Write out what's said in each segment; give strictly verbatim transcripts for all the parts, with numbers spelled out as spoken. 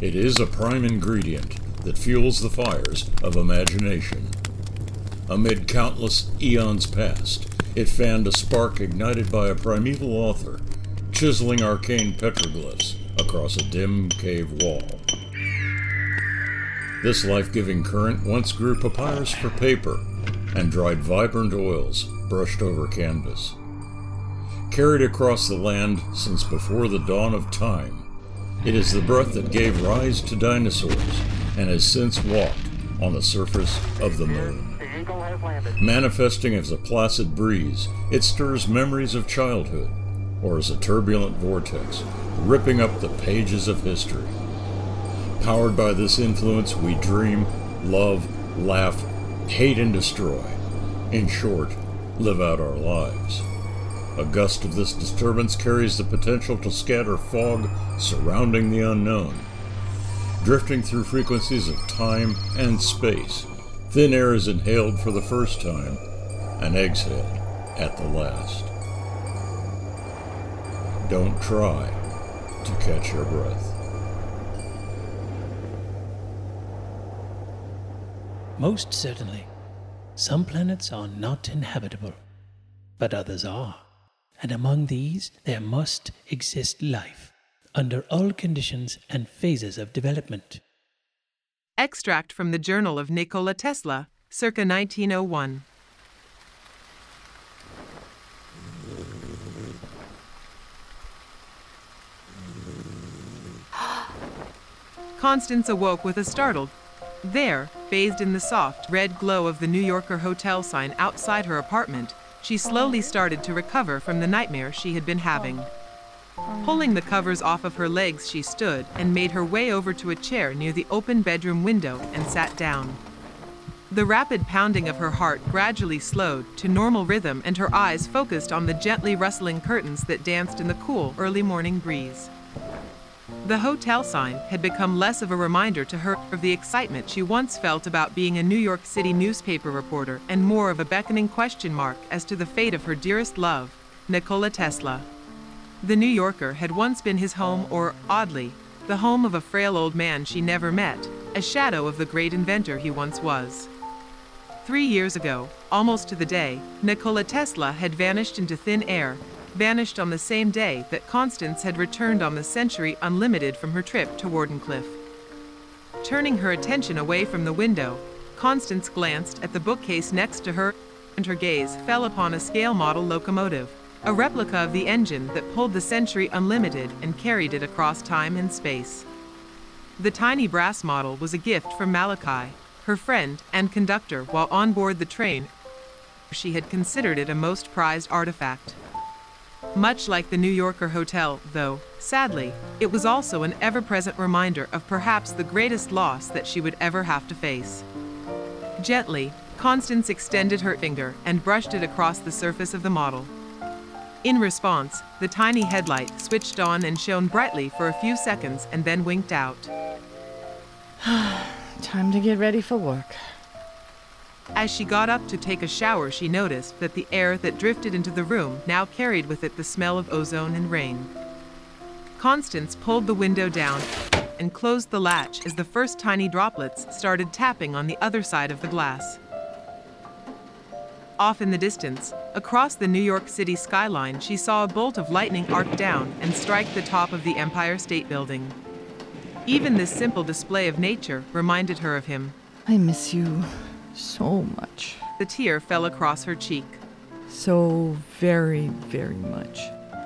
It is a prime ingredient that fuels the fires of imagination. Amid countless eons past, it fanned a spark ignited by a primeval author, chiseling arcane petroglyphs across a dim cave wall. This life-giving current once grew papyrus for paper and dried vibrant oils brushed over canvas. Carried across the land since before the dawn of time, it is the breath that gave rise to dinosaurs and has since walked on the surface of the moon. Manifesting as a placid breeze, it stirs memories of childhood, or as a turbulent vortex, ripping up the pages of history. Powered by this influence, we dream, love, laugh, hate and destroy. In short, live out our lives. A gust of this disturbance carries the potential to scatter fog surrounding the unknown. Drifting through frequencies of time and space, thin air is inhaled for the first time and exhaled at the last. Don't try to catch your breath. Most certainly, some planets are not inhabitable, but others are, and among these there must exist life, under all conditions and phases of development. Extract from the Journal of Nikola Tesla, circa nineteen oh one. Constance awoke with a startled. There, bathed in the soft red glow of the New Yorker Hotel sign outside her apartment, she slowly started to recover from the nightmare she had been having. Pulling the covers off of her legs, she stood and made her way over to a chair near the open bedroom window and sat down. The rapid pounding of her heart gradually slowed to normal rhythm, and her eyes focused on the gently rustling curtains that danced in the cool early morning breeze. The hotel sign had become less of a reminder to her of the excitement she once felt about being a New York City newspaper reporter, and more of a beckoning question mark as to the fate of her dearest love, Nikola Tesla. The New Yorker had once been his home, or, oddly, the home of a frail old man she never met, a shadow of the great inventor he once was. Three years ago, almost to the day, Nikola Tesla had vanished into thin air, vanished on the same day that Constance had returned on the Century Unlimited from her trip to Wardenclyffe. Turning her attention away from the window, Constance glanced at the bookcase next to her, and her gaze fell upon a scale model locomotive, a replica of the engine that pulled the Century Unlimited and carried it across time and space. The tiny brass model was a gift from Malachi, her friend and conductor, while on board the train. She had considered it a most prized artifact. Much like the New Yorker Hotel, though, sadly, it was also an ever-present reminder of perhaps the greatest loss that she would ever have to face. Gently, Constance extended her finger and brushed it across the surface of the model. In response, the tiny headlight switched on and shone brightly for a few seconds and then winked out. Time to get ready for work. As she got up to take a shower, she noticed that the air that drifted into the room now carried with it the smell of ozone and rain. Constance pulled the window down and closed the latch as the first tiny droplets started tapping on the other side of the glass. Off in the distance, across the New York City skyline, she saw a bolt of lightning arc down and strike the top of the Empire State Building. Even this simple display of nature reminded her of him. I miss you. So much. The tear fell across her cheek. So very, very much.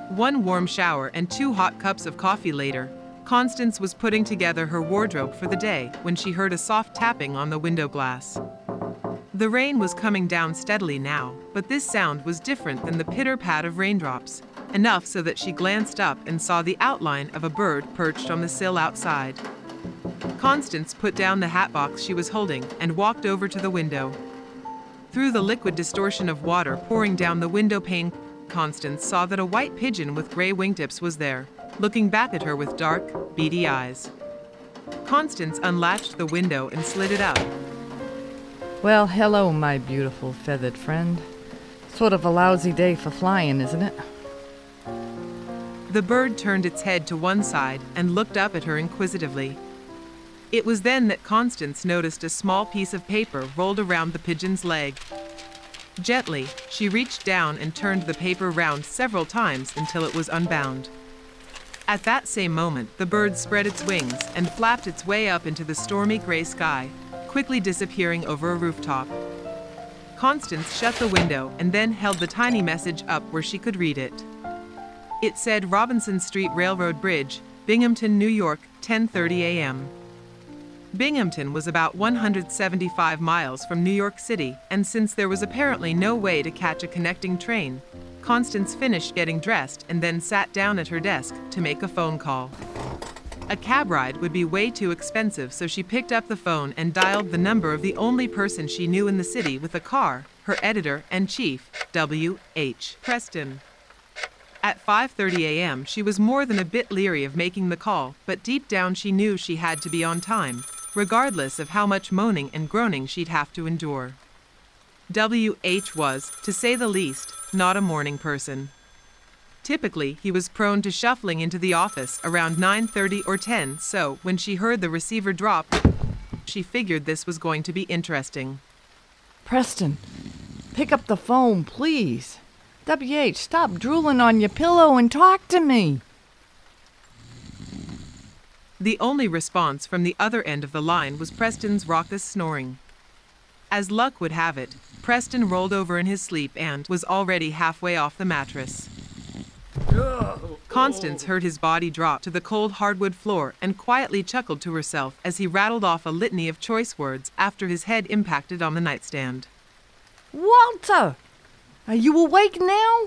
One warm shower and two hot cups of coffee later, Constance was putting together her wardrobe for the day when she heard a soft tapping on the window glass. The rain was coming down steadily now, but this sound was different than the pitter-pat of raindrops, enough so that she glanced up and saw the outline of a bird perched on the sill outside. Constance put down the hatbox she was holding and walked over to the window. Through the liquid distortion of water pouring down the window pane, Constance saw that a white pigeon with gray wingtips was there, looking back at her with dark, beady eyes. Constance unlatched the window and slid it up. Well, hello, my beautiful feathered friend. Sort of a lousy day for flying, isn't it? The bird turned its head to one side and looked up at her inquisitively. It was then that Constance noticed a small piece of paper rolled around the pigeon's leg. Gently, she reached down and turned the paper round several times until it was unbound. At that same moment, the bird spread its wings and flapped its way up into the stormy gray sky, quickly disappearing over a rooftop. Constance shut the window and then held the tiny message up where she could read it. It said Robinson Street Railroad Bridge, Binghamton, New York, ten thirty a m Binghamton was about one hundred seventy-five miles from New York City, and since there was apparently no way to catch a connecting train, Constance finished getting dressed and then sat down at her desk to make a phone call. A cab ride would be way too expensive, so she picked up the phone and dialed the number of the only person she knew in the city with a car, her editor and chief, W H Preston. At five thirty a m she was more than a bit leery of making the call, but deep down she knew she had to be on time, regardless of how much moaning and groaning she'd have to endure. W H was, to say the least, not a morning person. Typically, he was prone to shuffling into the office around nine thirty or ten, so when she heard the receiver drop, she figured this was going to be interesting. Preston, pick up the phone, please. W H, stop drooling on your pillow and talk to me. The only response from the other end of the line was Preston's raucous snoring. As luck would have it, Preston rolled over in his sleep and was already halfway off the mattress. Constance heard his body drop to the cold hardwood floor and quietly chuckled to herself as he rattled off a litany of choice words after his head impacted on the nightstand. Walter! Are you awake now?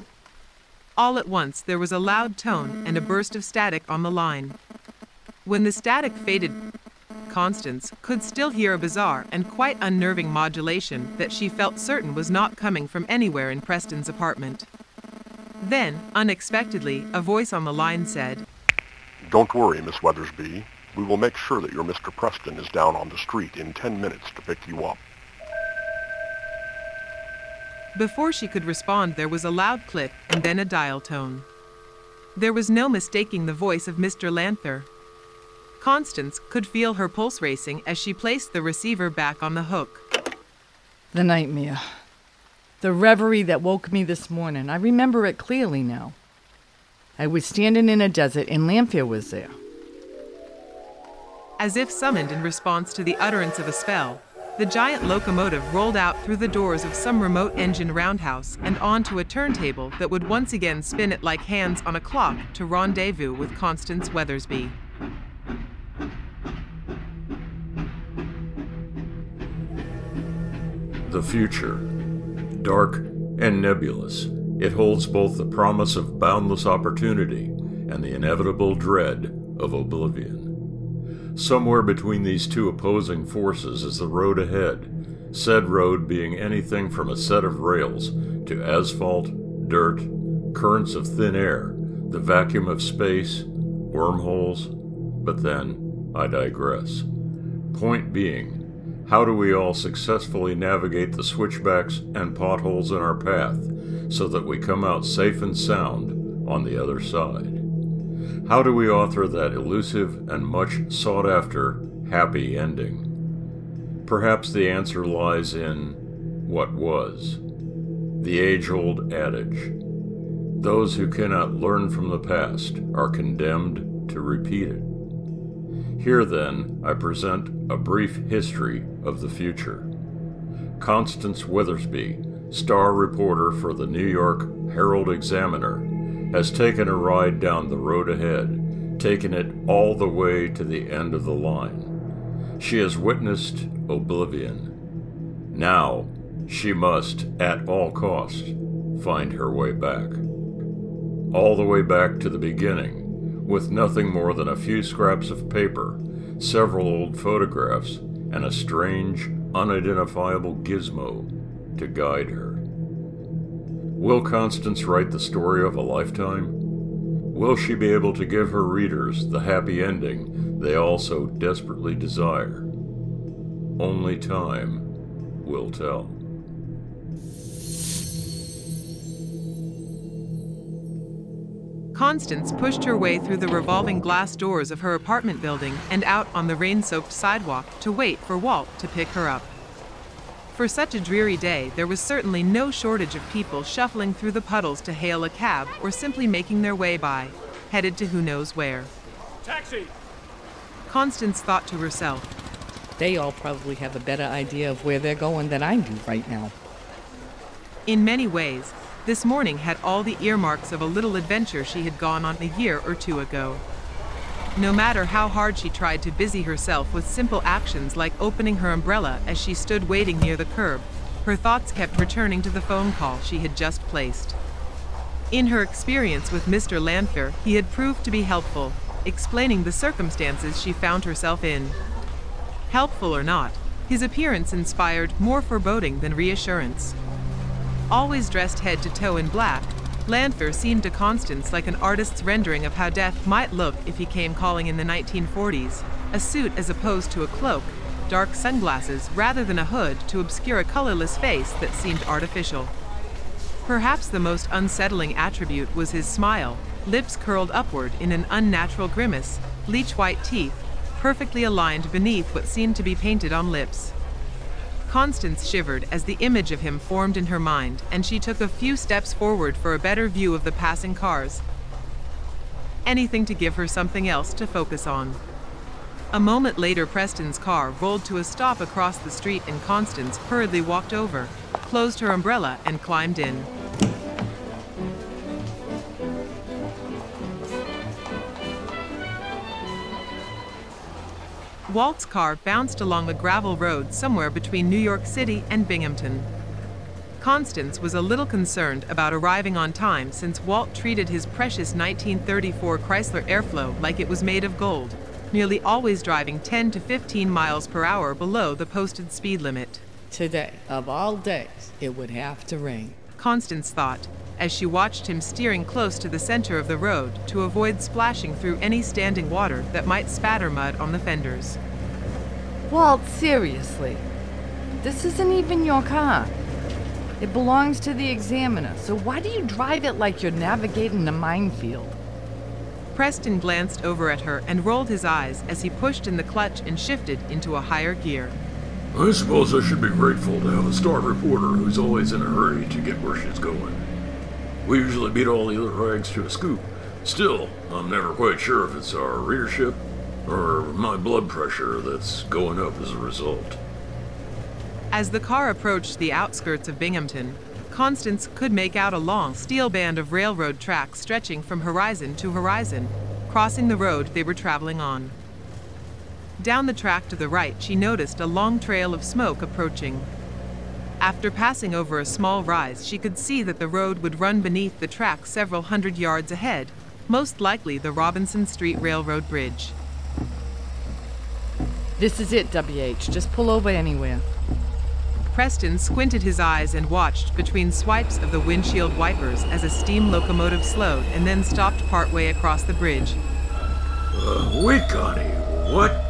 All at once there was a loud tone and a burst of static on the line. When the static faded, Constance could still hear a bizarre and quite unnerving modulation that she felt certain was not coming from anywhere in Preston's apartment. Then, unexpectedly, a voice on the line said, Don't worry, Miss Weathersbee. We will make sure that your Mister Preston is down on the street in ten minutes to pick you up. Before she could respond, there was a loud click and then a dial tone. There was no mistaking the voice of Mister Lanphere. Constance could feel her pulse racing as she placed the receiver back on the hook. The nightmare. The reverie that woke me this morning. I remember it clearly now. I was standing in a desert and Lanphere was there. As if summoned in response to the utterance of a spell, the giant locomotive rolled out through the doors of some remote engine roundhouse and onto a turntable that would once again spin it like hands on a clock to rendezvous with Constance Weathersbee. The future. Dark and nebulous, it holds both the promise of boundless opportunity and the inevitable dread of oblivion. Somewhere between these two opposing forces is the road ahead, said road being anything from a set of rails to asphalt, dirt, currents of thin air, the vacuum of space, wormholes. But then, I digress. Point being, how do we all successfully navigate the switchbacks and potholes in our path so that we come out safe and sound on the other side? How do we author that elusive and much sought-after happy ending? Perhaps the answer lies in what was. The age-old adage, those who cannot learn from the past are condemned to repeat it. Here, then, I present a brief history of the future. Constance Weathersbee, star reporter for the New York Herald Examiner, has taken a ride down the road ahead, taking it all the way to the end of the line. She has witnessed oblivion. Now, she must, at all costs, find her way back. All the way back to the beginning, with nothing more than a few scraps of paper, several old photographs, and a strange, unidentifiable gizmo to guide her. Will Constance write the story of a lifetime? Will she be able to give her readers the happy ending they all so desperately desire? Only time will tell. Constance pushed her way through the revolving glass doors of her apartment building and out on the rain-soaked sidewalk to wait for Walt to pick her up. For such a dreary day, there was certainly no shortage of people shuffling through the puddles to hail a cab or simply making their way by, headed to who knows where. Taxi! Constance thought to herself, they all probably have a better idea of where they're going than I do right now. In many ways, this morning had all the earmarks of a little adventure she had gone on a year or two ago. No matter how hard she tried to busy herself with simple actions like opening her umbrella as she stood waiting near the curb, her thoughts kept returning to the phone call she had just placed. In her experience with Mister Lanphere, he had proved to be helpful, explaining the circumstances she found herself in. Helpful or not, his appearance inspired more foreboding than reassurance. Always dressed head to toe in black, Lanphere seemed to Constance like an artist's rendering of how death might look if he came calling in the nineteen forties, a suit as opposed to a cloak, dark sunglasses rather than a hood to obscure a colorless face that seemed artificial. Perhaps the most unsettling attribute was his smile, lips curled upward in an unnatural grimace, leech-white teeth, perfectly aligned beneath what seemed to be painted on lips. Constance shivered as the image of him formed in her mind, and she took a few steps forward for a better view of the passing cars. Anything to give her something else to focus on. A moment later, Preston's car rolled to a stop across the street, and Constance hurriedly walked over, closed her umbrella, and climbed in. Walt's car bounced along a gravel road somewhere between New York City and Binghamton. Constance was a little concerned about arriving on time since Walt treated his precious nineteen thirty-four Chrysler Airflow like it was made of gold, nearly always driving ten to fifteen miles per hour below the posted speed limit. Today, of all days, it would have to rain, Constance thought, as she watched him steering close to the center of the road to avoid splashing through any standing water that might spatter mud on the fenders. Walt, seriously, this isn't even your car. It belongs to the Examiner, so why do you drive it like you're navigating a minefield? Preston glanced over at her and rolled his eyes as he pushed in the clutch and shifted into a higher gear. I suppose I should be grateful to have a star reporter who's always in a hurry to get where she's going. We usually beat all the other rags to a scoop. Still, I'm never quite sure if it's our readership or my blood pressure that's going up as a result. As the car approached the outskirts of Binghamton, Constance could make out a long steel band of railroad tracks stretching from horizon to horizon, crossing the road they were traveling on. Down the track to the right, she noticed a long trail of smoke approaching. After passing over a small rise, she could see that the road would run beneath the track several hundred yards ahead, most likely the Robinson Street Railroad Bridge. This is it, W H. Just pull over anywhere. Preston squinted his eyes and watched between swipes of the windshield wipers as a steam locomotive slowed and then stopped partway across the bridge. Uh, wait, Connie. What?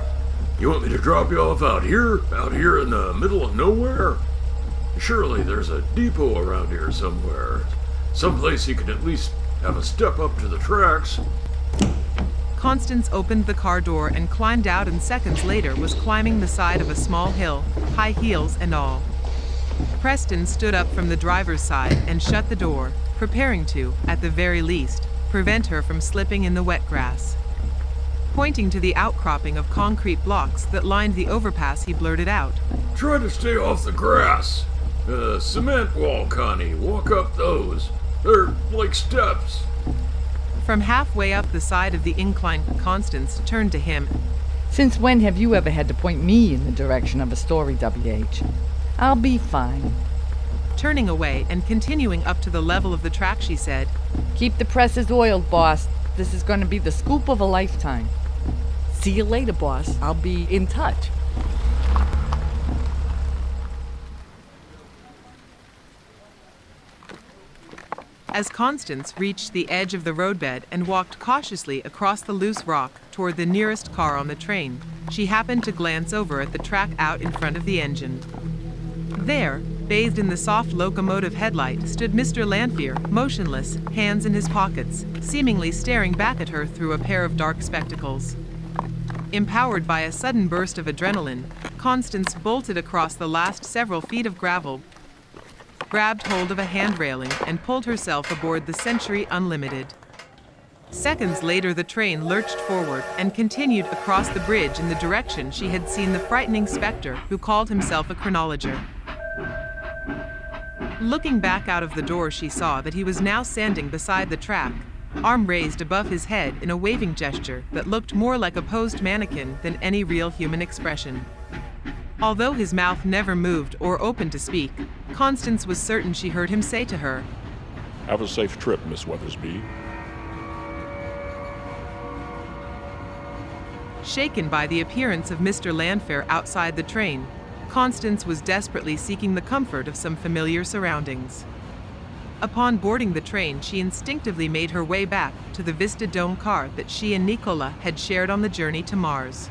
You want me to drop you off out here? Out here in the middle of nowhere? Surely there's a depot around here somewhere. Someplace you can at least have a step up to the tracks. Constance opened the car door and climbed out, and seconds later was climbing the side of a small hill, high heels and all. Preston stood up from the driver's side and shut the door, preparing to, at the very least, prevent her from slipping in the wet grass. Pointing to the outcropping of concrete blocks that lined the overpass, he blurted out, "Try to stay off the grass. Uh, cement wall, Connie. Walk up those. They're like steps." From halfway up the side of the incline, Constance turned to him. Since when have you ever had to point me in the direction of a story, W H? I'll be fine. Turning away and continuing up to the level of the track, she said, "Keep the presses oiled, boss. This is going to be the scoop of a lifetime. See you later, boss. I'll be in touch." As Constance reached the edge of the roadbed and walked cautiously across the loose rock toward the nearest car on the train, she happened to glance over at the track out in front of the engine. There, bathed in the soft locomotive headlight, stood Mister Lanphere, motionless, hands in his pockets, seemingly staring back at her through a pair of dark spectacles. Empowered by a sudden burst of adrenaline, Constance bolted across the last several feet of gravel, grabbed hold of a hand railing, and pulled herself aboard the Century Unlimited. Seconds later, the train lurched forward and continued across the bridge in the direction she had seen the frightening specter who called himself a chronologer. Looking back out of the door, she saw that he was now standing beside the track, arm raised above his head in a waving gesture that looked more like a posed mannequin than any real human expression. Although his mouth never moved or opened to speak, Constance was certain she heard him say to her, "Have a safe trip, Miss Weathersbee." Shaken by the appearance of Mister Lanphere outside the train, Constance was desperately seeking the comfort of some familiar surroundings. Upon boarding the train, she instinctively made her way back to the Vista Dome car that she and Nikola had shared on the journey to Mars.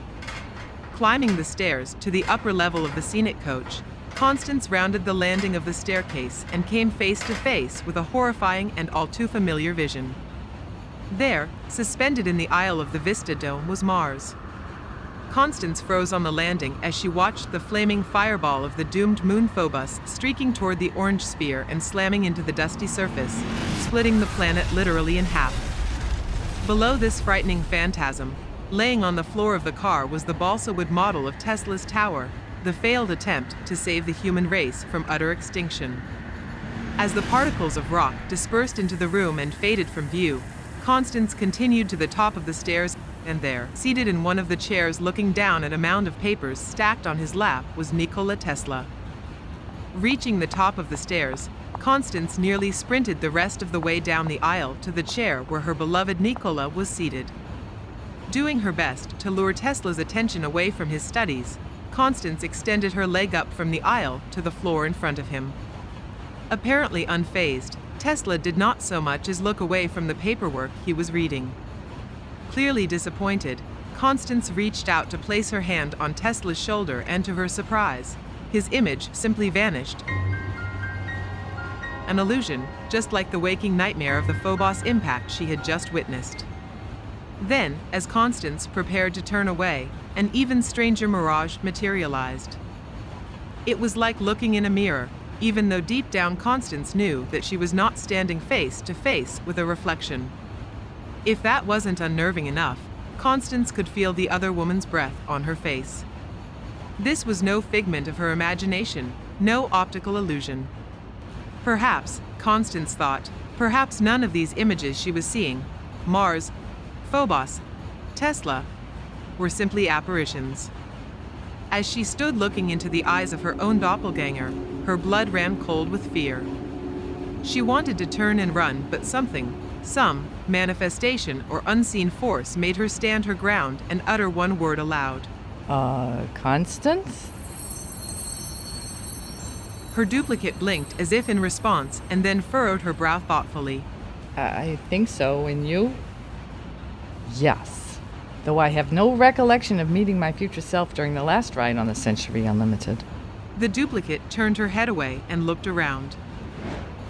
Climbing the stairs to the upper level of the scenic coach, Constance rounded the landing of the staircase and came face to face with a horrifying and all too familiar vision. There, suspended in the aisle of the Vista Dome, was Mars. Constance froze on the landing as she watched the flaming fireball of the doomed moon Phobos streaking toward the orange sphere and slamming into the dusty surface, splitting the planet literally in half. Below this frightening phantasm, laying on the floor of the car, was the balsa wood model of Tesla's tower, the failed attempt to save the human race from utter extinction. As the particles of rock dispersed into the room and faded from view, Constance continued to the top of the stairs, and there, seated in one of the chairs looking down at a mound of papers stacked on his lap, was Nikola Tesla. Reaching the top of the stairs, Constance nearly sprinted the rest of the way down the aisle to the chair where her beloved Nikola was seated. Doing her best to lure Tesla's attention away from his studies, Constance extended her leg up from the aisle to the floor in front of him. Apparently unfazed, Tesla did not so much as look away from the paperwork he was reading. Clearly disappointed, Constance reached out to place her hand on Tesla's shoulder, and to her surprise, his image simply vanished. An illusion, just like the waking nightmare of the Phobos impact she had just witnessed. Then, as Constance prepared to turn away, an even stranger mirage materialized. It was like looking in a mirror, even though deep down Constance knew that she was not standing face to face with a reflection. If that wasn't unnerving enough, Constance could feel the other woman's breath on her face. This was no figment of her imagination, no optical illusion. Perhaps, Constance thought, perhaps none of these images she was seeing, Mars, Phobos, Tesla, were simply apparitions. As she stood looking into the eyes of her own doppelganger, her blood ran cold with fear. She wanted to turn and run, but something, some manifestation or unseen force made her stand her ground and utter one word aloud. Uh, Constance? Her duplicate blinked as if in response and then furrowed her brow thoughtfully. I think so, and you? Yes, though I have no recollection of meeting my future self during the last ride on the Century Unlimited. The duplicate turned her head away and looked around.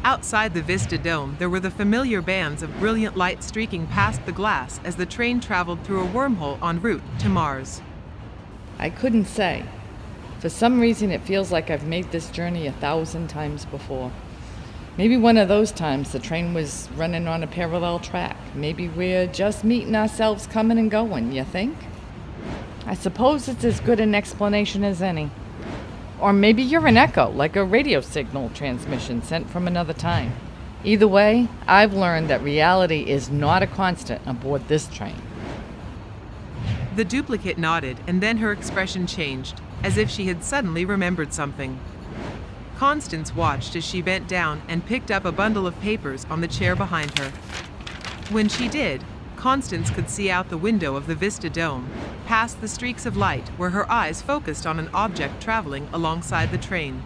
Outside the Vista Dome, there were the familiar bands of brilliant light streaking past the glass as the train traveled through a wormhole en route to Mars. I couldn't say. For some reason, it feels like I've made this journey a thousand times before. Maybe one of those times the train was running on a parallel track. Maybe we're just meeting ourselves coming and going, you think? I suppose it's as good an explanation as any. Or maybe you're an echo, like a radio signal transmission sent from another time. Either way, I've learned that reality is not a constant aboard this train. The duplicate nodded, and then her expression changed, as if she had suddenly remembered something. Constance watched as she bent down and picked up a bundle of papers on the chair behind her. When she did, Constance could see out the window of the Vista Dome, past the streaks of light where her eyes focused on an object traveling alongside the train.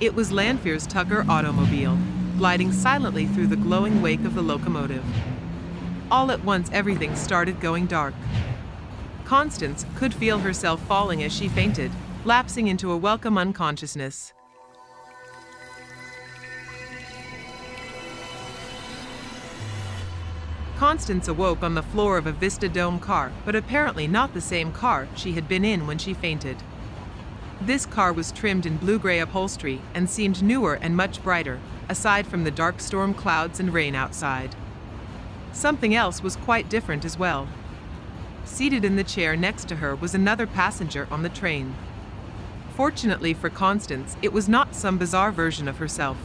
It was Lanphere's Tucker automobile, gliding silently through the glowing wake of the locomotive. All at once, everything started going dark. Constance could feel herself falling as she fainted, lapsing into a welcome unconsciousness. Constance awoke on the floor of a Vista Dome car, but apparently not the same car she had been in when she fainted. This car was trimmed in blue-gray upholstery and seemed newer and much brighter, aside from the dark storm clouds and rain outside. Something else was quite different as well. Seated in the chair next to her was another passenger on the train. Fortunately for Constance, it was not some bizarre version of herself.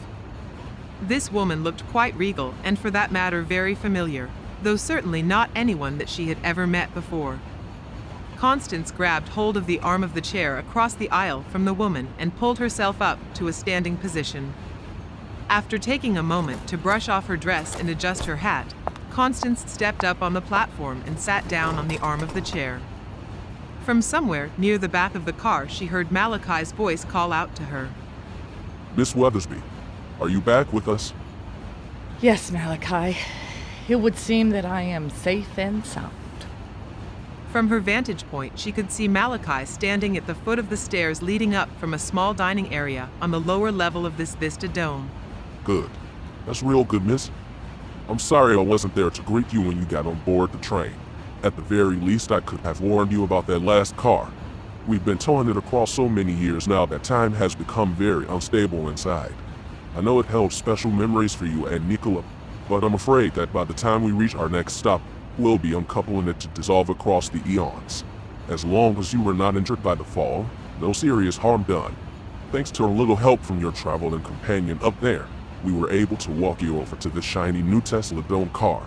This woman looked quite regal and, for that matter, very familiar, though certainly not anyone that she had ever met before. Constance grabbed hold of the arm of the chair across the aisle from the woman and pulled herself up to a standing position. After taking a moment to brush off her dress and adjust her hat, Constance stepped up on the platform and sat down on the arm of the chair. From somewhere near the back of the car, she heard Malachi's voice call out to her. "Miss Weathersbee, are you back with us?" "Yes, Malachi. It would seem that I am safe and sound." From her vantage point, she could see Malachi standing at the foot of the stairs leading up from a small dining area on the lower level of this Vista Dome. "Good. That's real good, miss. I'm sorry I wasn't there to greet you when you got on board the train. At the very least, I could have warned you about that last car. We've been towing it across so many years now that time has become very unstable inside. I know it held special memories for you and Nikola, but I'm afraid that by the time we reach our next stop, we'll be uncoupling it to dissolve across the eons. As long as you were not injured by the fall, no serious harm done. Thanks to a little help from your traveling companion up there, we were able to walk you over to the shiny new Tesla Dome car."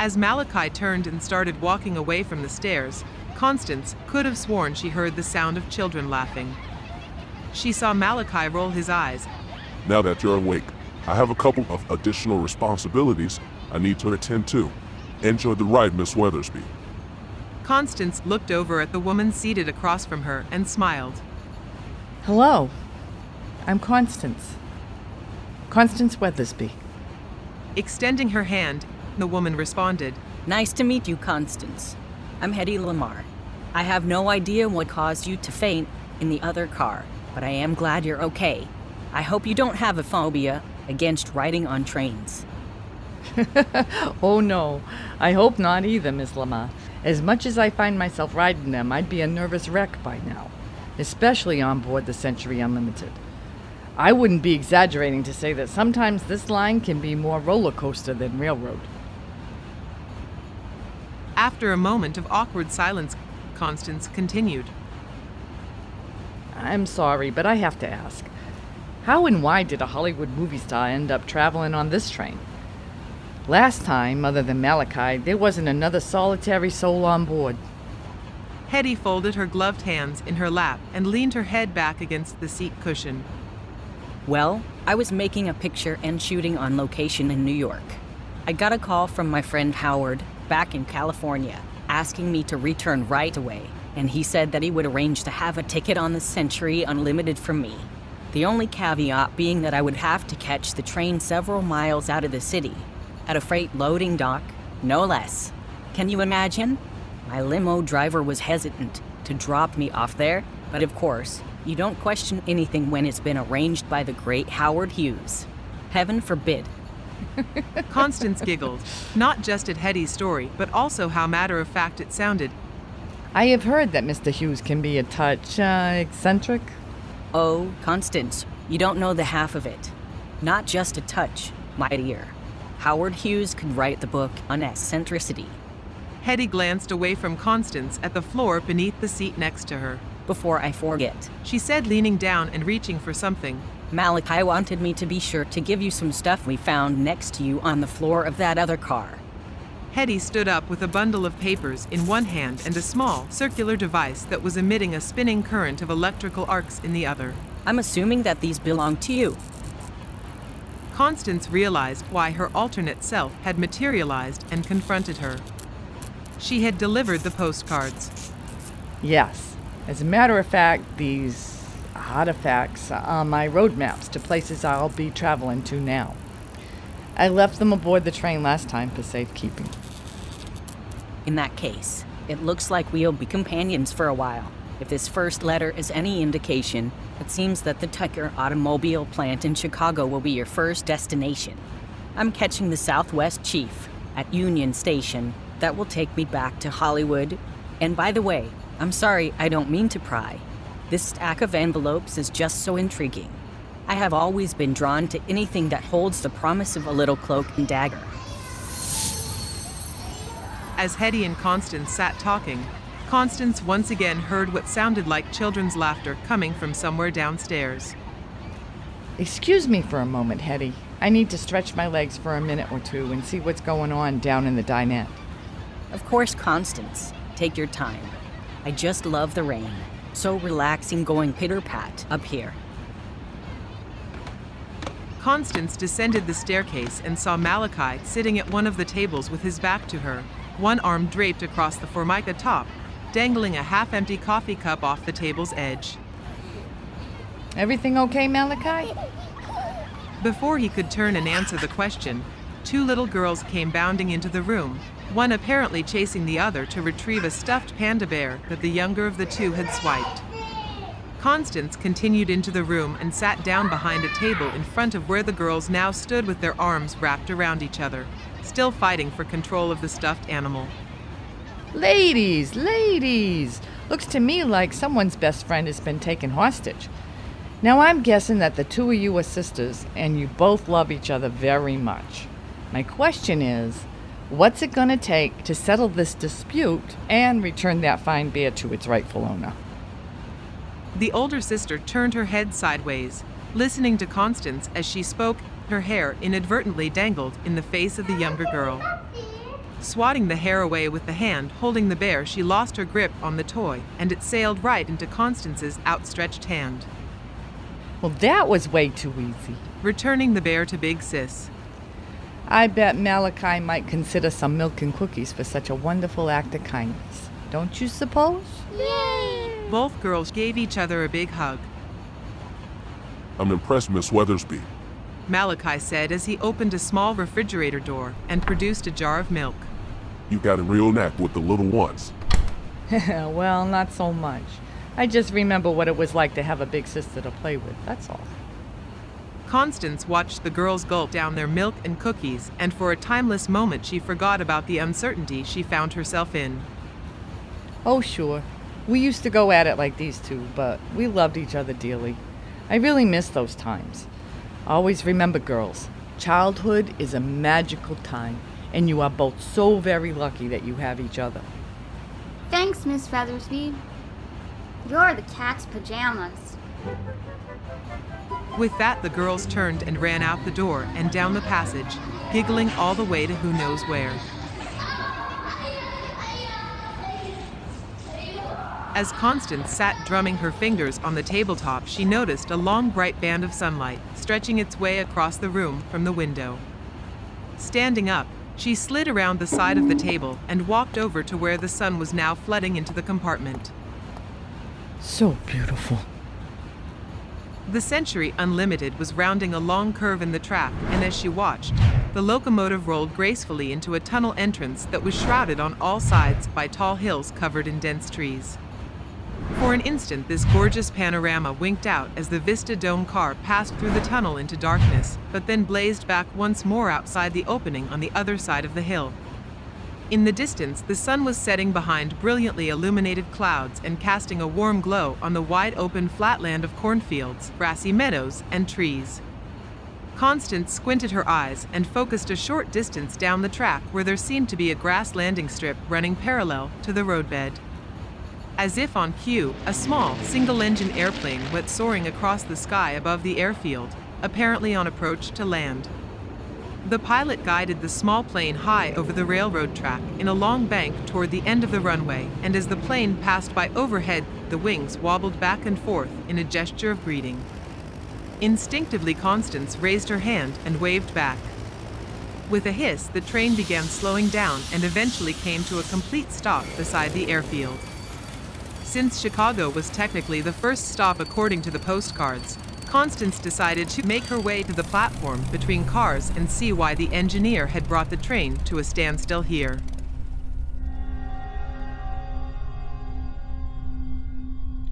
As Malachi turned and started walking away from the stairs, Constance could have sworn she heard the sound of children laughing. She saw Malachi roll his eyes. "Now that you're awake, I have a couple of additional responsibilities I need to attend to. Enjoy the ride, Miss Weathersbee." Constance looked over at the woman seated across from her and smiled. "Hello, I'm Constance. Constance Weathersbee." Extending her hand, the woman responded, "Nice to meet you, Constance. I'm Hedy Lamarr. I have no idea what caused you to faint in the other car, but I am glad you're okay. I hope you don't have a phobia against riding on trains." "Oh no, I hope not either, Miss Lamarr. As much as I find myself riding them, I'd be a nervous wreck by now, especially on board the Century Unlimited. I wouldn't be exaggerating to say that sometimes this line can be more roller coaster than railroad." After a moment of awkward silence, Constance continued. "I'm sorry, but I have to ask. How and why did a Hollywood movie star end up traveling on this train? Last time, other than Malachi, there wasn't another solitary soul on board." Hedy folded her gloved hands in her lap and leaned her head back against the seat cushion. "Well, I was making a picture and shooting on location in New York. I got a call from my friend Howard back in California asking me to return right away, and he said that he would arrange to have a ticket on the Century Unlimited for me. The only caveat being that I would have to catch the train several miles out of the city, at a freight loading dock, no less. Can you imagine? My limo driver was hesitant to drop me off there, but of course, you don't question anything when it's been arranged by the great Howard Hughes. Heaven forbid." Constance giggled, not just at Hedy's story, but also how matter-of-fact it sounded. "I have heard that Mister Hughes can be a touch, uh, eccentric." "Oh, Constance, you don't know the half of it. Not just a touch, my dear. Howard Hughes could write the book on eccentricity." Hedy glanced away from Constance at the floor beneath the seat next to her. "Before I forget," she said, leaning down and reaching for something, "Malachi wanted me to be sure to give you some stuff we found next to you on the floor of that other car." Hedy stood up with a bundle of papers in one hand and a small, circular device that was emitting a spinning current of electrical arcs in the other. "I'm assuming that these belong to you." Constance realized why her alternate self had materialized and confronted her. She had delivered the postcards. "Yes. As a matter of fact, these artifacts are my roadmaps to places I'll be traveling to now. I left them aboard the train last time for safekeeping." "In that case, it looks like we'll be companions for a while. If this first letter is any indication, it seems that the Tucker Automobile Plant in Chicago will be your first destination. I'm catching the Southwest Chief. at Union Station that will take me back to Hollywood. And by the way, I'm sorry, I don't mean to pry. This stack of envelopes is just so intriguing. I have always been drawn to anything that holds the promise of a little cloak and dagger. As Hedy and Constance sat talking, Constance once again heard what sounded like children's laughter coming from somewhere downstairs. Excuse me for a moment, Hedy. I need to stretch my legs for a minute or two and see what's going on down in the dinette. Of course, Constance. Take your time. I just love the rain. So relaxing going pitter-pat up here. Constance descended the staircase and saw Malachi sitting at one of the tables with his back to her, one arm draped across the formica top, dangling a half-empty coffee cup off the table's edge. Everything okay, Malachi? Before he could turn and answer the question, two little girls came bounding into the room, one apparently chasing the other to retrieve a stuffed panda bear that the younger of the two had swiped. Constance continued into the room and sat down behind a table in front of where the girls now stood with their arms wrapped around each other, still fighting for control of the stuffed animal. Ladies, ladies! Looks to me like someone's best friend has been taken hostage. Now I'm guessing that the two of you are sisters and you both love each other very much. My question is, what's it going to take to settle this dispute and return that fine bear to its rightful owner? The older sister turned her head sideways, listening to Constance as she spoke, her hair inadvertently dangled in the face of the younger girl. Swatting the hair away with the hand holding the bear, she lost her grip on the toy and it sailed right into Constance's outstretched hand. Well, that was way too easy. Returning the bear to Big Sis. I bet Malachi might consider some milk and cookies for such a wonderful act of kindness. Don't you suppose? Yay! Both girls gave each other a big hug. I'm impressed, Miss Weathersbee, Malachi said as he opened a small refrigerator door and produced a jar of milk. You got a real knack with the little ones. Well, not so much. I just remember what it was like to have a big sister to play with, that's all. Constance watched the girls gulp down their milk and cookies, and for a timeless moment she forgot about the uncertainty she found herself in. Oh, sure. We used to go at it like these two, but we loved each other dearly. I really miss those times. Always remember, girls, childhood is a magical time, and you are both so very lucky that you have each other. Thanks, Miss Feathersby. You're the cat's pajamas. With that, the girls turned and ran out the door and down the passage, giggling all the way to who knows where. As Constance sat drumming her fingers on the tabletop, she noticed a long bright band of sunlight stretching its way across the room from the window. Standing up, she slid around the side of the table and walked over to where the sun was now flooding into the compartment. So beautiful. The Century Unlimited was rounding a long curve in the track, and as she watched, the locomotive rolled gracefully into a tunnel entrance that was shrouded on all sides by tall hills covered in dense trees. For an instant, this gorgeous panorama winked out as the Vista Dome car passed through the tunnel into darkness, but then blazed back once more outside the opening on the other side of the hill. In the distance, the sun was setting behind brilliantly illuminated clouds and casting a warm glow on the wide-open flatland of cornfields, grassy meadows, and trees. Constance squinted her eyes and focused a short distance down the track where there seemed to be a grass landing strip running parallel to the roadbed. As if on cue, a small, single-engine airplane went soaring across the sky above the airfield, apparently on approach to land. The pilot guided the small plane high over the railroad track in a long bank toward the end of the runway, and as the plane passed by overhead, the wings wobbled back and forth in a gesture of greeting. Instinctively, Constance raised her hand and waved back. With a hiss, the train began slowing down and eventually came to a complete stop beside the airfield. Since Chicago was technically the first stop according to the postcards, Constance decided to make her way to the platform between cars and see why the engineer had brought the train to a standstill here.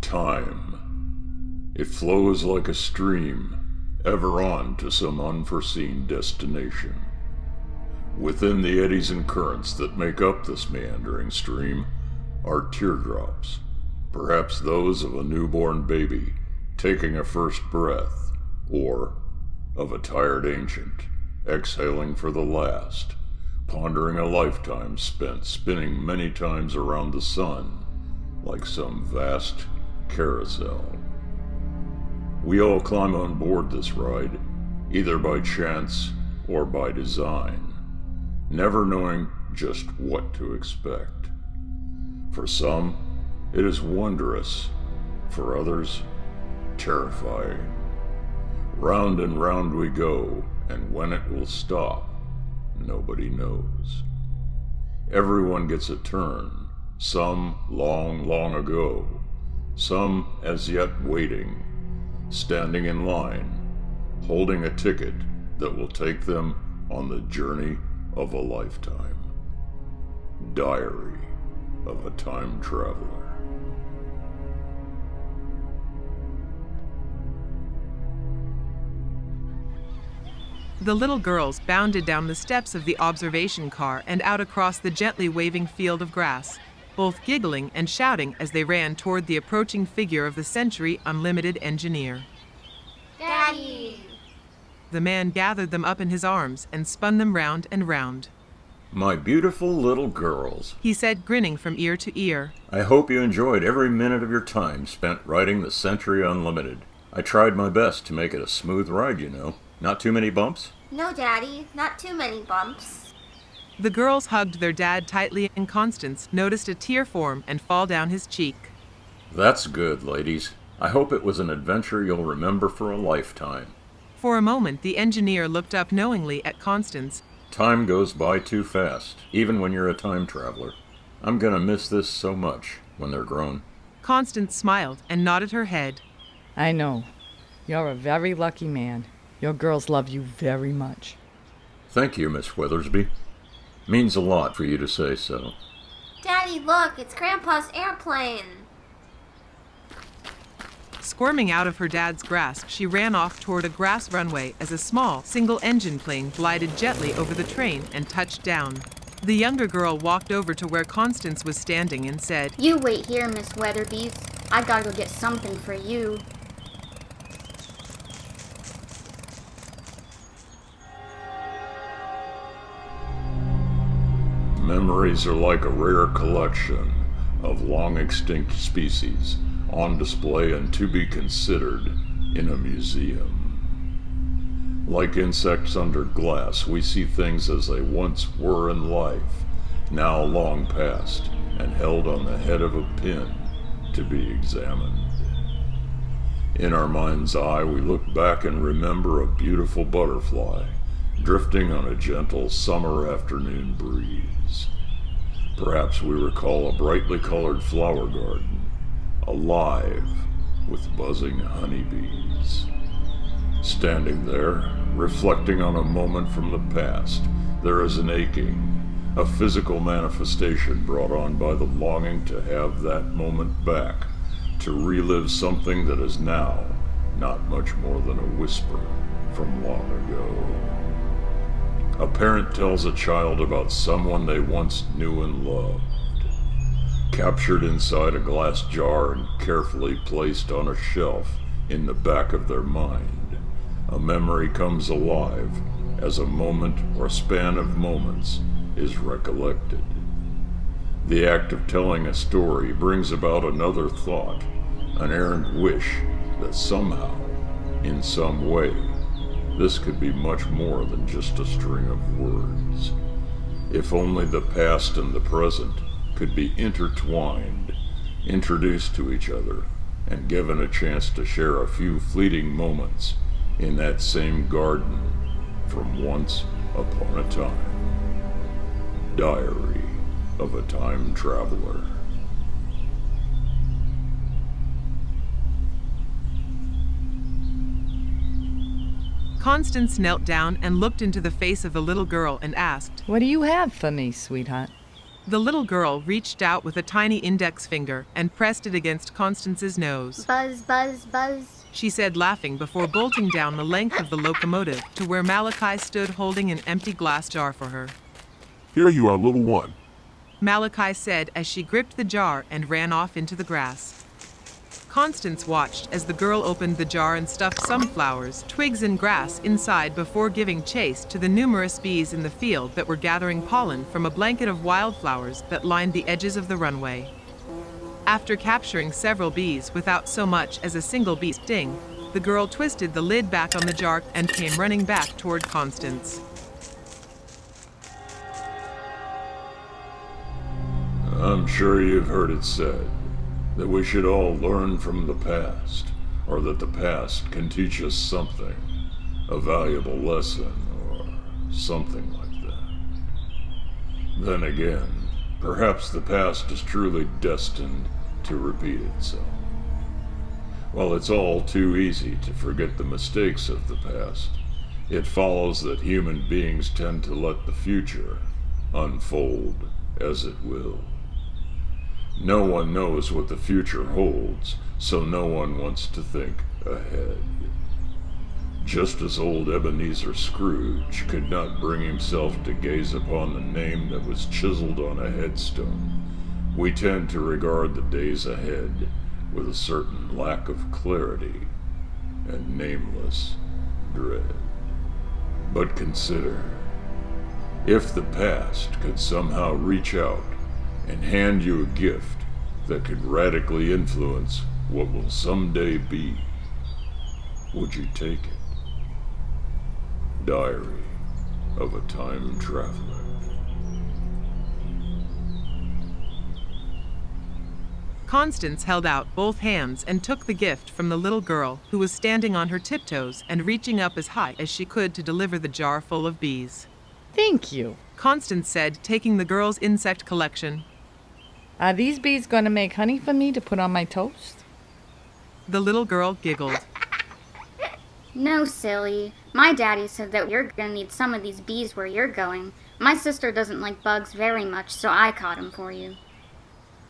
Time. It flows like a stream, ever on to some unforeseen destination. Within the eddies and currents that make up this meandering stream are teardrops, perhaps those of a newborn baby taking a first breath, or of a tired ancient exhaling for the last, pondering a lifetime spent spinning many times around the sun like some vast carousel. We all climb on board this ride, either by chance or by design, never knowing just what to expect. For some, it is wondrous, for others, terrifying. Round and round we go, and when it will stop, nobody knows. Everyone gets a turn, some long, long ago, some as yet waiting, standing in line, holding a ticket that will take them on the journey of a lifetime. Diary of a Time Traveler. The little girls bounded down the steps of the observation car and out across the gently waving field of grass, both giggling and shouting as they ran toward the approaching figure of the Century Unlimited engineer. Daddy! The man gathered them up in his arms and spun them round and round. My beautiful little girls, he said, grinning from ear to ear. I hope you enjoyed every minute of your time spent riding the Century Unlimited. I tried my best to make it a smooth ride, you know. Not too many bumps? No, Daddy, not too many bumps. The girls hugged their dad tightly, and Constance noticed a tear form and fall down his cheek. That's good, ladies. I hope it was an adventure you'll remember for a lifetime. For a moment, the engineer looked up knowingly at Constance. Time goes by too fast, even when you're a time traveler. I'm gonna miss this so much when they're grown. Constance smiled and nodded her head. I know. You're a very lucky man. Your girls love you very much. Thank you, Miss Weathersbee. Means a lot for you to say so. Daddy, look, it's Grandpa's airplane. Squirming out of her dad's grasp, she ran off toward a grass runway as a small, single-engine plane glided gently over the train and touched down. The younger girl walked over to where Constance was standing and said, You wait here, Miss Weatherbees. I gotta go get something for you. Memories are like a rare collection of long-extinct species on display and to be considered in a museum. Like insects under glass, we see things as they once were in life, now long past and held on the head of a pin to be examined. In our mind's eye, we look back and remember a beautiful butterfly drifting on a gentle summer afternoon breeze. Perhaps we recall a brightly colored flower garden, alive with buzzing honeybees. Standing there, reflecting on a moment from the past, there is an aching, a physical manifestation brought on by the longing to have that moment back, to relive something that is now not much more than a whisper from long ago. A parent tells a child about someone they once knew and loved. Captured inside a glass jar and carefully placed on a shelf in the back of their mind, a memory comes alive as a moment or span of moments is recollected. The act of telling a story brings about another thought, an errant wish that somehow, in some way, this could be much more than just a string of words. If only the past and the present could be intertwined, introduced to each other, and given a chance to share a few fleeting moments in that same garden from once upon a time. Diary of a Time Traveler. Constance knelt down and looked into the face of the little girl and asked, What do you have for me, sweetheart? The little girl reached out with a tiny index finger and pressed it against Constance's nose. Buzz, buzz, buzz, she said, laughing before bolting down the length of the locomotive to where Malachi stood holding an empty glass jar for her. Here you are, little one, Malachi said as she gripped the jar and ran off into the grass. Constance watched as the girl opened the jar and stuffed some flowers, twigs, and grass inside before giving chase to the numerous bees in the field that were gathering pollen from a blanket of wildflowers that lined the edges of the runway. After capturing several bees without so much as a single bee sting, the girl twisted the lid back on the jar and came running back toward Constance. I'm sure you've heard it said that we should all learn from the past, or that the past can teach us something, a valuable lesson, or something like that. Then again, perhaps the past is truly destined to repeat itself. While it's all too easy to forget the mistakes of the past, it follows that human beings tend to let the future unfold as it will. No one knows what the future holds, so no one wants to think ahead. Just as old Ebenezer Scrooge could not bring himself to gaze upon the name that was chiseled on a headstone, we tend to regard the days ahead with a certain lack of clarity and nameless dread. But consider, if the past could somehow reach out and hand you a gift that could radically influence what will someday be, would you take it? Diary of a Time Traveler. Constance held out both hands and took the gift from the little girl, who was standing on her tiptoes and reaching up as high as she could to deliver the jar full of bees. Thank you, Constance said, taking the girl's insect collection. Are these bees going to make honey for me to put on my toast? The little girl giggled. No, silly. My daddy said that you're going to need some of these bees where you're going. My sister doesn't like bugs very much, so I caught them for you.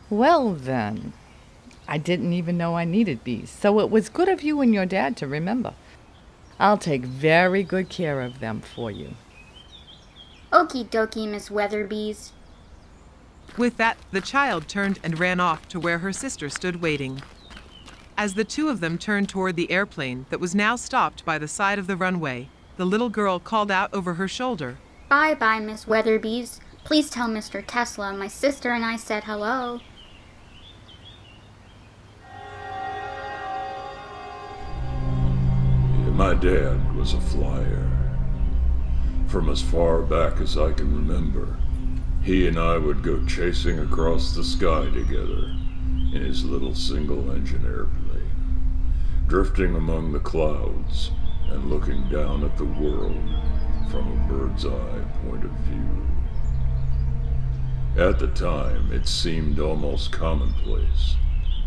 Well then, I didn't even know I needed bees, so it was good of you and your dad to remember. I'll take very good care of them for you. Okie dokie, Miss Weatherbees. With that, the child turned and ran off to where her sister stood waiting. As the two of them turned toward the airplane that was now stopped by the side of the runway, the little girl called out over her shoulder, Bye-bye, Miss Weatherbees. Please tell Mister Tesla my sister and I said hello. Yeah, my dad was a flyer. From as far back as I can remember, he and I would go chasing across the sky together in his little single-engine airplane, drifting among the clouds and looking down at the world from a bird's-eye point of view. At the time, it seemed almost commonplace.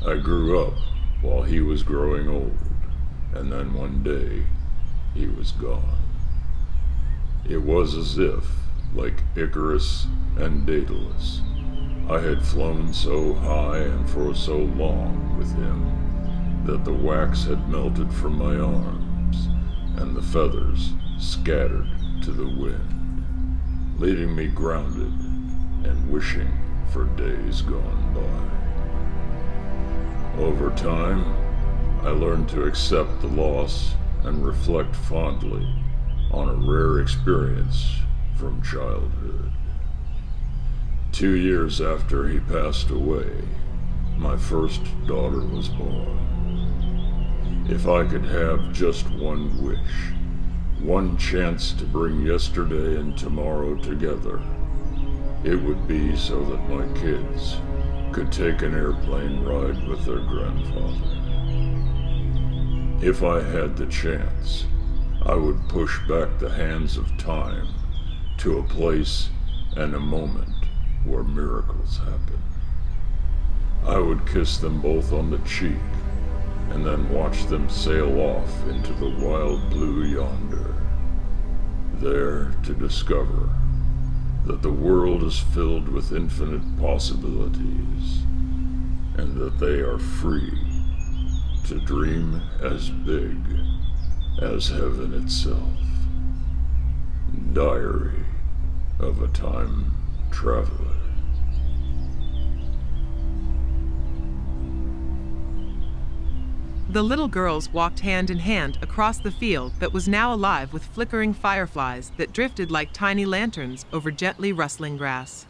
I grew up while he was growing old, and then one day, he was gone. It was as if, like Icarus and Daedalus, I had flown so high and for so long with him that the wax had melted from my arms and the feathers scattered to the wind, leaving me grounded and wishing for days gone by. Over time, I learned to accept the loss and reflect fondly on a rare experience from childhood. Two years after he passed away, my first daughter was born. If I could have just one wish, one chance to bring yesterday and tomorrow together, it would be so that my kids could take an airplane ride with their grandfather. If I had the chance, I would push back the hands of time to a place and a moment where miracles happen. I would kiss them both on the cheek and then watch them sail off into the wild blue yonder, there to discover that the world is filled with infinite possibilities and that they are free to dream as big as heaven itself. Diary of a Time traveler. The little girls walked hand in hand across the field that was now alive with flickering fireflies that drifted like tiny lanterns over gently rustling grass.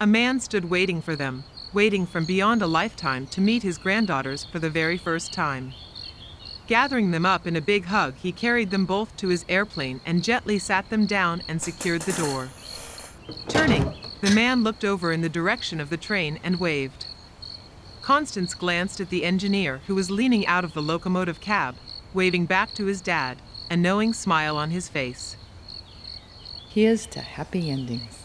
A man stood waiting for them, waiting from beyond a lifetime to meet his granddaughters for the very first time. Gathering them up in a big hug, he carried them both to his airplane and gently sat them down and secured the door. Turning, the man looked over in the direction of the train and waved. Constance glanced at the engineer, who was leaning out of the locomotive cab, waving back to his dad, a knowing smile on his face. Here's to happy endings.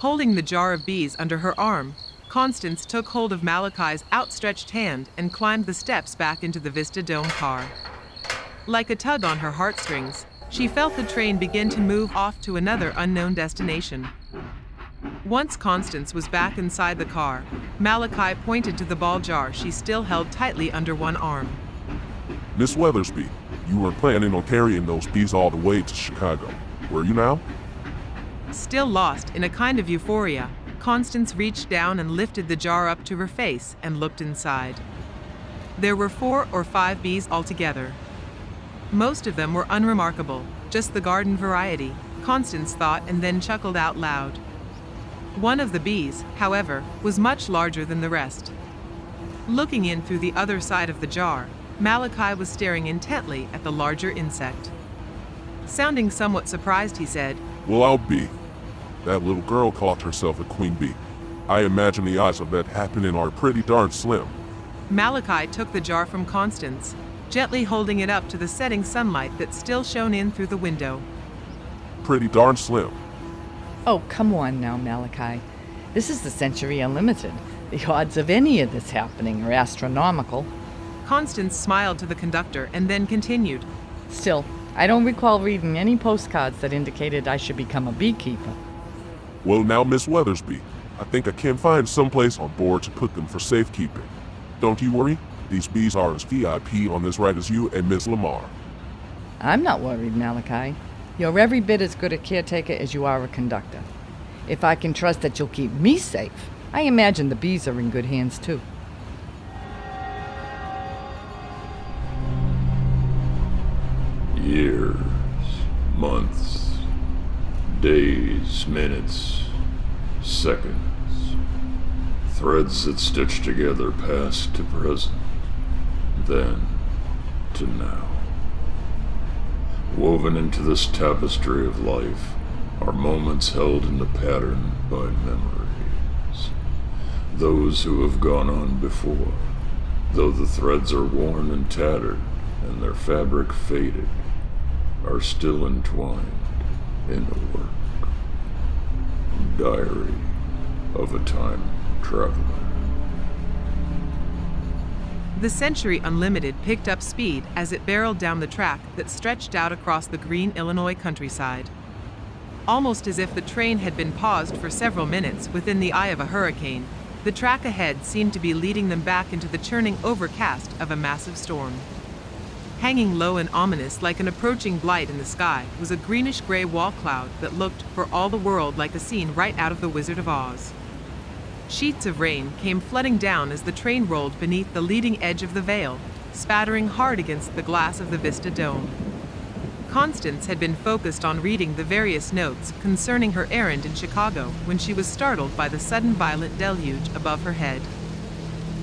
Holding the jar of bees under her arm, Constance took hold of Malachi's outstretched hand and climbed the steps back into the Vista Dome car. Like a tug on her heartstrings, she felt the train begin to move off to another unknown destination. Once Constance was back inside the car, Malachi pointed to the ball jar she still held tightly under one arm. Miss Weathersbee, you were planning on carrying those bees all the way to Chicago, were you now? Still lost in a kind of euphoria, Constance reached down and lifted the jar up to her face and looked inside. There were four or five bees altogether. Most of them were unremarkable, just the garden variety, Constance thought, and then chuckled out loud. One of the bees, however, was much larger than the rest. Looking in through the other side of the jar, Malachi was staring intently at the larger insect. Sounding somewhat surprised, he said, "Well, I'll be. That little girl called herself a queen bee. I imagine the odds of that happening are pretty darn slim." Malachi took the jar from Constance, gently holding it up to the setting sunlight that still shone in through the window. Pretty darn slim. Oh, come on now, Malachi. This is the Century Unlimited. The odds of any of this happening are astronomical. Constance smiled to the conductor and then continued. Still, I don't recall reading any postcards that indicated I should become a beekeeper. Well now, Miss Weathersbee, I think I can find someplace on board to put them for safekeeping. Don't you worry, these bees are as V I P on this ride as you and Miss Lamarr. I'm not worried, Malachi. You're every bit as good a caretaker as you are a conductor. If I can trust that you'll keep me safe, I imagine the bees are in good hands too. Years, months, days, minutes, seconds, threads that stitch together past to present, then to now. Woven into this tapestry of life are moments held into pattern by memories. Those who have gone on before, though the threads are worn and tattered and their fabric faded, are still entwined in a work. Diary of a Time Traveler. The Century Unlimited picked up speed as it barreled down the track that stretched out across the green Illinois countryside. Almost as if the train had been paused for several minutes within the eye of a hurricane, the track ahead seemed to be leading them back into the churning overcast of a massive storm. Hanging low and ominous like an approaching blight in the sky was a greenish-gray wall cloud that looked, for all the world, like a scene right out of The Wizard of Oz. Sheets of rain came flooding down as the train rolled beneath the leading edge of the veil, spattering hard against the glass of the Vista Dome. Constance had been focused on reading the various notes concerning her errand in Chicago when she was startled by the sudden violent deluge above her head.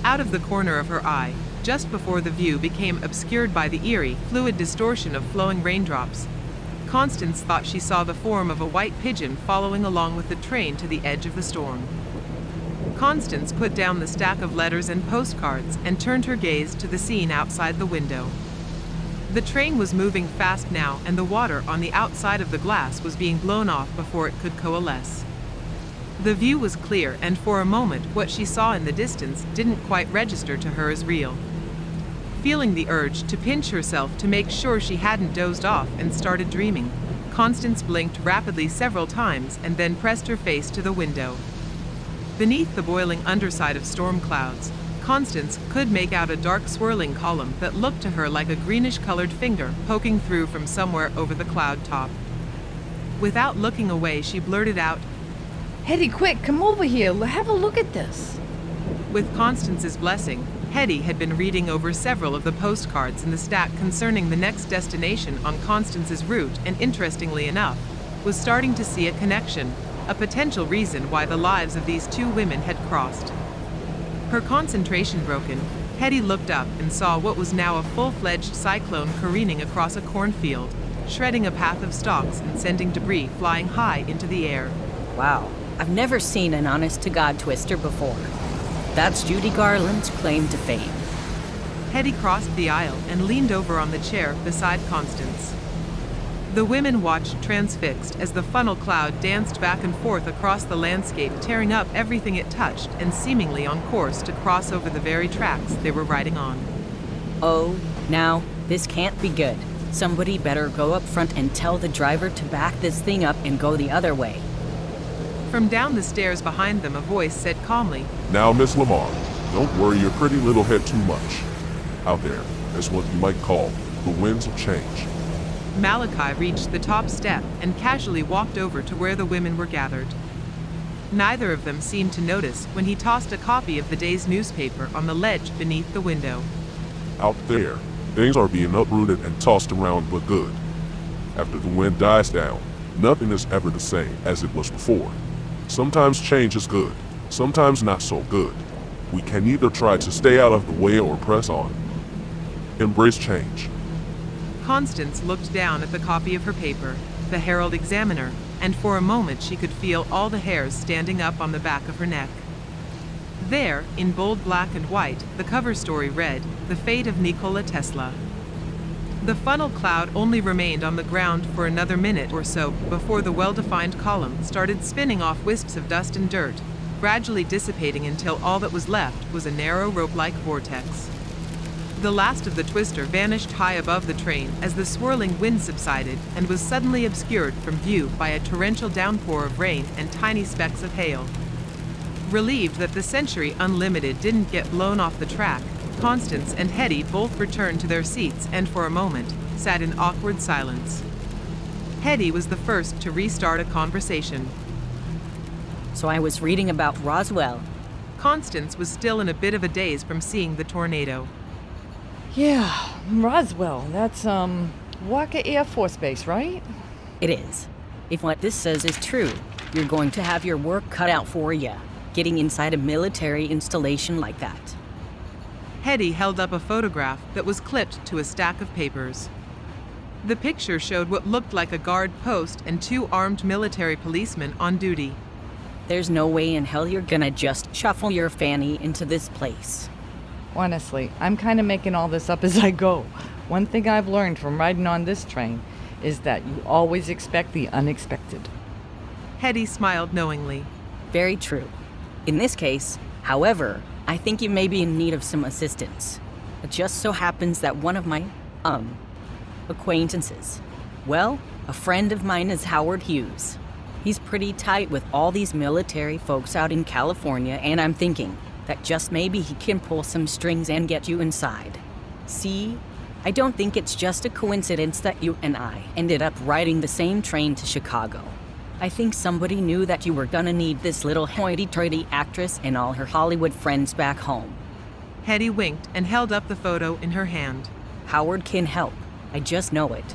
Out of the corner of her eye, just before the view became obscured by the eerie, fluid distortion of flowing raindrops, Constance thought she saw the form of a white pigeon following along with the train to the edge of the storm. Constance put down the stack of letters and postcards and turned her gaze to the scene outside the window. The train was moving fast now, and the water on the outside of the glass was being blown off before it could coalesce. The view was clear, and for a moment what she saw in the distance didn't quite register to her as real. Feeling the urge to pinch herself to make sure she hadn't dozed off and started dreaming, Constance blinked rapidly several times and then pressed her face to the window. Beneath the boiling underside of storm clouds, Constance could make out a dark swirling column that looked to her like a greenish-colored finger poking through from somewhere over the cloud top. Without looking away, she blurted out, Hedy, quick, come over here. Have a look at this. With Constance's blessing, Hedy had been reading over several of the postcards in the stack concerning the next destination on Constance's route, and interestingly enough, was starting to see a connection, a potential reason why the lives of these two women had crossed. Her concentration broken, Hedy looked up and saw what was now a full-fledged cyclone careening across a cornfield, shredding a path of stalks and sending debris flying high into the air. Wow, I've never seen an honest-to-God twister before. That's Judy Garland's claim to fame. Hedy crossed the aisle and leaned over on the chair beside Constance. The women watched transfixed as the funnel cloud danced back and forth across the landscape, tearing up everything it touched and seemingly on course to cross over the very tracks they were riding on. Oh, now, this can't be good. Somebody better go up front and tell the driver to back this thing up and go the other way. From down the stairs behind them, a voice said calmly, Now, Miss Lamarr, don't worry your pretty little head too much. Out there, there's what you might call the winds of change. Malachi reached the top step and casually walked over to where the women were gathered. Neither of them seemed to notice when he tossed a copy of the day's newspaper on the ledge beneath the window. Out there, things are being uprooted and tossed around, but good. After the wind dies down, nothing is ever the same as it was before. Sometimes change is good, sometimes not so good. We can either try to stay out of the way or press on. Embrace change. Constance looked down at the copy of her paper, the Herald Examiner, and for a moment she could feel all the hairs standing up on the back of her neck. There, in bold black and white, the cover story read, The Fate of Nikola Tesla. The funnel cloud only remained on the ground for another minute or so before the well-defined column started spinning off wisps of dust and dirt, gradually dissipating until all that was left was a narrow rope-like vortex. The last of the twister vanished high above the train as the swirling wind subsided and was suddenly obscured from view by a torrential downpour of rain and tiny specks of hail. Relieved that the Century Unlimited didn't get blown off the track, Constance and Hedy both returned to their seats and for a moment sat in awkward silence. Hedy was the first to restart a conversation. So I was reading about Roswell. Constance was still in a bit of a daze from seeing the tornado. Yeah, Roswell, that's, um, Walker Air Force Base, right? It is. If what this says is true, you're going to have your work cut out for you, getting inside a military installation like that. Hedy held up a photograph that was clipped to a stack of papers. The picture showed what looked like a guard post and two armed military policemen on duty. There's no way in hell you're gonna just shuffle your fanny into this place. Honestly, I'm kind of making all this up as I go. One thing I've learned from riding on this train is that you always expect the unexpected. Hedy smiled knowingly. Very true. In this case, however, I think you may be in need of some assistance. It just so happens that one of my, um, acquaintances, well, a friend of mine is Howard Hughes. He's pretty tight with all these military folks out in California, and I'm thinking that just maybe he can pull some strings and get you inside. See, I don't think it's just a coincidence that you and I ended up riding the same train to Chicago. I think somebody knew that you were gonna need this little hoity-toity actress and all her Hollywood friends back home. Hedy winked and held up the photo in her hand. Howard can help. I just know it.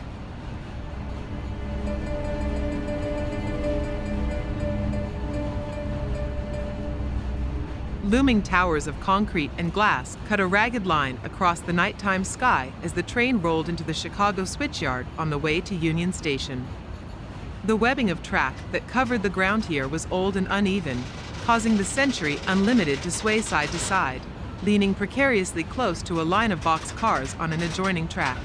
Looming towers of concrete and glass cut a ragged line across the nighttime sky as the train rolled into the Chicago switchyard on the way to Union Station. The webbing of track that covered the ground here was old and uneven, causing the Century Unlimited to sway side to side, leaning precariously close to a line of box cars on an adjoining track.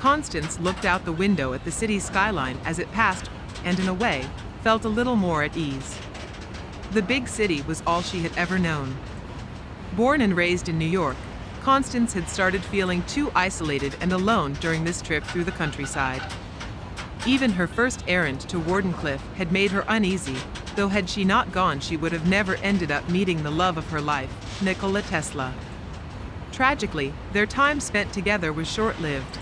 Constance looked out the window at the city skyline as it passed and, in a way, felt a little more at ease. The big city was all she had ever known. Born and raised in New York, Constance had started feeling too isolated and alone during this trip through the countryside. Even her first errand to Wardenclyffe had made her uneasy, though had she not gone she would have never ended up meeting the love of her life, Nikola Tesla. Tragically, their time spent together was short-lived.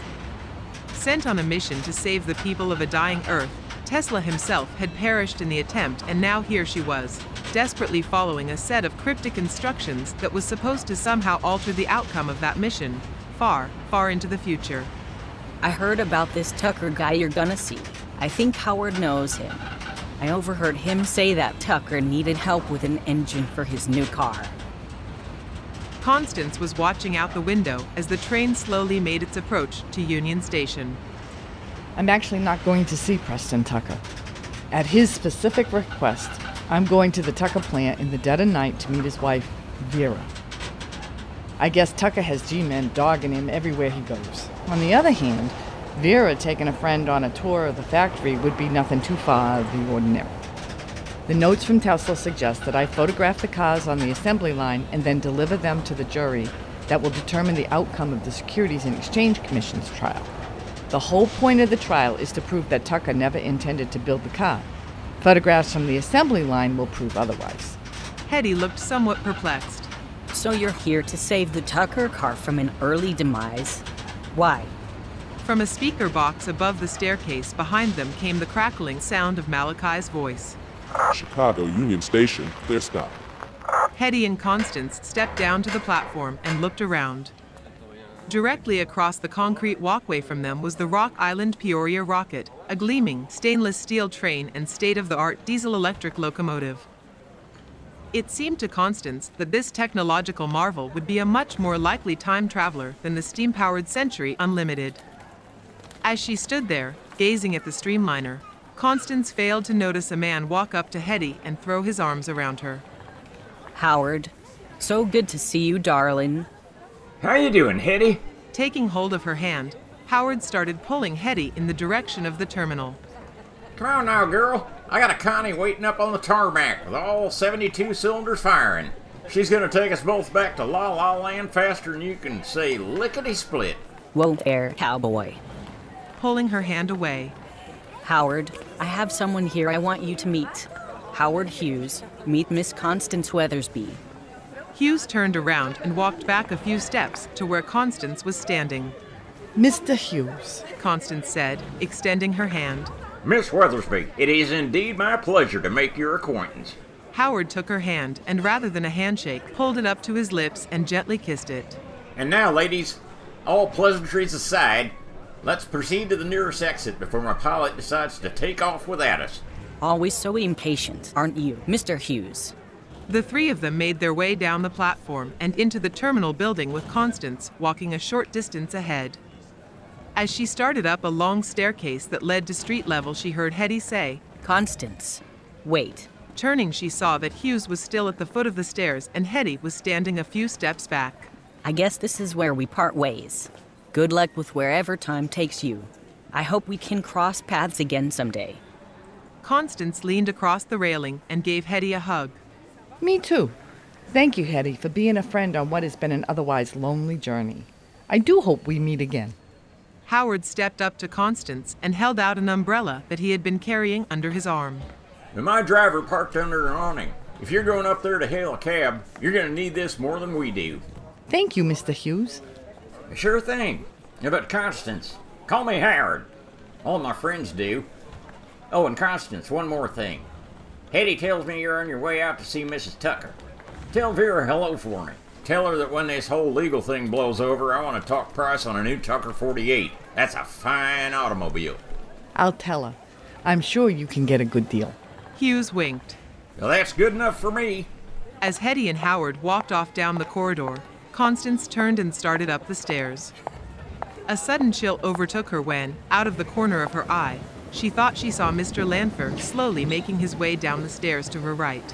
Sent on a mission to save the people of a dying Earth, Tesla himself had perished in the attempt, and now here she was, desperately following a set of cryptic instructions that was supposed to somehow alter the outcome of that mission, far, far into the future. I heard about this Tucker guy you're gonna see. I think Howard knows him. I overheard him say that Tucker needed help with an engine for his new car. Constance was watching out the window as the train slowly made its approach to Union Station. I'm actually not going to see Preston Tucker. At his specific request, I'm going to the Tucker plant in the dead of night to meet his wife, Vera. I guess Tucker has G-men dogging him everywhere he goes. On the other hand, Vera taking a friend on a tour of the factory would be nothing too far out of the ordinary. The notes from Tesla suggest that I photograph the cars on the assembly line and then deliver them to the jury that will determine the outcome of the Securities and Exchange Commission's trial. The whole point of the trial is to prove that Tucker never intended to build the car. Photographs from the assembly line will prove otherwise. Hedy looked somewhat perplexed. So you're here to save the Tucker car from an early demise? Why? From a speaker box above the staircase behind them came the crackling sound of Malachi's voice. Chicago Union Station, clear stop. Hedy and Constance stepped down to the platform and looked around. Directly across the concrete walkway from them was the Rock Island Peoria Rocket, a gleaming stainless steel train and state-of-the-art diesel-electric locomotive. It seemed to Constance that this technological marvel would be a much more likely time traveler than the steam-powered Century Unlimited. As she stood there, gazing at the streamliner, Constance failed to notice a man walk up to Hedy and throw his arms around her. Howard, so good to see you, darling. How you doing, Hedy? Taking hold of her hand, Howard started pulling Hedy in the direction of the terminal. Come on now, girl. I got a Connie waiting up on the tarmac with all seventy-two cylinders firing. She's gonna take us both back to La La Land faster than you can say lickety-split. Whoa there, cowboy. Pulling her hand away. Howard, I have someone here I want you to meet. Howard Hughes, meet Miss Constance Weathersbee. Hughes turned around and walked back a few steps to where Constance was standing. Mister Hughes, Constance said, extending her hand. Miss Weathersbee, it is indeed my pleasure to make your acquaintance. Howard took her hand and, rather than a handshake, pulled it up to his lips and gently kissed it. And now, ladies, all pleasantries aside, let's proceed to the nearest exit before my pilot decides to take off without us. Always so impatient, aren't you, Mister Hughes? The three of them made their way down the platform and into the terminal building with Constance walking a short distance ahead. As she started up a long staircase that led to street level, she heard Hedy say, Constance, wait. Turning, she saw that Hughes was still at the foot of the stairs and Hedy was standing a few steps back. I guess this is where we part ways. Good luck with wherever time takes you. I hope we can cross paths again someday. Constance leaned across the railing and gave Hedy a hug. Me too. Thank you, Hedy, for being a friend on what has been an otherwise lonely journey. I do hope we meet again. Howard stepped up to Constance and held out an umbrella that he had been carrying under his arm. And my driver parked under an awning. If you're going up there to hail a cab, you're going to need this more than we do. Thank you, Mister Hughes. Sure thing. But Constance, call me Howard. All my friends do. Oh, and Constance, one more thing. Hedy tells me you're on your way out to see Missus Tucker. Tell Vera hello for me. Tell her that when this whole legal thing blows over, I want to talk price on a new Tucker forty-eight. That's a fine automobile. I'll tell her. I'm sure you can get a good deal. Hughes winked. Well, that's good enough for me. As Hedy and Howard walked off down the corridor, Constance turned and started up the stairs. A sudden chill overtook her when, out of the corner of her eye, she thought she saw Mister Lanphere slowly making his way down the stairs to her right.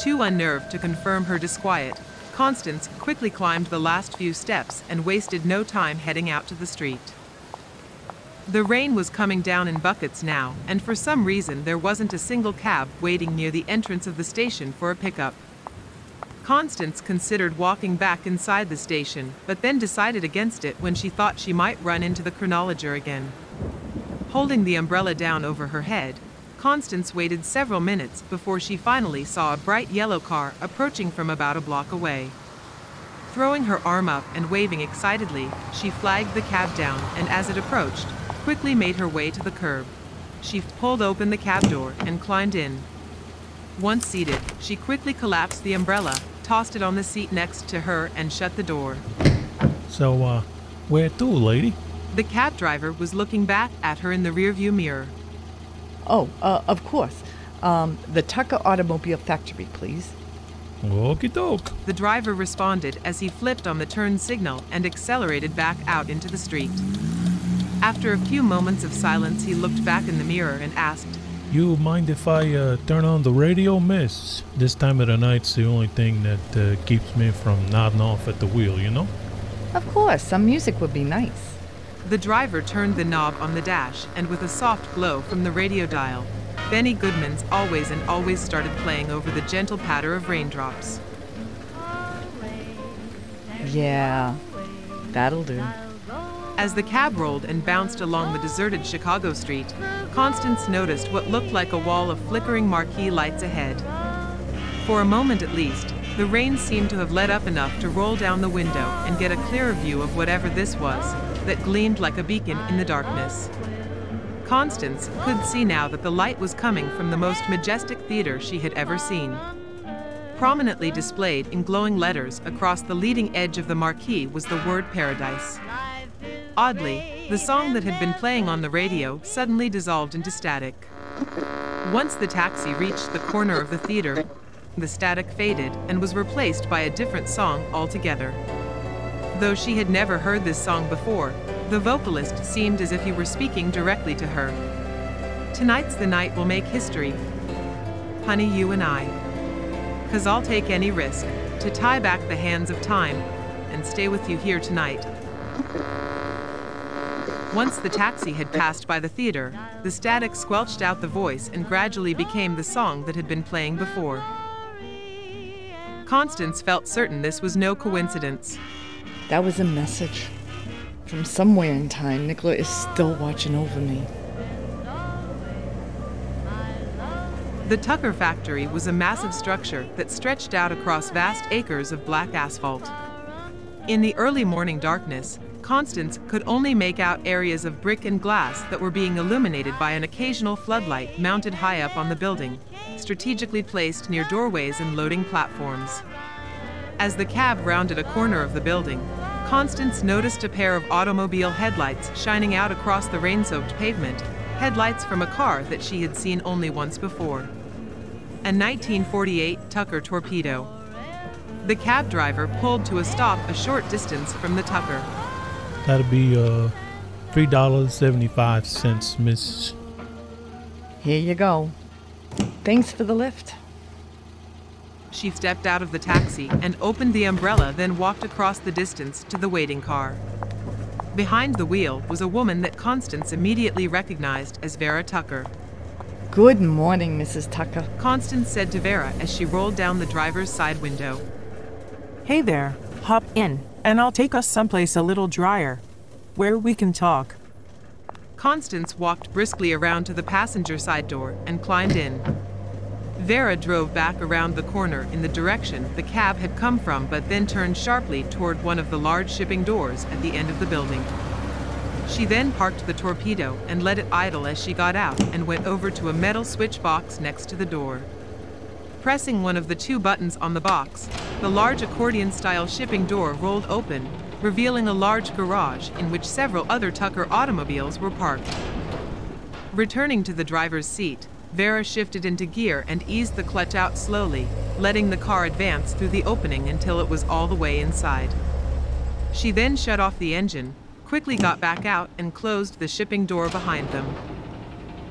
Too unnerved to confirm her disquiet, Constance quickly climbed the last few steps and wasted no time heading out to the street. The rain was coming down in buckets now, and for some reason there wasn't a single cab waiting near the entrance of the station for a pickup. Constance considered walking back inside the station, but then decided against it when she thought she might run into the chronologer again. Holding the umbrella down over her head, Constance waited several minutes before she finally saw a bright yellow car approaching from about a block away. Throwing her arm up and waving excitedly, she flagged the cab down and, as it approached, quickly made her way to the curb. She pulled open the cab door and climbed in. Once seated, she quickly collapsed the umbrella, tossed it on the seat next to her, and shut the door. So, uh, where to, lady? The cab driver was looking back at her in the rearview mirror. Oh, uh, of course. Um, the Tucker Automobile Factory, please. Okie doke. The driver responded as he flipped on the turn signal and accelerated back out into the street. After a few moments of silence, he looked back in the mirror and asked, You mind if I uh, turn on the radio, miss? This time of the night's the only thing that uh, keeps me from nodding off at the wheel, you know? Of course, some music would be nice. The driver turned the knob on the dash, and with a soft glow from the radio dial, Benny Goodman's Always and Always started playing over the gentle patter of raindrops. Yeah, that'll do. As the cab rolled and bounced along the deserted Chicago street, Constance noticed what looked like a wall of flickering marquee lights ahead. For a moment at least, the rain seemed to have let up enough to roll down the window and get a clearer view of whatever this was that gleamed like a beacon in the darkness. Constance could see now that the light was coming from the most majestic theater she had ever seen. Prominently displayed in glowing letters across the leading edge of the marquee was the word Paradise. Oddly, the song that had been playing on the radio suddenly dissolved into static. Once the taxi reached the corner of the theater, the static faded and was replaced by a different song altogether. Though she had never heard this song before, the vocalist seemed as if he were speaking directly to her. Tonight's the night we'll make history, honey, you and I. 'Cause I'll take any risk to tie back the hands of time and stay with you here tonight. Once the taxi had passed by the theater, the static squelched out the voice and gradually became the song that had been playing before. Constance felt certain this was no coincidence. That was a message. From somewhere in time, Nikola is still watching over me. The Tucker factory was a massive structure that stretched out across vast acres of black asphalt. In the early morning darkness, Constance could only make out areas of brick and glass that were being illuminated by an occasional floodlight mounted high up on the building, strategically placed near doorways and loading platforms. As the cab rounded a corner of the building, Constance noticed a pair of automobile headlights shining out across the rain-soaked pavement, headlights from a car that she had seen only once before. A nineteen forty-eight Tucker torpedo. The cab driver pulled to a stop a short distance from the Tucker. That'll be uh, three dollars and seventy-five cents, miss. Here you go. Thanks for the lift. She stepped out of the taxi and opened the umbrella, then walked across the distance to the waiting car. Behind the wheel was a woman that Constance immediately recognized as Vera Tucker. Good morning, Missus Tucker, Constance said to Vera as she rolled down the driver's side window. Hey there, hop in, and I'll take us someplace a little drier, where we can talk. Constance walked briskly around to the passenger side door and climbed in. Vera drove back around the corner in the direction the cab had come from, but then turned sharply toward one of the large shipping doors at the end of the building. She then parked the torpedo and let it idle as she got out and went over to a metal switch box next to the door. Pressing one of the two buttons on the box, the large accordion-style shipping door rolled open, revealing a large garage in which several other Tucker automobiles were parked. Returning to the driver's seat, Vera shifted into gear and eased the clutch out slowly, letting the car advance through the opening until it was all the way inside. She then shut off the engine, quickly got back out, and closed the shipping door behind them.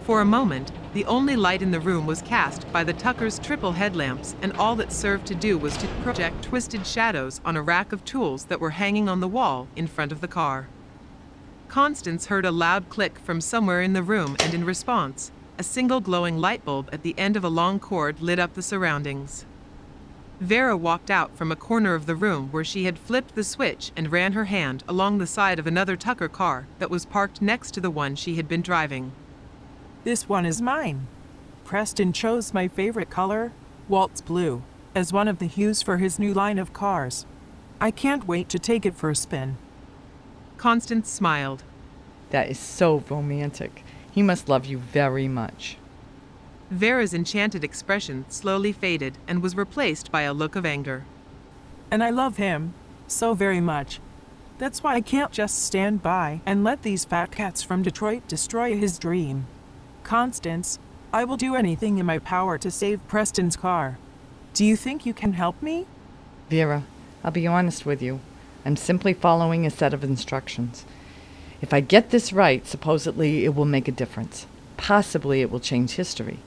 For a moment, the only light in the room was cast by the Tucker's triple headlamps, and all that served to do was to project twisted shadows on a rack of tools that were hanging on the wall in front of the car. Constance heard a loud click from somewhere in the room, and in response, a single glowing light bulb at the end of a long cord lit up the surroundings. Vera walked out from a corner of the room where she had flipped the switch and ran her hand along the side of another Tucker car that was parked next to the one she had been driving. This one is mine. Preston chose my favorite color, waltz blue, as one of the hues for his new line of cars. I can't wait to take it for a spin. Constance smiled. That is so romantic. He must love you very much. Vera's enchanted expression slowly faded and was replaced by a look of anger. And I love him so very much. That's why I can't just stand by and let these fat cats from Detroit destroy his dream. Constance, I will do anything in my power to save Preston's car. Do you think you can help me? Vera, I'll be honest with you. I'm simply following a set of instructions. If I get this right, supposedly it will make a difference. Possibly it will change history.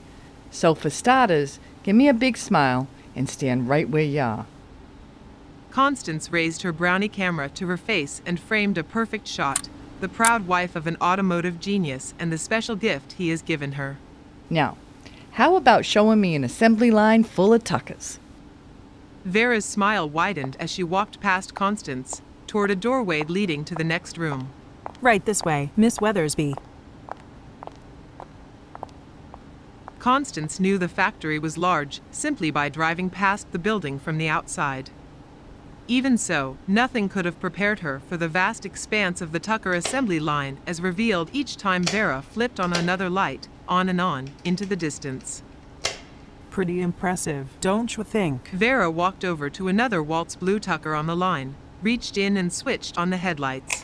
So for starters, give me a big smile and stand right where you are. Constance raised her brownie camera to her face and framed a perfect shot, the proud wife of an automotive genius and the special gift he has given her. Now, how about showing me an assembly line full of Tuckers? Vera's smile widened as she walked past Constance, toward a doorway leading to the next room. Right this way, Miss Weathersbee. Constance knew the factory was large simply by driving past the building from the outside. Even so, nothing could have prepared her for the vast expanse of the Tucker assembly line as revealed each time Vera flipped on another light, on and on, into the distance. Pretty impressive, don't you think? Vera walked over to another waltz blue Tucker on the line, reached in and switched on the headlights.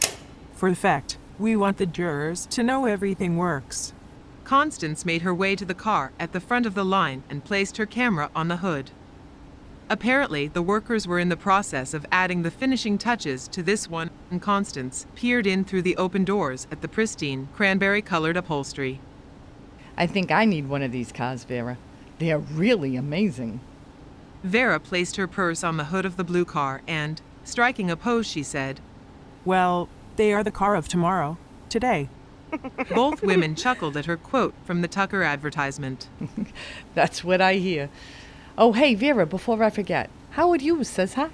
For effect, we want the jurors to know everything works. Constance made her way to the car at the front of the line and placed her camera on the hood. Apparently, the workers were in the process of adding the finishing touches to this one, and Constance peered in through the open doors at the pristine, cranberry-colored upholstery. I think I need one of these cars, Vera. They are really amazing. Vera placed her purse on the hood of the blue car and, striking a pose, she said, Well, they are the car of tomorrow, today. Both women chuckled at her quote from the Tucker advertisement. That's what I hear. Oh, hey, Vera, before I forget, Howard Hughes says hi.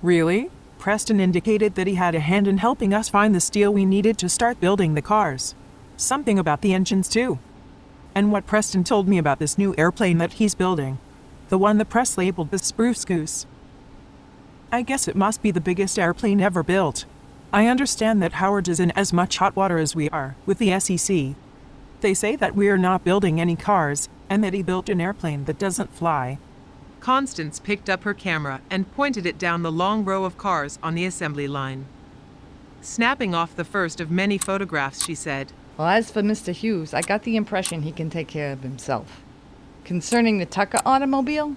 Really? Preston indicated that he had a hand in helping us find the steel we needed to start building the cars. Something about the engines, too. And what Preston told me about this new airplane that he's building. The one the press labeled the Spruce Goose. I guess it must be the biggest airplane ever built. I understand that Howard is in as much hot water as we are with the S E C. They say that we are not building any cars, and that he built an airplane that doesn't fly. Constance picked up her camera and pointed it down the long row of cars on the assembly line. Snapping off the first of many photographs, she said, Well, as for Mister Hughes, I got the impression he can take care of himself. Concerning the Tucker automobile,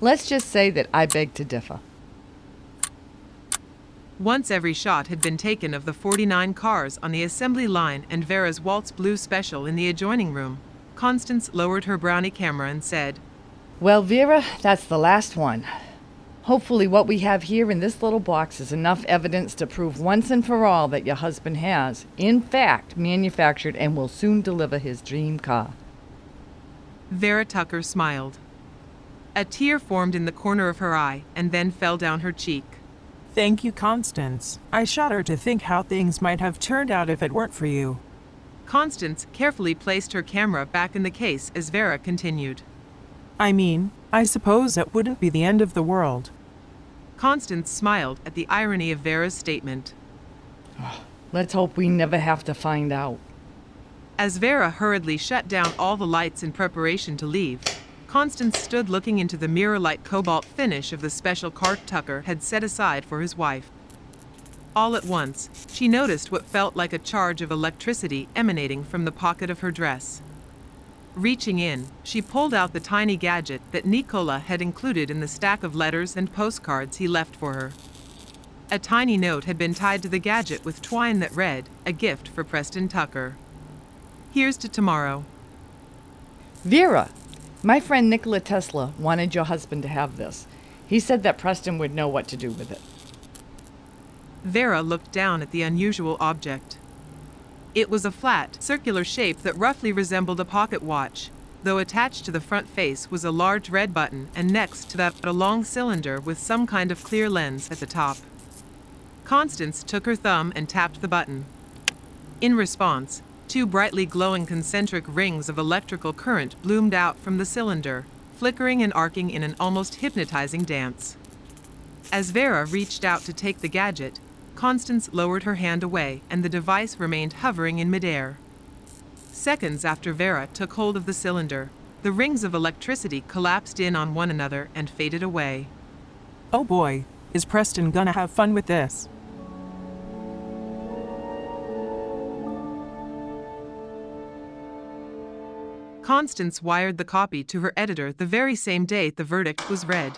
let's just say that I beg to differ. Once every shot had been taken of the forty-nine cars on the assembly line and Vera's Waltz Blue Special in the adjoining room, Constance lowered her brownie camera and said, Well, Vera, that's the last one. Hopefully what we have here in this little box is enough evidence to prove once and for all that your husband has, in fact, manufactured and will soon deliver his dream car. Vera Tucker smiled. A tear formed in the corner of her eye and then fell down her cheek. Thank you, Constance. I shudder to think how things might have turned out if it weren't for you. Constance carefully placed her camera back in the case as Vera continued. I mean, I suppose that wouldn't be the end of the world. Constance smiled at the irony of Vera's statement. Let's hope we never have to find out. As Vera hurriedly shut down all the lights in preparation to leave, Constance stood looking into the mirror-like cobalt finish of the special car Tucker had set aside for his wife. All at once, she noticed what felt like a charge of electricity emanating from the pocket of her dress. Reaching in, she pulled out the tiny gadget that Nikola had included in the stack of letters and postcards he left for her. A tiny note had been tied to the gadget with twine that read, A gift for Preston Tucker. Here's to tomorrow. Vera, my friend Nikola Tesla wanted your husband to have this. He said that Preston would know what to do with it. Vera looked down at the unusual object. It was a flat, circular shape that roughly resembled a pocket watch, though attached to the front face was a large red button and next to that a long cylinder with some kind of clear lens at the top. Constance took her thumb and tapped the button. In response, two brightly glowing concentric rings of electrical current bloomed out from the cylinder, flickering and arcing in an almost hypnotizing dance. As Vera reached out to take the gadget, Constance lowered her hand away, and the device remained hovering in midair. Seconds after Vera took hold of the cylinder, the rings of electricity collapsed in on one another and faded away. Oh boy, is Preston gonna have fun with this? Constance wired the copy to her editor the very same day the verdict was read.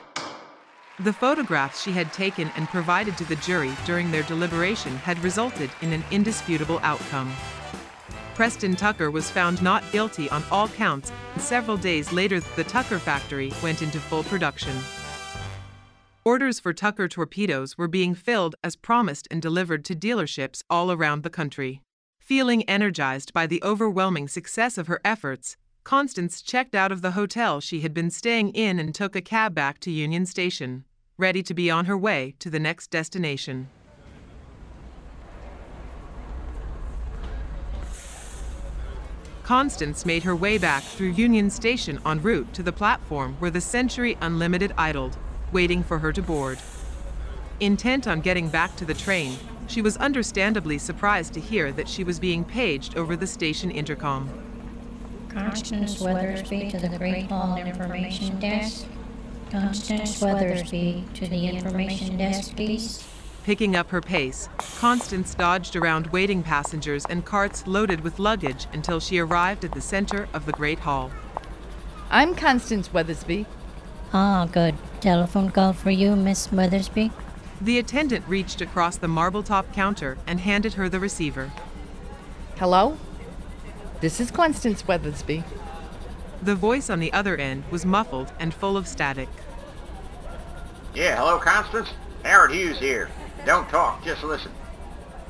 The photographs she had taken and provided to the jury during their deliberation had resulted in an indisputable outcome. Preston Tucker was found not guilty on all counts, and several days later the Tucker factory went into full production. Orders for Tucker torpedoes were being filled as promised and delivered to dealerships all around the country. Feeling energized by the overwhelming success of her efforts, Constance checked out of the hotel she had been staying in and took a cab back to Union Station, ready to be on her way to the next destination. Constance made her way back through Union Station en route to the platform where the Century Unlimited idled, waiting for her to board. Intent on getting back to the train, she was understandably surprised to hear that she was being paged over the station intercom. Constance Weathersbee to the Great Hall Information Desk. Constance Weathersbee to the Information Desk, please. Picking up her pace, Constance dodged around waiting passengers and carts loaded with luggage until she arrived at the center of the Great Hall. I'm Constance Weathersbee. Ah, good. Telephone call for you, Miss Weathersbee. The attendant reached across the marble-top counter and handed her the receiver. Hello? This is Constance Weathersbee. The voice on the other end was muffled and full of static. Yeah, hello, Constance. Howard Hughes here. Don't talk, just listen.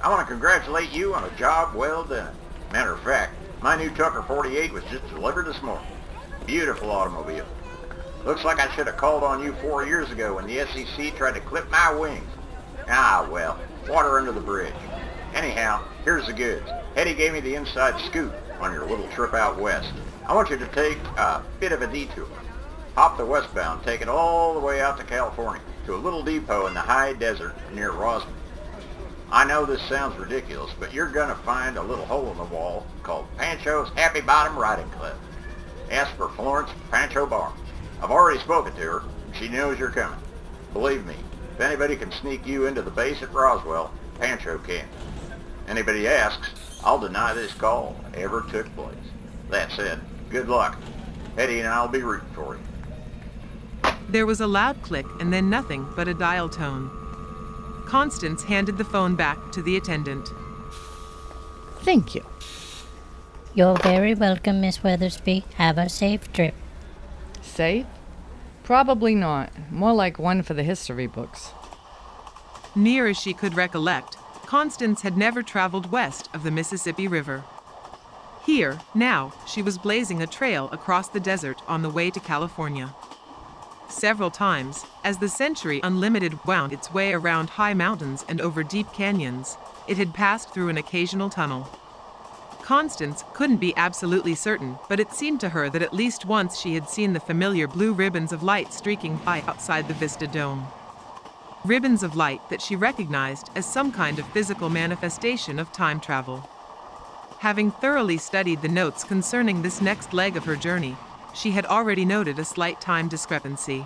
I want to congratulate you on a job well done. Matter of fact, my new Tucker forty-eight was just delivered this morning. Beautiful automobile. Looks like I should have called on you four years ago when the S E C tried to clip my wings. Ah, well, water under the bridge. Anyhow, here's the goods. Hedy gave me the inside scoop on your little trip out west. I want you to take a bit of a detour. Hop the westbound, take it all the way out to California, to a little depot in the high desert near Roswell. I know this sounds ridiculous, but you're going to find a little hole in the wall called Pancho's Happy Bottom Riding Club. Ask for Florence Pancho Barnes. I've already spoken to her, and she knows you're coming. Believe me, if anybody can sneak you into the base at Roswell, Pancho can. Anybody asks, I'll deny this call ever took place. That said, good luck. Hedy and I'll be rooting for you. There was a loud click and then nothing but a dial tone. Constance handed the phone back to the attendant. Thank you. You're very welcome, Miss Weathersbee. Have a safe trip. Safe? Probably not. More like one for the history books. Near as she could recollect, Constance had never traveled west of the Mississippi River. Here, now, she was blazing a trail across the desert on the way to California. Several times, as the Century Unlimited wound its way around high mountains and over deep canyons, it had passed through an occasional tunnel. Constance couldn't be absolutely certain, but it seemed to her that at least once she had seen the familiar blue ribbons of light streaking by outside the Vista Dome. Ribbons of light that she recognized as some kind of physical manifestation of time travel. Having thoroughly studied the notes concerning this next leg of her journey, she had already noted a slight time discrepancy.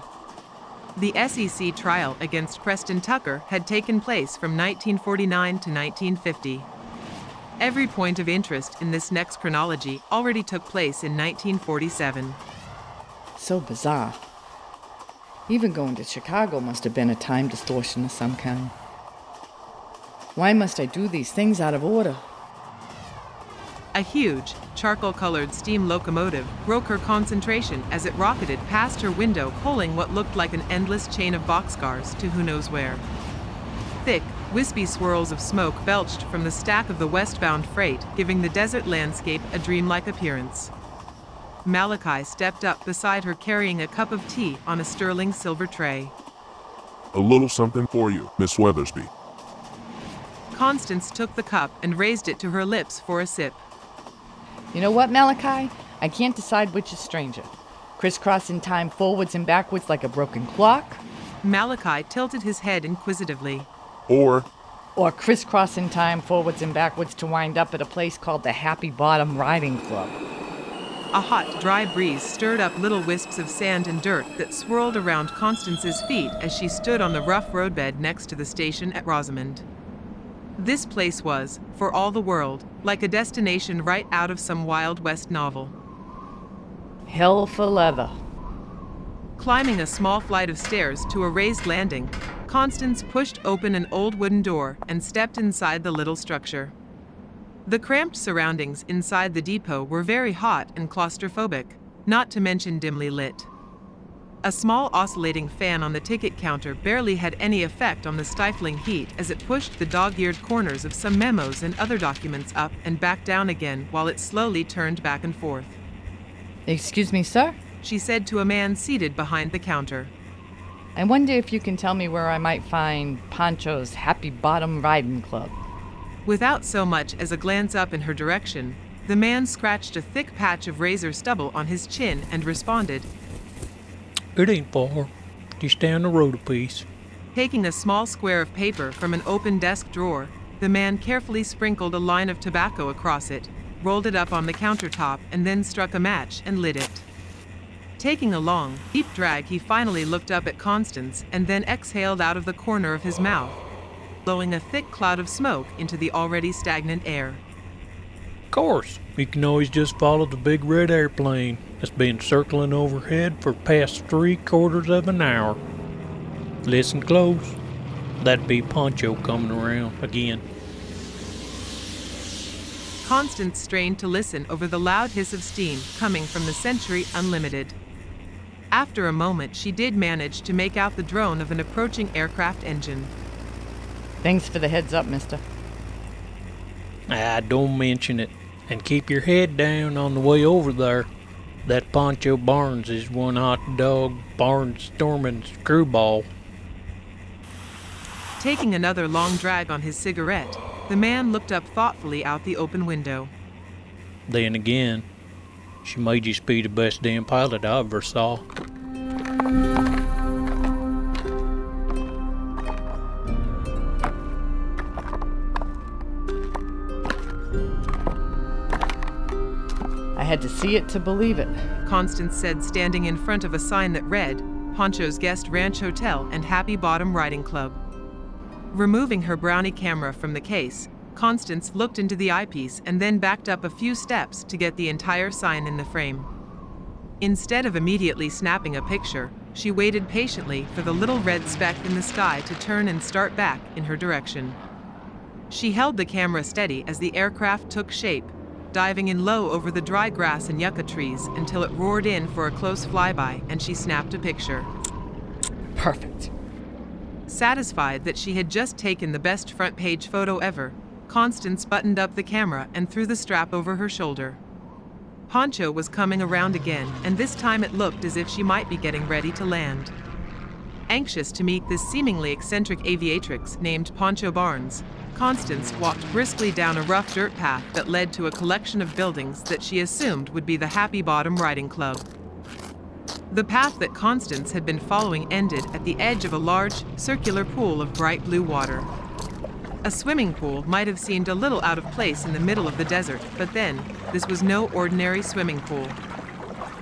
The S E C trial against Preston Tucker had taken place from nineteen forty-nine to nineteen fifty. Every point of interest in this next chronology already took place in nineteen forty-seven. So bizarre. Even going to Chicago must have been a time distortion of some kind. Why must I do these things out of order? A huge, charcoal-colored steam locomotive broke her concentration as it rocketed past her window, pulling what looked like an endless chain of boxcars to who knows where. Thick, wispy swirls of smoke belched from the stack of the westbound freight, giving the desert landscape a dreamlike appearance. Malachi stepped up beside her, carrying a cup of tea on a sterling silver tray. A little something for you, Miss Weathersbee. Constance took the cup and raised it to her lips for a sip. You know what, Malachi? I can't decide which is stranger. Crisscrossing time forwards and backwards like a broken clock? Malachi tilted his head inquisitively. Or or crisscrossing time forwards and backwards to wind up at a place called the Happy Bottom Riding Club. A hot, dry breeze stirred up little wisps of sand and dirt that swirled around Constance's feet as she stood on the rough roadbed next to the station at Rosamond. This place was, for all the world, like a destination right out of some Wild West novel. Hell for leather. Climbing a small flight of stairs to a raised landing, Constance pushed open an old wooden door and stepped inside the little structure. The cramped surroundings inside the depot were very hot and claustrophobic, not to mention dimly lit. A small oscillating fan on the ticket counter barely had any effect on the stifling heat as it pushed the dog-eared corners of some memos and other documents up and back down again while it slowly turned back and forth. "Excuse me, sir?" she said to a man seated behind the counter. "I wonder if you can tell me where I might find Pancho's Happy Bottom Riding Club." Without so much as a glance up in her direction, the man scratched a thick patch of razor stubble on his chin and responded, "It ain't far. Just down the road a piece." Taking a small square of paper from an open desk drawer, the man carefully sprinkled a line of tobacco across it, rolled it up on the countertop, and then struck a match and lit it. Taking a long, deep drag, he finally looked up at Constance and then exhaled out of the corner of his mouth, blowing a thick cloud of smoke into the already stagnant air. "Of course, you can always just follow the big red airplane that's been circling overhead for past three quarters of an hour. Listen close. That'd be Pancho coming around again." Constance strained to listen over the loud hiss of steam coming from the Century Unlimited. After a moment, she did manage to make out the drone of an approaching aircraft engine. "Thanks for the heads up, mister." "Ah, don't mention it. And keep your head down on the way over there. That Pancho Barnes is one hot dog barnstorming screwball." Taking another long drag on his cigarette, the man looked up thoughtfully out the open window. "Then again, she may just be the best damn pilot I ever saw." "Had to see it to believe it," Constance said, standing in front of a sign that read, "Pancho's Guest Ranch Hotel and Happy Bottom Riding Club." Removing her Brownie camera from the case, Constance looked into the eyepiece and then backed up a few steps to get the entire sign in the frame. Instead of immediately snapping a picture, she waited patiently for the little red speck in the sky to turn and start back in her direction. She held the camera steady as the aircraft took shape, diving in low over the dry grass and yucca trees until it roared in for a close flyby and she snapped a picture. "Perfect." Satisfied that she had just taken the best front page photo ever, Constance buttoned up the camera and threw the strap over her shoulder. Pancho was coming around again, and this time it looked as if she might be getting ready to land. Anxious to meet this seemingly eccentric aviatrix named Pancho Barnes, Constance walked briskly down a rough dirt path that led to a collection of buildings that she assumed would be the Happy Bottom Riding Club. The path that Constance had been following ended at the edge of a large, circular pool of bright blue water. A swimming pool might have seemed a little out of place in the middle of the desert, but then, this was no ordinary swimming pool.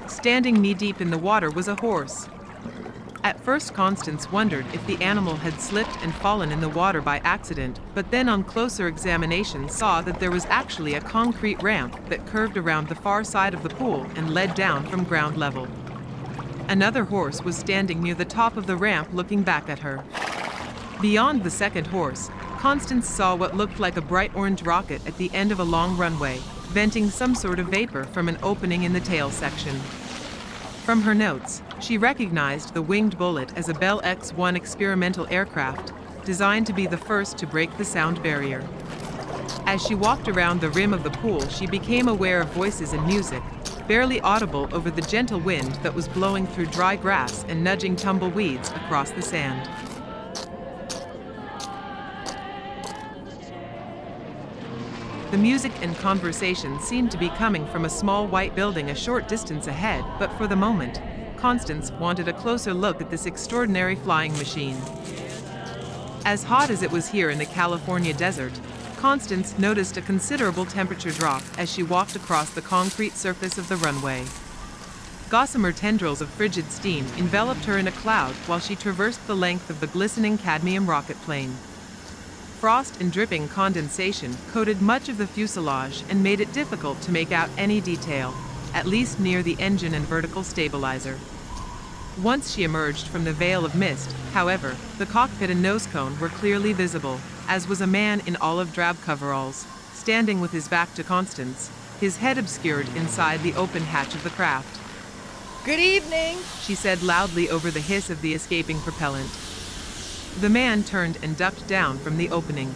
Standing knee-deep in the water was a horse. At first, Constance wondered if the animal had slipped and fallen in the water by accident, but then on closer examination saw that there was actually a concrete ramp that curved around the far side of the pool and led down from ground level. Another horse was standing near the top of the ramp looking back at her. Beyond the second horse, Constance saw what looked like a bright orange rocket at the end of a long runway, venting some sort of vapor from an opening in the tail section. From her notes, she recognized the winged bullet as a Bell X one experimental aircraft, designed to be the first to break the sound barrier. As she walked around the rim of the pool, she became aware of voices and music, barely audible over the gentle wind that was blowing through dry grass and nudging tumbleweeds across the sand. The music and conversation seemed to be coming from a small white building a short distance ahead, but for the moment, Constance wanted a closer look at this extraordinary flying machine. As hot as it was here in the California desert, Constance noticed a considerable temperature drop as she walked across the concrete surface of the runway. Gossamer tendrils of frigid steam enveloped her in a cloud while she traversed the length of the glistening cadmium rocket plane. Frost and dripping condensation coated much of the fuselage and made it difficult to make out any detail, at least near the engine and vertical stabilizer. Once she emerged from the veil of mist, however, the cockpit and nose cone were clearly visible, as was a man in olive drab coveralls, standing with his back to Constance, his head obscured inside the open hatch of the craft. "Good evening," she said loudly over the hiss of the escaping propellant. The man turned and ducked down from the opening.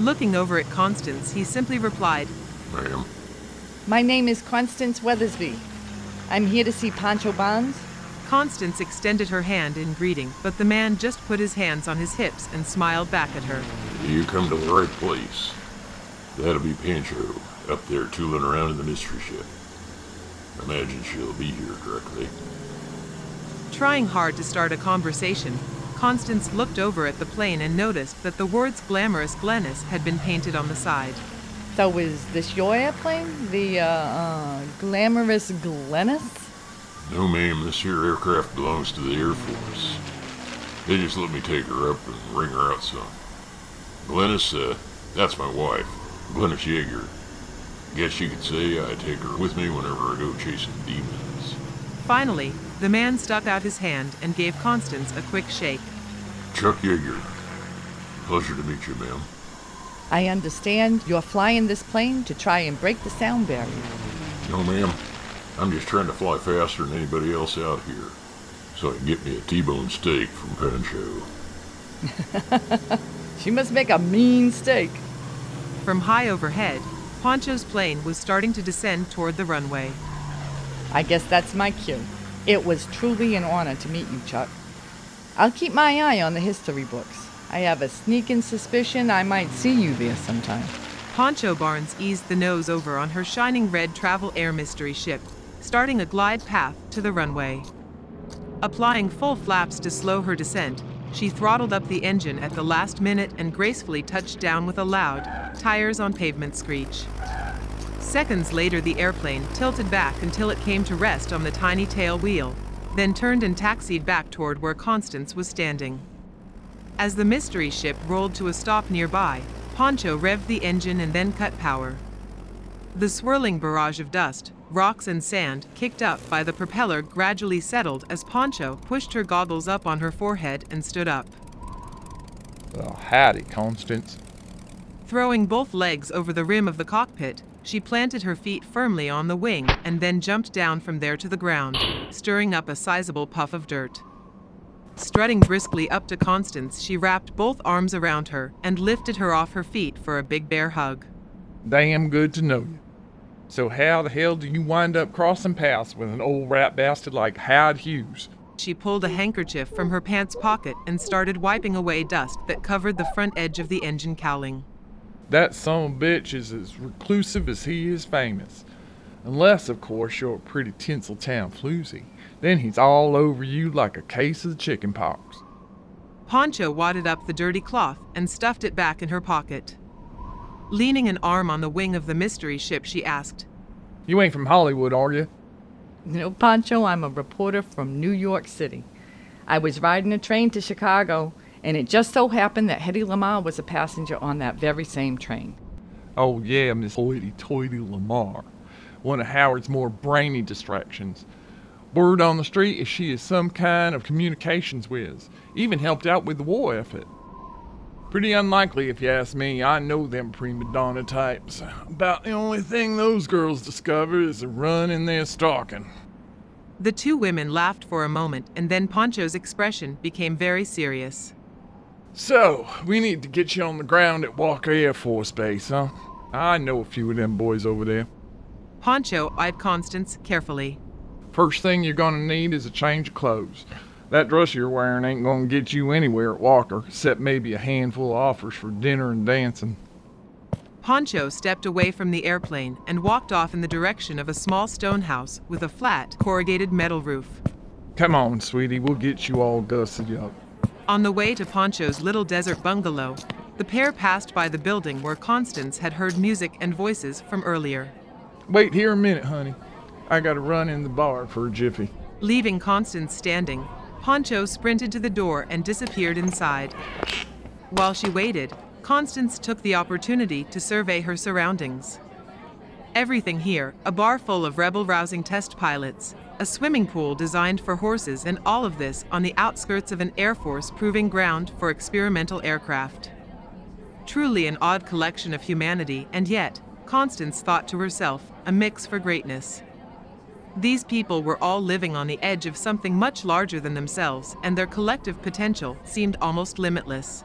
Looking over at Constance, he simply replied, "Ma'am." "My name is Constance Weathersbee. I'm here to see Pancho Barnes." Constance extended her hand in greeting, but the man just put his hands on his hips and smiled back at her. "You come to the right place. That'll be Pancho, up there tooling around in the mystery ship. Imagine she'll be here directly." Trying hard to start a conversation, Constance looked over at the plane and noticed that the words "Glamorous Glennis" had been painted on the side. "So is this your airplane? The, uh, uh, Glamorous Glennis?" "No, ma'am, this here aircraft belongs to the Air Force. They just let me take her up and ring her out some. Glennis, uh, that's my wife, Glennis Yeager. Guess you could say I take her with me whenever I go chasing demons." Finally, the man stuck out his hand and gave Constance a quick shake. "Chuck Yeager. Pleasure to meet you, ma'am." "I understand you're flying this plane to try and break the sound barrier." "No, ma'am. I'm just trying to fly faster than anybody else out here, so I can get me a T-bone steak from Pancho." "She must make a mean steak." From high overhead, Pancho's plane was starting to descend toward the runway. "I guess that's my cue. It was truly an honor to meet you, Chuck. I'll keep my eye on the history books. I have a sneaking suspicion I might see you there sometime." Pancho Barnes eased the nose over on her shining red Travel Air mystery ship, starting a glide path to the runway. Applying full flaps to slow her descent, she throttled up the engine at the last minute and gracefully touched down with a loud, tires-on-pavement screech. Seconds later, the airplane tilted back until it came to rest on the tiny tail wheel, then turned and taxied back toward where Constance was standing. As the mystery ship rolled to a stop nearby, Pancho revved the engine and then cut power. The swirling barrage of dust, rocks and sand kicked up by the propeller gradually settled as Pancho pushed her goggles up on her forehead and stood up. "Well, howdy, Constance." Throwing both legs over the rim of the cockpit, she planted her feet firmly on the wing and then jumped down from there to the ground, stirring up a sizable puff of dirt. Strutting briskly up to Constance, she wrapped both arms around her and lifted her off her feet for a big bear hug. "Damn good to know you. So how the hell do you wind up crossing paths with an old rat bastard like Howard Hughes?" She pulled a handkerchief from her pants pocket and started wiping away dust that covered the front edge of the engine cowling. "That son of a bitch is as reclusive as he is famous. Unless, of course, you're a pretty Tinseltown floozy. Then he's all over you like a case of the chicken pox." Pancho wadded up the dirty cloth and stuffed it back in her pocket. Leaning an arm on the wing of the mystery ship, she asked, "You ain't from Hollywood, are you?" "No, Pancho, I'm a reporter from New York City. I was riding a train to Chicago, and it just so happened that Hedy Lamarr was a passenger on that very same train." "Oh, yeah, Miss Hoity-Toity Lamarr. One of Howard's more brainy distractions. Word on the street is she is some kind of communications whiz. Even helped out with the war effort. Pretty unlikely, if you ask me. I know them prima donna types. About the only thing those girls discover is a run in their stocking." The two women laughed for a moment, and then Pancho's expression became very serious. "So, we need to get you on the ground at Walker Air Force Base, huh? I know a few of them boys over there." Pancho eyed Constance carefully. "First thing you're gonna need is a change of clothes. That dress you're wearing ain't gonna get you anywhere at Walker, except maybe a handful of offers for dinner and dancing." Pancho stepped away from the airplane and walked off in the direction of a small stone house with a flat, corrugated metal roof. "Come on, sweetie, we'll get you all gussied up." On the way to Pancho's little desert bungalow, the pair passed by the building where Constance had heard music and voices from earlier. Wait here a minute, honey. I gotta run in the bar for a jiffy. Leaving Constance standing, Pancho sprinted to the door and disappeared inside. While she waited, Constance took the opportunity to survey her surroundings. Everything here, a bar full of rebel-rousing test pilots, a swimming pool designed for horses, and all of this on the outskirts of an Air Force proving ground for experimental aircraft. Truly an odd collection of humanity, and yet, Constance thought to herself, a mix for greatness. These people were all living on the edge of something much larger than themselves, and their collective potential seemed almost limitless.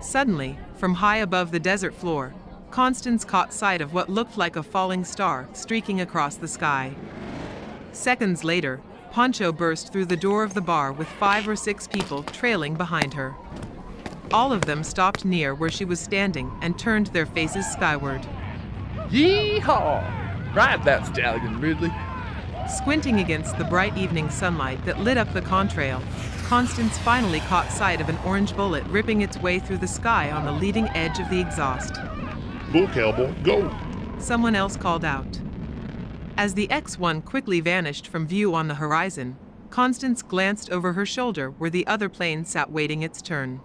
Suddenly, from high above the desert floor, Constance caught sight of what looked like a falling star streaking across the sky. Seconds later, Pancho burst through the door of the bar with five or six people trailing behind her. All of them stopped near where she was standing and turned their faces skyward. Yeehaw! Ride that stallion, Ridley. Squinting against the bright evening sunlight that lit up the contrail, Constance finally caught sight of an orange bullet ripping its way through the sky on the leading edge of the exhaust. Go, cowboy, go! Someone else called out. As the X one quickly vanished from view on the horizon, Constance glanced over her shoulder where the other plane sat waiting its turn.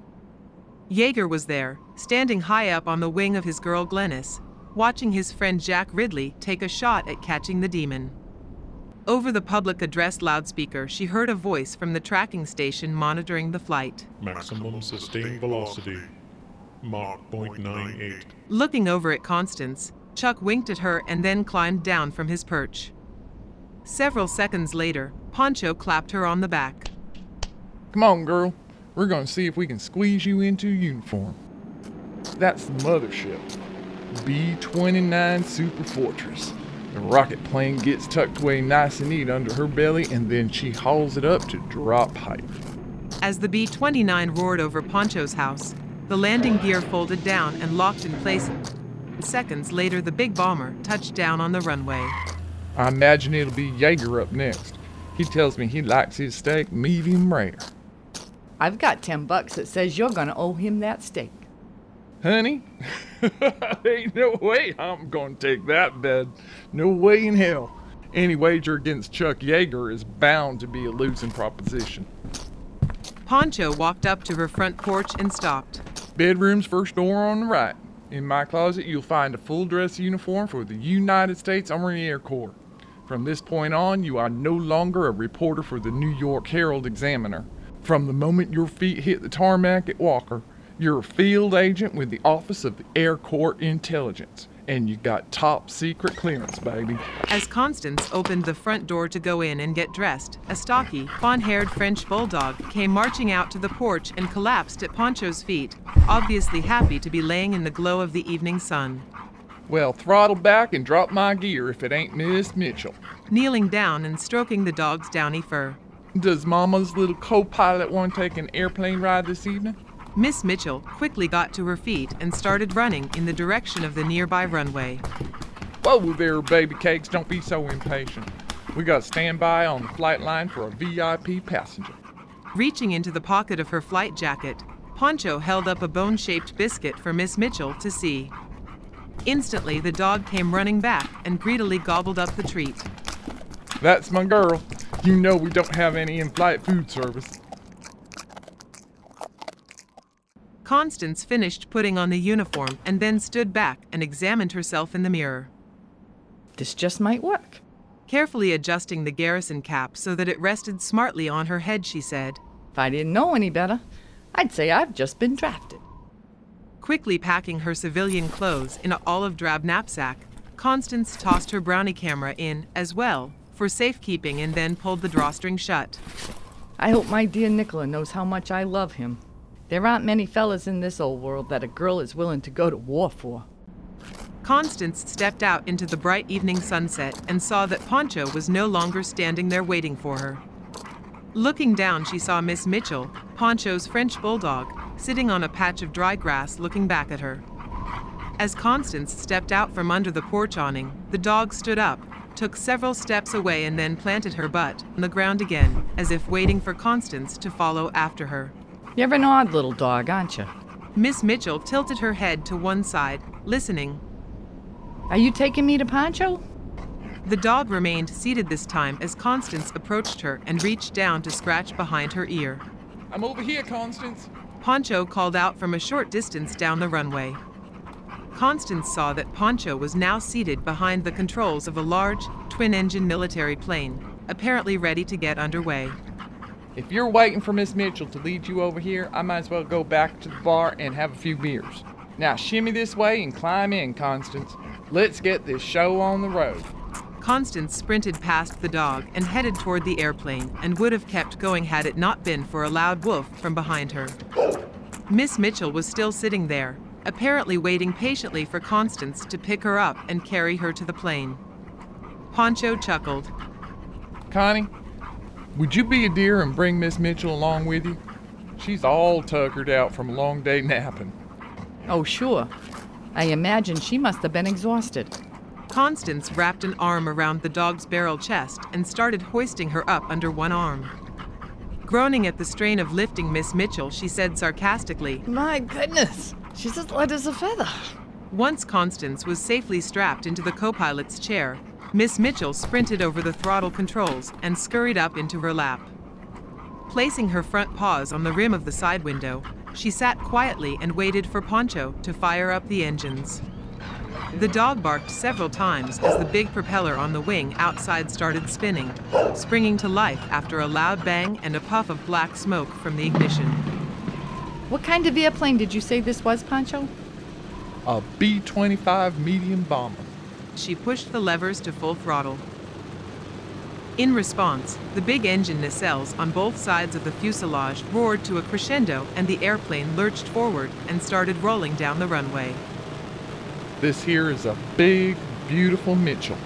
Yeager was there, standing high up on the wing of his girl Glennis, watching his friend Jack Ridley take a shot at catching the demon. Over the public address loudspeaker, she heard a voice from the tracking station monitoring the flight. Maximum sustained velocity, Mach point nine eight. Looking over at Constance, Chuck winked at her and then climbed down from his perch. Several seconds later, Pancho clapped her on the back. Come on, girl. We're going to see if we can squeeze you into uniform. That's the mothership, B twenty-nine Super Fortress. The rocket plane gets tucked away nice and neat under her belly, and then she hauls it up to drop height. As the B twenty-nine roared over Pancho's house, the landing gear folded down and locked in place. Seconds later, the big bomber touched down on the runway. I imagine it'll be Yeager up next. He tells me he likes his steak medium rare. I've got ten bucks that says you're gonna owe him that steak. Honey, ain't no way I'm gonna take that bet. No way in hell. Any wager against Chuck Yeager is bound to be a losing proposition. Pancho walked up to her front porch and stopped. Bedroom's first door on the right. In my closet, you'll find a full-dress uniform for the United States Army Air Corps. From this point on, you are no longer a reporter for the New York Herald Examiner. From the moment your feet hit the tarmac at Walker, you're a field agent with the Office of the Air Corps Intelligence, and you got top secret clearance, baby. As Constance opened the front door to go in and get dressed, a stocky, fawn-haired French bulldog came marching out to the porch and collapsed at Pancho's feet, obviously happy to be laying in the glow of the evening sun. Well, throttle back and drop my gear if it ain't Miss Mitchell. Kneeling down and stroking the dog's downy fur. Does Mama's little co-pilot want to take an airplane ride this evening? Miss Mitchell quickly got to her feet and started running in the direction of the nearby runway. Whoa there, baby cakes, don't be so impatient. We got to stand by on the flight line for a V I P passenger. Reaching into the pocket of her flight jacket, Pancho held up a bone-shaped biscuit for Miss Mitchell to see. Instantly, the dog came running back and greedily gobbled up the treat. That's my girl. You know we don't have any in-flight food service. Constance finished putting on the uniform and then stood back and examined herself in the mirror. This just might work. Carefully adjusting the garrison cap so that it rested smartly on her head, she said, If I didn't know any better, I'd say I've just been drafted. Quickly packing her civilian clothes in an olive drab knapsack, Constance tossed her brownie camera in as well, for safekeeping, and then pulled the drawstring shut. I hope my dear Nikola knows how much I love him. There aren't many fellas in this old world that a girl is willing to go to war for. Constance stepped out into the bright evening sunset and saw that Pancho was no longer standing there waiting for her. Looking down, she saw Miss Mitchell, Pancho's French bulldog, sitting on a patch of dry grass looking back at her. As Constance stepped out from under the porch awning, the dog stood up, took several steps away, and then planted her butt on the ground again, as if waiting for Constance to follow after her. You're an odd little dog, aren't you? Miss Mitchell tilted her head to one side, listening. Are you taking me to Pancho? The dog remained seated this time as Constance approached her and reached down to scratch behind her ear. I'm over here, Constance. Pancho called out from a short distance down the runway. Constance saw that Pancho was now seated behind the controls of a large, twin-engine military plane, apparently ready to get underway. If you're waiting for Miss Mitchell to lead you over here, I might as well go back to the bar and have a few beers. Now shimmy this way and climb in, Constance. Let's get this show on the road. Constance sprinted past the dog and headed toward the airplane and would have kept going had it not been for a loud woof from behind her. Miss Mitchell was still sitting there, apparently waiting patiently for Constance to pick her up and carry her to the plane. Pancho chuckled. Connie, would you be a dear and bring Miss Mitchell along with you? She's all tuckered out from a long day napping. Oh, sure. I imagine she must have been exhausted. Constance wrapped an arm around the dog's barrel chest and started hoisting her up under one arm. Groaning at the strain of lifting Miss Mitchell, she said sarcastically, My goodness, she's as light as a feather. Once Constance was safely strapped into the co-pilot's chair, Miss Mitchell sprinted over the throttle controls and scurried up into her lap. Placing her front paws on the rim of the side window, she sat quietly and waited for Pancho to fire up the engines. The dog barked several times as the big propeller on the wing outside started spinning, springing to life after a loud bang and a puff of black smoke from the ignition. What kind of airplane did you say this was, Pancho? A B twenty-five medium bomber. She pushed the levers to full throttle. In response, the big engine nacelles on both sides of the fuselage roared to a crescendo and the airplane lurched forward and started rolling down the runway. This here is a big, beautiful Mitchell.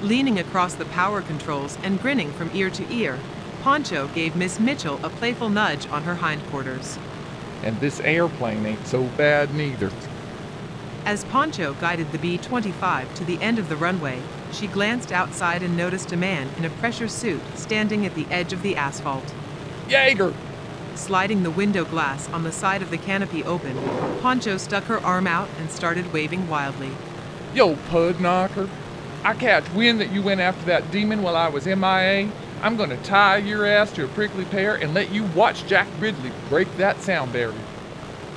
Leaning across the power controls and grinning from ear to ear, Pancho gave Miss Mitchell a playful nudge on her hindquarters. And this airplane ain't so bad neither. As Pancho guided the B twenty-five to the end of the runway, she glanced outside and noticed a man in a pressure suit standing at the edge of the asphalt. Yeager! Sliding the window glass on the side of the canopy open, Pancho stuck her arm out and started waving wildly. Yo, pud knocker. I catch wind that you went after that demon while I was M I A. I'm going to tie your ass to a prickly pear and let you watch Jack Ridley break that sound barrier.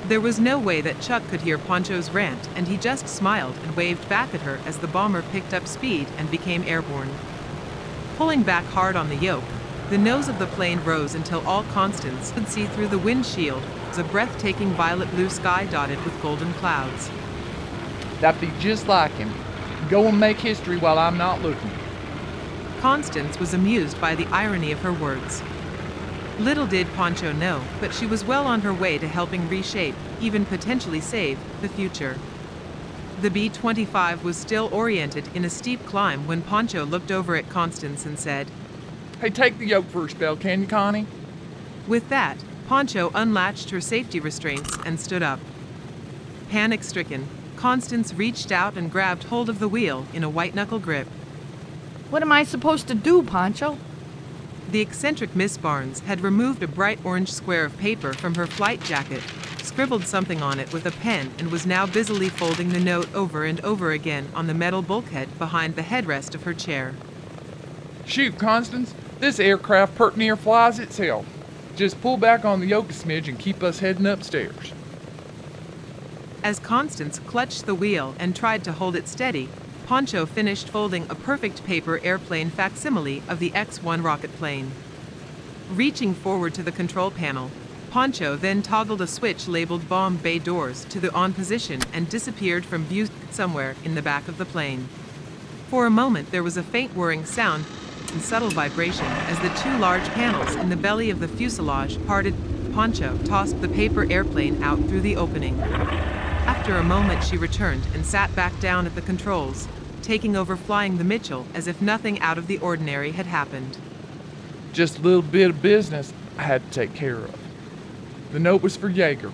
There was no way that Chuck could hear Pancho's rant, and he just smiled and waved back at her as the bomber picked up speed and became airborne. Pulling back hard on the yoke, the nose of the plane rose until all Constance could see through the windshield was a breathtaking violet-blue sky dotted with golden clouds. That'd be just like him. Go and make history while I'm not looking. Constance was amused by the irony of her words. Little did Pancho know, but she was well on her way to helping reshape, even potentially save, the future. The B twenty-five was still oriented in a steep climb when Pancho looked over at Constance and said, Hey, take the yoke for a spell, can you, Connie? With that, Pancho unlatched her safety restraints and stood up. Panic-stricken, Constance reached out and grabbed hold of the wheel in a white-knuckle grip. What am I supposed to do, Pancho? The eccentric Miss Barnes had removed a bright orange square of paper from her flight jacket, scribbled something on it with a pen, and was now busily folding the note over and over again on the metal bulkhead behind the headrest of her chair. Shoot, Constance! This aircraft pert near flies itself. Just pull back on the yoke a smidge and keep us heading upstairs. As Constance clutched the wheel and tried to hold it steady, Pancho finished folding a perfect paper airplane facsimile of the X one rocket plane. Reaching forward to the control panel, Pancho then toggled a switch labeled Bomb Bay Doors to the on position and disappeared from view somewhere in the back of the plane. For a moment there was a faint whirring sound and subtle vibration as the two large panels in the belly of the fuselage parted. Pancho tossed the paper airplane out through the opening. After a moment she returned and sat back down at the controls, taking over flying the Mitchell as if nothing out of the ordinary had happened. Just a little bit of business I had to take care of. The note was for Yeager.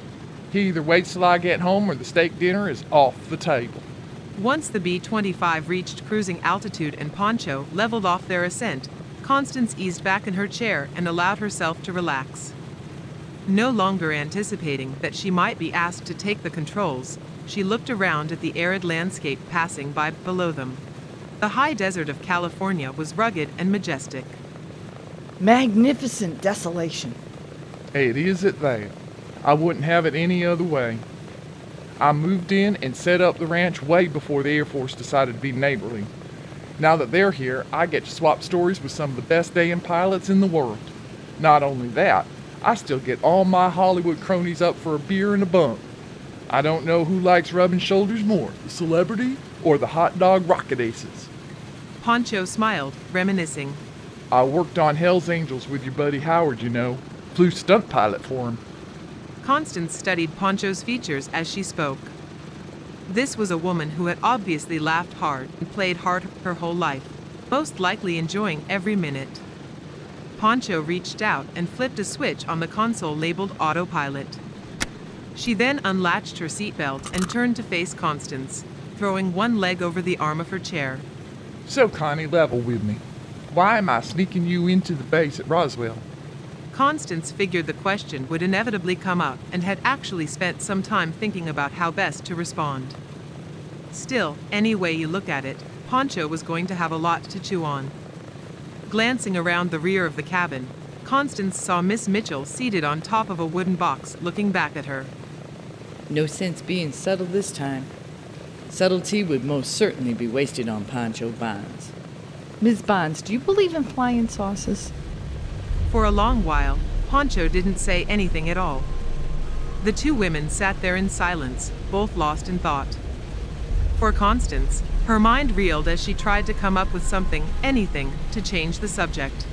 He either waits till I get home or the steak dinner is off the table. Once the B twenty-five reached cruising altitude and Pancho leveled off their ascent, Constance eased back in her chair and allowed herself to relax. No longer anticipating that she might be asked to take the controls, she looked around at the arid landscape passing by below them. The high desert of California was rugged and majestic. Magnificent desolation. It is at that. I wouldn't have it any other way. I moved in and set up the ranch way before the Air Force decided to be neighborly. Now that they're here, I get to swap stories with some of the best damn pilots in the world. Not only that, I still get all my Hollywood cronies up for a beer and a bunk. I don't know who likes rubbing shoulders more, the celebrity or the hot dog rocket aces. Pancho smiled, reminiscing. I worked on Hell's Angels with your buddy Howard, you know. Flew stunt pilot for him. Constance studied Pancho's features as she spoke. This was a woman who had obviously laughed hard and played hard her whole life, most likely enjoying every minute. Pancho reached out and flipped a switch on the console labeled autopilot. She then unlatched her seatbelt and turned to face Constance, throwing one leg over the arm of her chair. So, Connie, level with me. Why am I sneaking you into the base at Roswell? Constance figured the question would inevitably come up and had actually spent some time thinking about how best to respond. Still, any way you look at it, Pancho was going to have a lot to chew on. Glancing around the rear of the cabin, Constance saw Miss Mitchell seated on top of a wooden box looking back at her. No sense being subtle this time. Subtlety would most certainly be wasted on Pancho Barnes. Miz Barnes, do you believe in flying saucers? For a long while, Pancho didn't say anything at all. The two women sat there in silence, both lost in thought. For Constance, her mind reeled as she tried to come up with something, anything, to change the subject.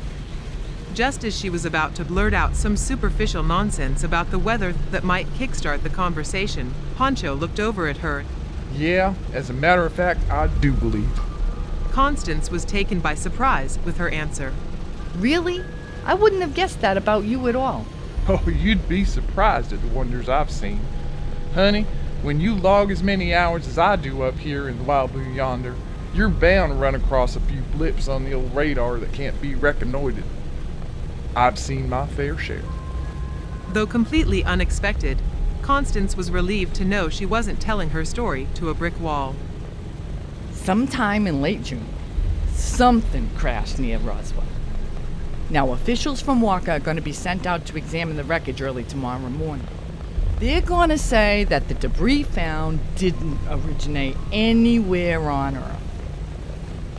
Just as she was about to blurt out some superficial nonsense about the weather that might kickstart the conversation, Pancho looked over at her. Yeah, as a matter of fact, I do believe. Constance was taken by surprise with her answer. Really? I wouldn't have guessed that about you at all. Oh, you'd be surprised at the wonders I've seen. Honey, when you log as many hours as I do up here in the wild blue yonder, you're bound to run across a few blips on the old radar that can't be reconnoitered. I've seen my fair share. Though completely unexpected, Constance was relieved to know she wasn't telling her story to a brick wall. Sometime in late June, something crashed near Roswell. Now, officials from Walker are going to be sent out to examine the wreckage early tomorrow morning. They're going to say that the debris found didn't originate anywhere on Earth.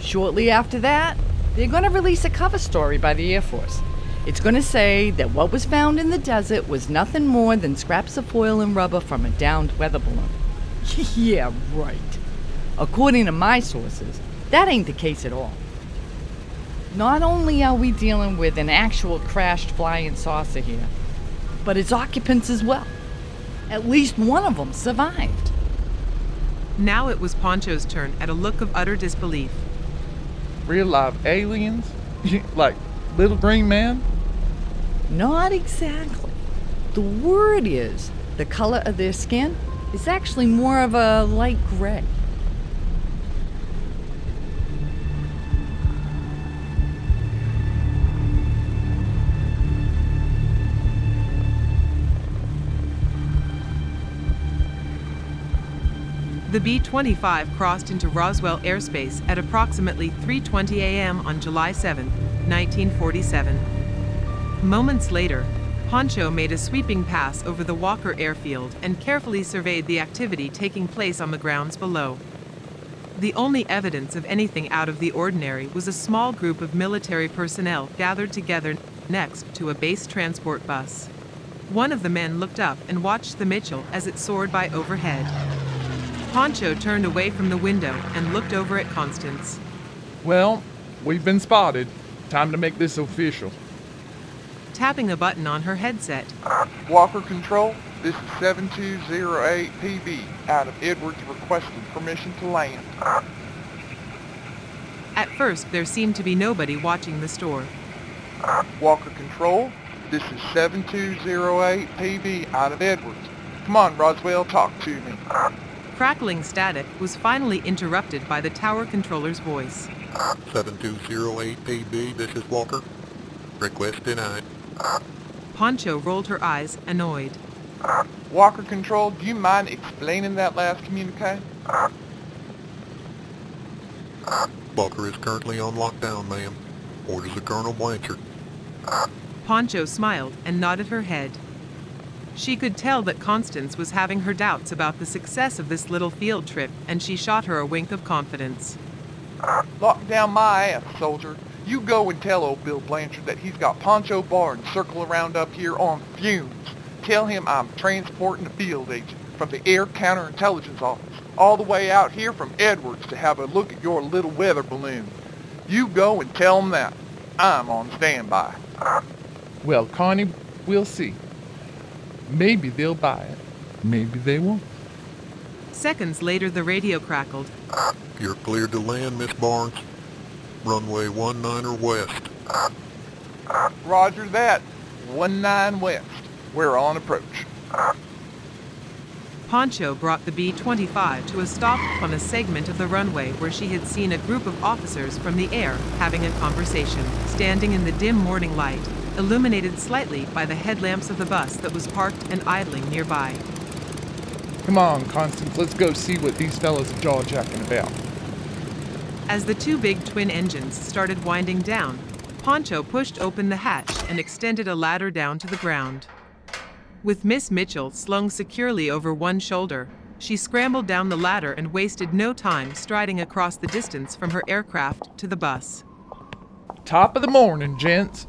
Shortly after that, they're going to release a cover story by the Air Force. It's going to say that what was found in the desert was nothing more than scraps of foil and rubber from a downed weather balloon. Yeah, right. According to my sources, that ain't the case at all. Not only are we dealing with an actual crashed flying saucer here, but its occupants as well. At least one of them survived. Now it was Pancho's turn at a look of utter disbelief. Real live aliens? Like Little Green Man? Not exactly. The word is the color of their skin is actually more of a light gray. The B twenty-five crossed into Roswell airspace at approximately three twenty a m on July seventh, nineteen forty-seven. Moments later, Pancho made a sweeping pass over the Walker airfield and carefully surveyed the activity taking place on the grounds below. The only evidence of anything out of the ordinary was a small group of military personnel gathered together next to a base transport bus. One of the men looked up and watched the Mitchell as it soared by overhead. Pancho turned away from the window and looked over at Constance. Well, we've been spotted. Time to make this official. Tapping a button on her headset. Walker Control, this is seven two zero eight P B out of Edwards requesting permission to land. At first, there seemed to be nobody watching the store. Walker Control, this is seven two zero eight P B out of Edwards. Come on, Roswell, talk to me. Crackling static was finally interrupted by the tower controller's voice. seven two zero eight P B, this is Walker. Request denied. Pancho rolled her eyes, annoyed. Walker Control, do you mind explaining that last communique? Walker is currently on lockdown, ma'am. Orders of Colonel Blanchard. Pancho smiled and nodded her head. She could tell that Constance was having her doubts about the success of this little field trip, and she shot her a wink of confidence. Lock down my ass, soldier. You go and tell old Bill Blanchard that he's got Pancho Barnes circle around up here on fumes. Tell him I'm transporting a field agent from the Air Counterintelligence Office all the way out here from Edwards to have a look at your little weather balloon. You go and tell him that. I'm on standby. Well, Connie, we'll see. Maybe they'll buy it. Maybe they won't. Seconds later, the radio crackled. You're cleared to land, Miss Barnes. Runway one niner west. Roger that. one nine west. We're on approach. Pancho brought the B twenty-five to a stop on a segment of the runway where she had seen a group of officers from the air having a conversation, standing in the dim morning light, illuminated slightly by the headlamps of the bus that was parked and idling nearby. Come on, Constance, let's go see what these fellas are jaw-jacking about. As the two big twin engines started winding down, Pancho pushed open the hatch and extended a ladder down to the ground. With Miss Mitchell slung securely over one shoulder, she scrambled down the ladder and wasted no time striding across the distance from her aircraft to the bus. Top of the morning, gents.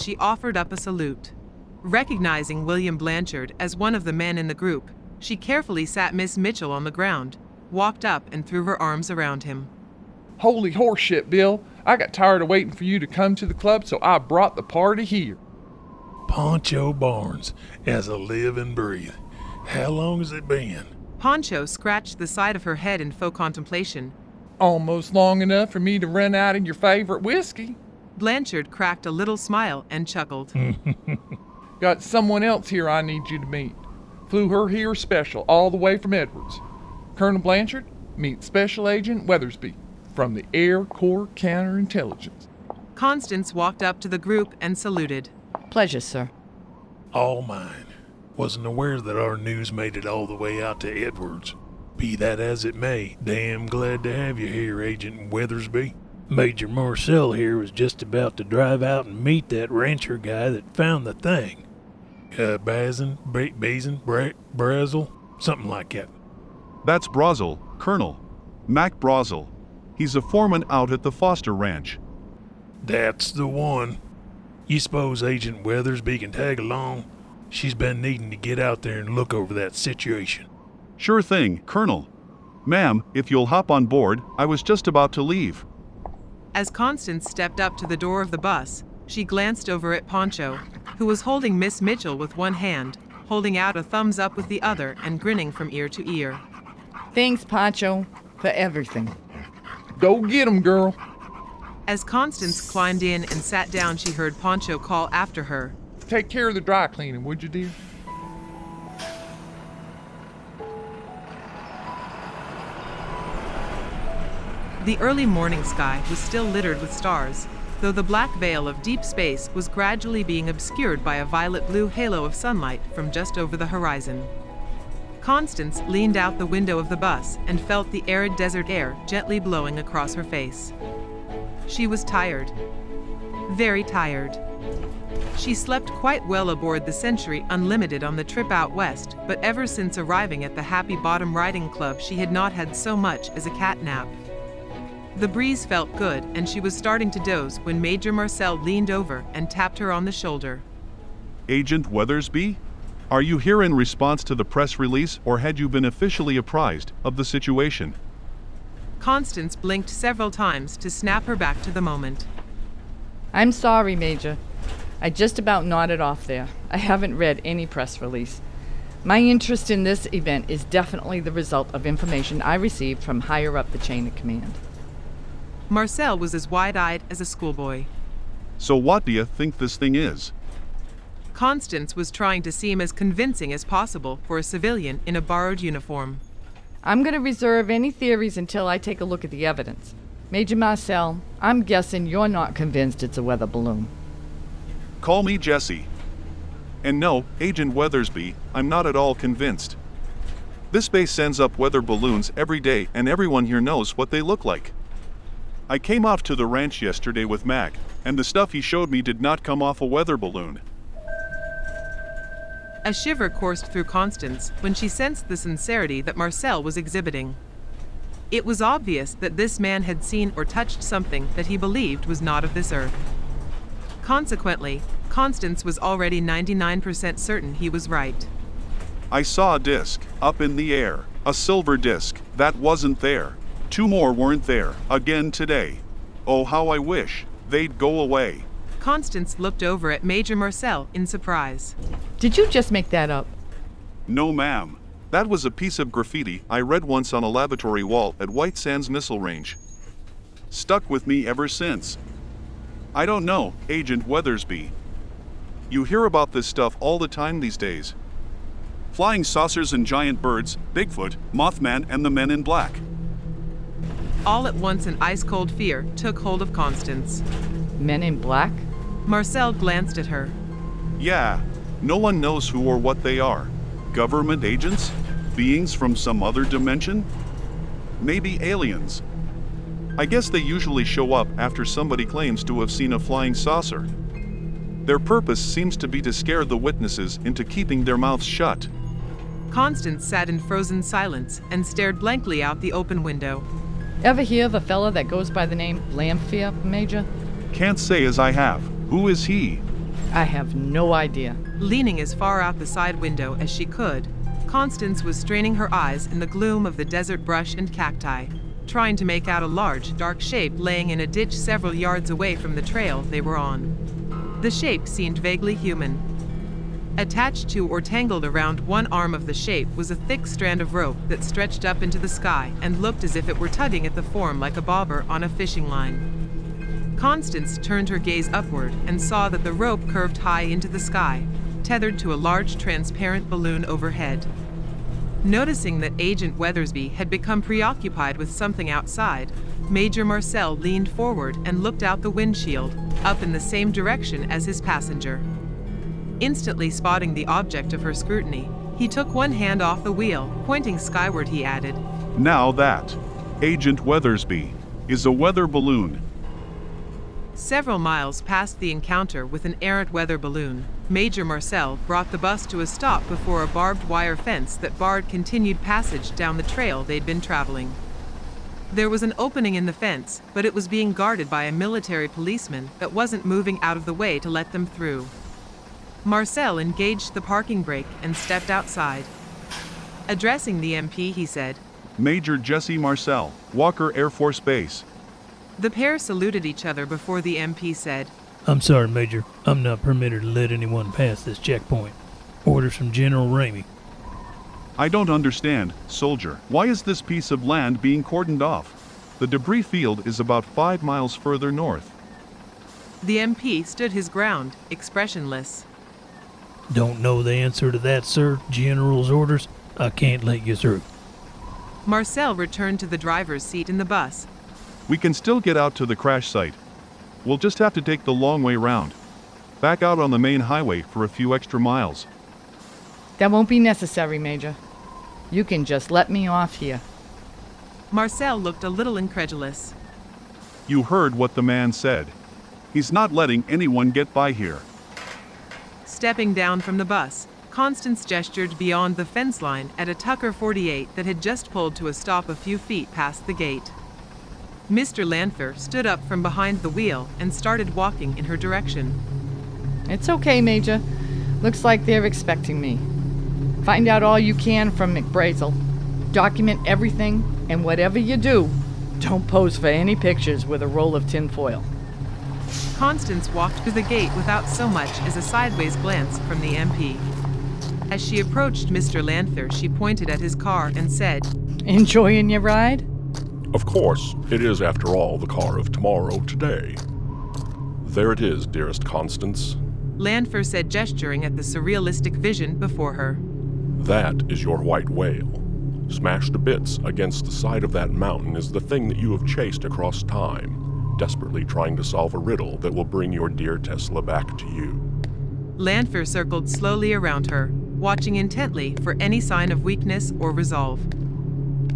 She offered up a salute. Recognizing William Blanchard as one of the men in the group, she carefully sat Miss Mitchell on the ground, walked up and threw her arms around him. Holy horseshit, Bill. I got tired of waiting for you to come to the club, so I brought the party here. Pancho Barnes, as I live and breathe. How long has it been? Pancho scratched the side of her head in faux contemplation. Almost long enough for me to run out of your favorite whiskey. Blanchard cracked a little smile and chuckled. Got someone else here I need you to meet. Flew her here special all the way from Edwards. Colonel Blanchard, meet Special Agent Weathersbee from the Air Corps Counterintelligence. Constance walked up to the group and saluted. Pleasure, sir. All mine. Wasn't aware that our news made it all the way out to Edwards. Be that as it may, damn glad to have you here, Agent Weathersbee. Major Marcel here was just about to drive out and meet that rancher guy that found the thing. Uh, Bazin, B- Bazin, Bra- Brazel, something like that. That's Brazel, Colonel. Mac Brazel. He's a foreman out at the Foster Ranch. That's the one. You suppose Agent Weathersbee can tag along? She's been needing to get out there and look over that situation. Sure thing, Colonel. Ma'am, if you'll hop on board, I was just about to leave. As Constance stepped up to the door of the bus, she glanced over at Pancho, who was holding Miss Mitchell with one hand, holding out a thumbs up with the other and grinning from ear to ear. Thanks, Pancho, for everything. Go get 'em, girl. As Constance climbed in and sat down, she heard Pancho call after her. Take care of the dry cleaning, would you, dear? The early morning sky was still littered with stars, though the black veil of deep space was gradually being obscured by a violet-blue halo of sunlight from just over the horizon. Constance leaned out the window of the bus and felt the arid desert air gently blowing across her face. She was tired. Very tired. She slept quite well aboard the Century Unlimited on the trip out west, but ever since arriving at the Happy Bottom Riding Club she had not had so much as a cat nap. The breeze felt good and she was starting to doze when Major Marcel leaned over and tapped her on the shoulder. Agent Weathersbee, are you here in response to the press release, or had you been officially apprised of the situation? Constance blinked several times to snap her back to the moment. I'm sorry, Major. I just about nodded off there. I haven't read any press release. My interest in this event is definitely the result of information I received from higher up the chain of command. Marcel was as wide-eyed as a schoolboy. So what do you think this thing is? Constance was trying to seem as convincing as possible for a civilian in a borrowed uniform. I'm going to reserve any theories until I take a look at the evidence. Major Marcel, I'm guessing you're not convinced it's a weather balloon. Call me Jesse. And no, Agent Weathersbee, I'm not at all convinced. This base sends up weather balloons every day and everyone here knows what they look like. I came off to the ranch yesterday with Mac, and the stuff he showed me did not come off a weather balloon. A shiver coursed through Constance when she sensed the sincerity that Marcel was exhibiting. It was obvious that this man had seen or touched something that he believed was not of this earth. Consequently, Constance was already ninety-nine percent certain he was right. I saw a disc, up in the air, a silver disc, that wasn't there. Two more weren't there, again today. Oh, how I wish they'd go away. Constance looked over at Major Marcel in surprise. Did you just make that up? No, ma'am. That was a piece of graffiti I read once on a laboratory wall at White Sands Missile Range. Stuck with me ever since. I don't know, Agent Weathersbee. You hear about this stuff all the time these days. Flying saucers and giant birds, Bigfoot, Mothman, and the men in black. All at once an ice-cold fear took hold of Constance. Men in black? Marcel glanced at her. Yeah, no one knows who or what they are. Government agents? Beings from some other dimension? Maybe aliens. I guess they usually show up after somebody claims to have seen a flying saucer. Their purpose seems to be to scare the witnesses into keeping their mouths shut. Constance sat in frozen silence and stared blankly out the open window. Ever hear of a fella that goes by the name Lanphere, Major? Can't say as I have. Who is he? I have no idea. Leaning as far out the side window as she could, Constance was straining her eyes in the gloom of the desert brush and cacti, trying to make out a large, dark shape laying in a ditch several yards away from the trail they were on. The shape seemed vaguely human. Attached to or tangled around one arm of the shape was a thick strand of rope that stretched up into the sky and looked as if it were tugging at the form like a bobber on a fishing line. Constance turned her gaze upward and saw that the rope curved high into the sky, tethered to a large transparent balloon overhead. Noticing that Agent Weathersbee had become preoccupied with something outside, Major Marcel leaned forward and looked out the windshield, up in the same direction as his passenger. Instantly spotting the object of her scrutiny, he took one hand off the wheel, pointing skyward. He added, "Now that, Agent Weathersbee, is a weather balloon." Several miles past the encounter with an errant weather balloon, Major Marcel brought the bus to a stop before a barbed wire fence that barred continued passage down the trail they'd been traveling. There was an opening in the fence, but it was being guarded by a military policeman that wasn't moving out of the way to let them through. Marcel engaged the parking brake and stepped outside. Addressing the M P, he said, "Major Jesse Marcel, Walker Air Force Base." The pair saluted each other before the M P said, "I'm sorry, Major. I'm not permitted to let anyone pass this checkpoint. Orders from General Ramey." "I don't understand, soldier. Why is this piece of land being cordoned off? The debris field is about five miles further north." The M P stood his ground, expressionless. "Don't know the answer to that, sir. General's orders. I can't let you through." Marcel returned to the driver's seat in the bus. "We can still get out to the crash site. We'll just have to take the long way round. Back out on the main highway for a few extra miles." "That won't be necessary, Major. You can just let me off here." Marcel looked a little incredulous. "You heard what the man said. He's not letting anyone get by here." Stepping down from the bus, Constance gestured beyond the fence line at a Tucker forty-eight that had just pulled to a stop a few feet past the gate. Mister Lanphere stood up from behind the wheel and started walking in her direction. "It's okay, Major. Looks like they're expecting me. Find out all you can from Mac Brazel. Document everything, and whatever you do, don't pose for any pictures with a roll of tinfoil." Constance walked through the gate without so much as a sideways glance from the M P. As she approached Mister Lanphere, she pointed at his car and said, "Enjoying your ride?" "Of course. It is, after all, the car of tomorrow today. There it is, dearest Constance," Lanphere said, gesturing at the surrealistic vision before her. "That is your white whale. Smashed to bits against the side of that mountain is the thing that you have chased across time, desperately trying to solve a riddle that will bring your dear Tesla back to you." Lanphere circled slowly around her, watching intently for any sign of weakness or resolve.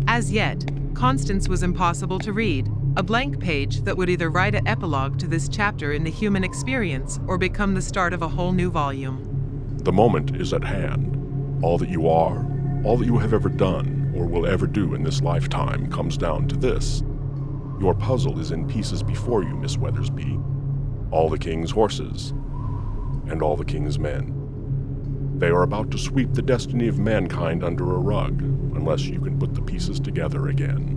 As yet, Constance was impossible to read, a blank page that would either write an epilogue to this chapter in the human experience or become the start of a whole new volume. The moment is at hand. All that you are, all that you have ever done or will ever do in this lifetime comes down to this. Your puzzle is in pieces before you, Miss Weathersbee. All the king's horses and all the king's men. They are about to sweep the destiny of mankind under a rug, unless you can put the pieces together again.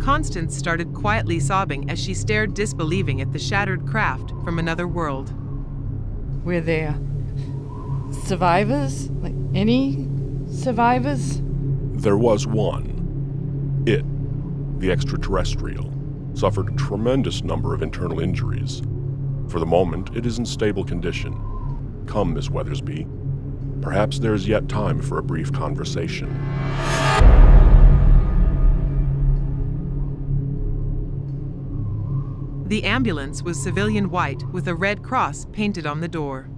Constance started quietly sobbing as she stared disbelieving at the shattered craft from another world. We're there. Survivors? Like, any survivors? There was one. It, the extraterrestrial, suffered a tremendous number of internal injuries. For the moment, it is in stable condition. Come, Miss Weathersbee. Perhaps there is yet time for a brief conversation. The ambulance was civilian white with a red cross painted on the door.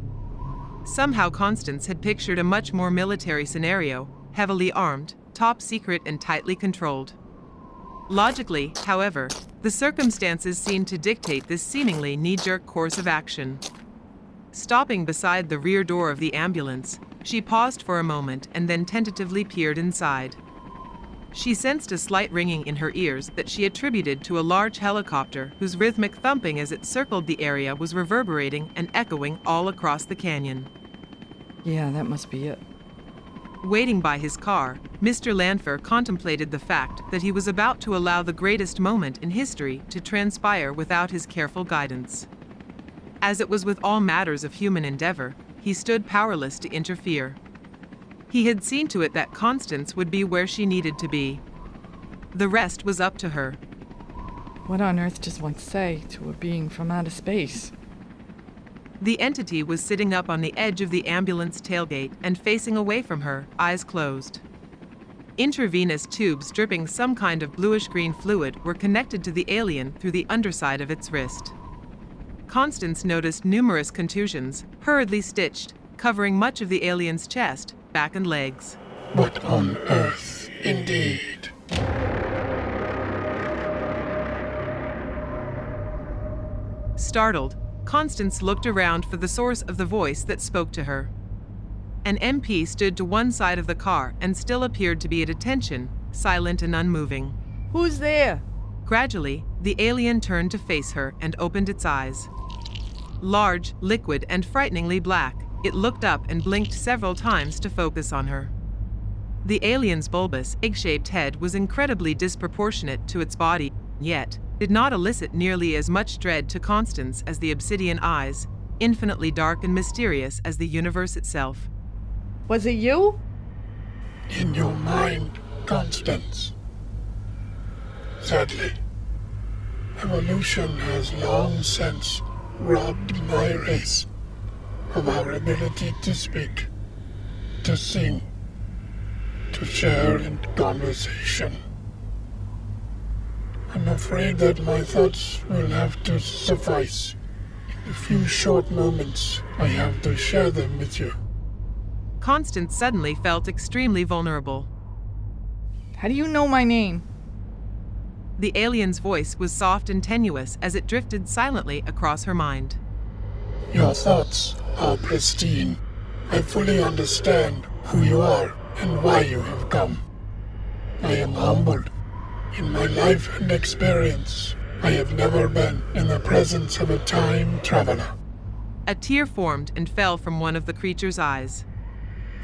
Somehow Constance had pictured a much more military scenario, heavily armed, top secret and tightly controlled. Logically, however, the circumstances seemed to dictate this seemingly knee-jerk course of action. Stopping beside the rear door of the ambulance, she paused for a moment and then tentatively peered inside. She sensed a slight ringing in her ears that she attributed to a large helicopter whose rhythmic thumping as it circled the area was reverberating and echoing all across the canyon. Yeah, that must be it. Waiting by his car, Mister Lanphere contemplated the fact that he was about to allow the greatest moment in history to transpire without his careful guidance. As it was with all matters of human endeavor, he stood powerless to interfere. He had seen to it that Constance would be where she needed to be. The rest was up to her. What on earth does one say to a being from outer space? The entity was sitting up on the edge of the ambulance tailgate and facing away from her, eyes closed. Intravenous tubes dripping some kind of bluish-green fluid were connected to the alien through the underside of its wrist. Constance noticed numerous contusions, hurriedly stitched, covering much of the alien's chest, back and legs. What on earth, indeed? Startled, Constance looked around for the source of the voice that spoke to her. An M P stood to one side of the car and still appeared to be at attention, silent and unmoving. Who's there? Gradually, the alien turned to face her and opened its eyes. Large, liquid, and frighteningly black, it looked up and blinked several times to focus on her. The alien's bulbous, egg-shaped head was incredibly disproportionate to its body, yet did not elicit nearly as much dread to Constance as the obsidian eyes, infinitely dark and mysterious as the universe itself. Was it you? In your mind, Constance. Sadly, evolution has long since robbed my race of our ability to speak, to sing, to share in conversation. I'm afraid that my thoughts will have to suffice in the few short moments I have to share them with you. Constance suddenly felt extremely vulnerable. How do you know my name? The alien's voice was soft and tenuous as it drifted silently across her mind. Your thoughts are pristine. I fully understand who you are and why you have come. I am humbled. In my life and experience, I have never been in the presence of a time traveler. A tear formed and fell from one of the creature's eyes.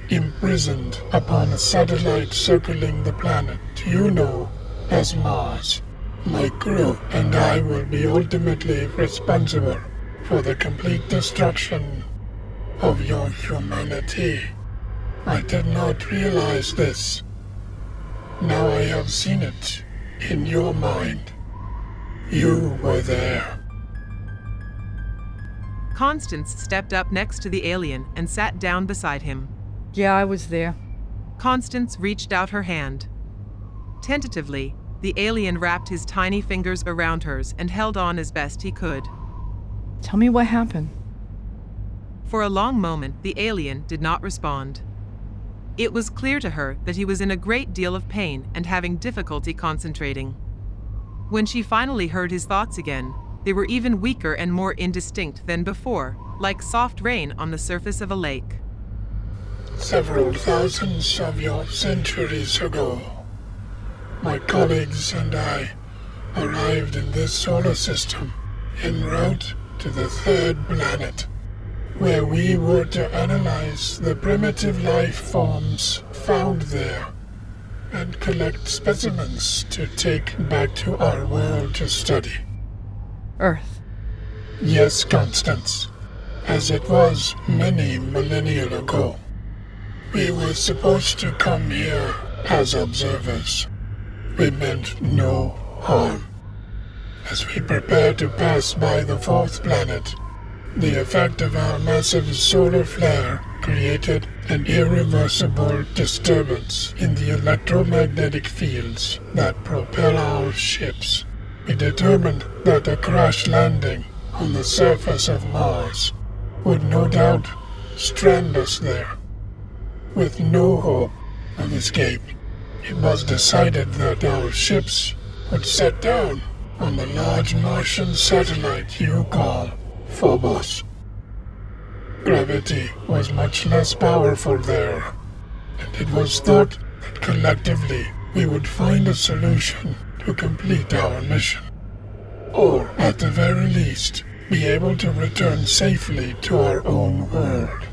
Imprisoned upon a satellite circling the planet, you know, as Mars. My crew and I will be ultimately responsible for the complete destruction of your humanity. I did not realize this. Now I have seen it in your mind. You were there. Constance stepped up next to the alien and sat down beside him. Yeah, I was there. Constance reached out her hand. Tentatively, the alien wrapped his tiny fingers around hers and held on as best he could. Tell me what happened. For a long moment, the alien did not respond. It was clear to her that he was in a great deal of pain and having difficulty concentrating. When she finally heard his thoughts again, they were even weaker and more indistinct than before, like soft rain on the surface of a lake. Several thousands of your centuries ago, my colleagues and I arrived in this solar system en route to the third planet, where we were to analyze the primitive life forms found there and collect specimens to take back to our world to study. Earth. Yes, Constance, as it was many millennia ago. We were supposed to come here as observers. We meant no harm. As we prepare to pass by the fourth planet, the effect of our massive solar flare created an irreversible disturbance in the electromagnetic fields that propel our ships. We determined that a crash landing on the surface of Mars would no doubt strand us there. With no hope of escape, it was decided that our ships would set down on the large Martian satellite you call Phobos. Gravity was much less powerful there, and it was thought that collectively we would find a solution to complete our mission, or at the very least be able to return safely to our own world.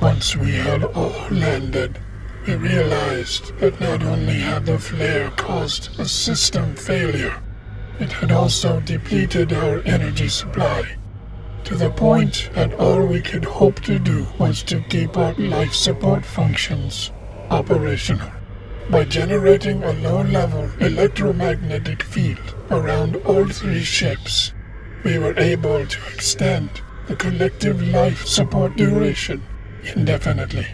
Once we had all landed, we realized that not only had the flare caused a system failure, it had also depleted our energy supply, to the point that all we could hope to do was to keep our life support functions operational by generating a low-level electromagnetic field around all three ships. We were able to extend the collective life support duration indefinitely.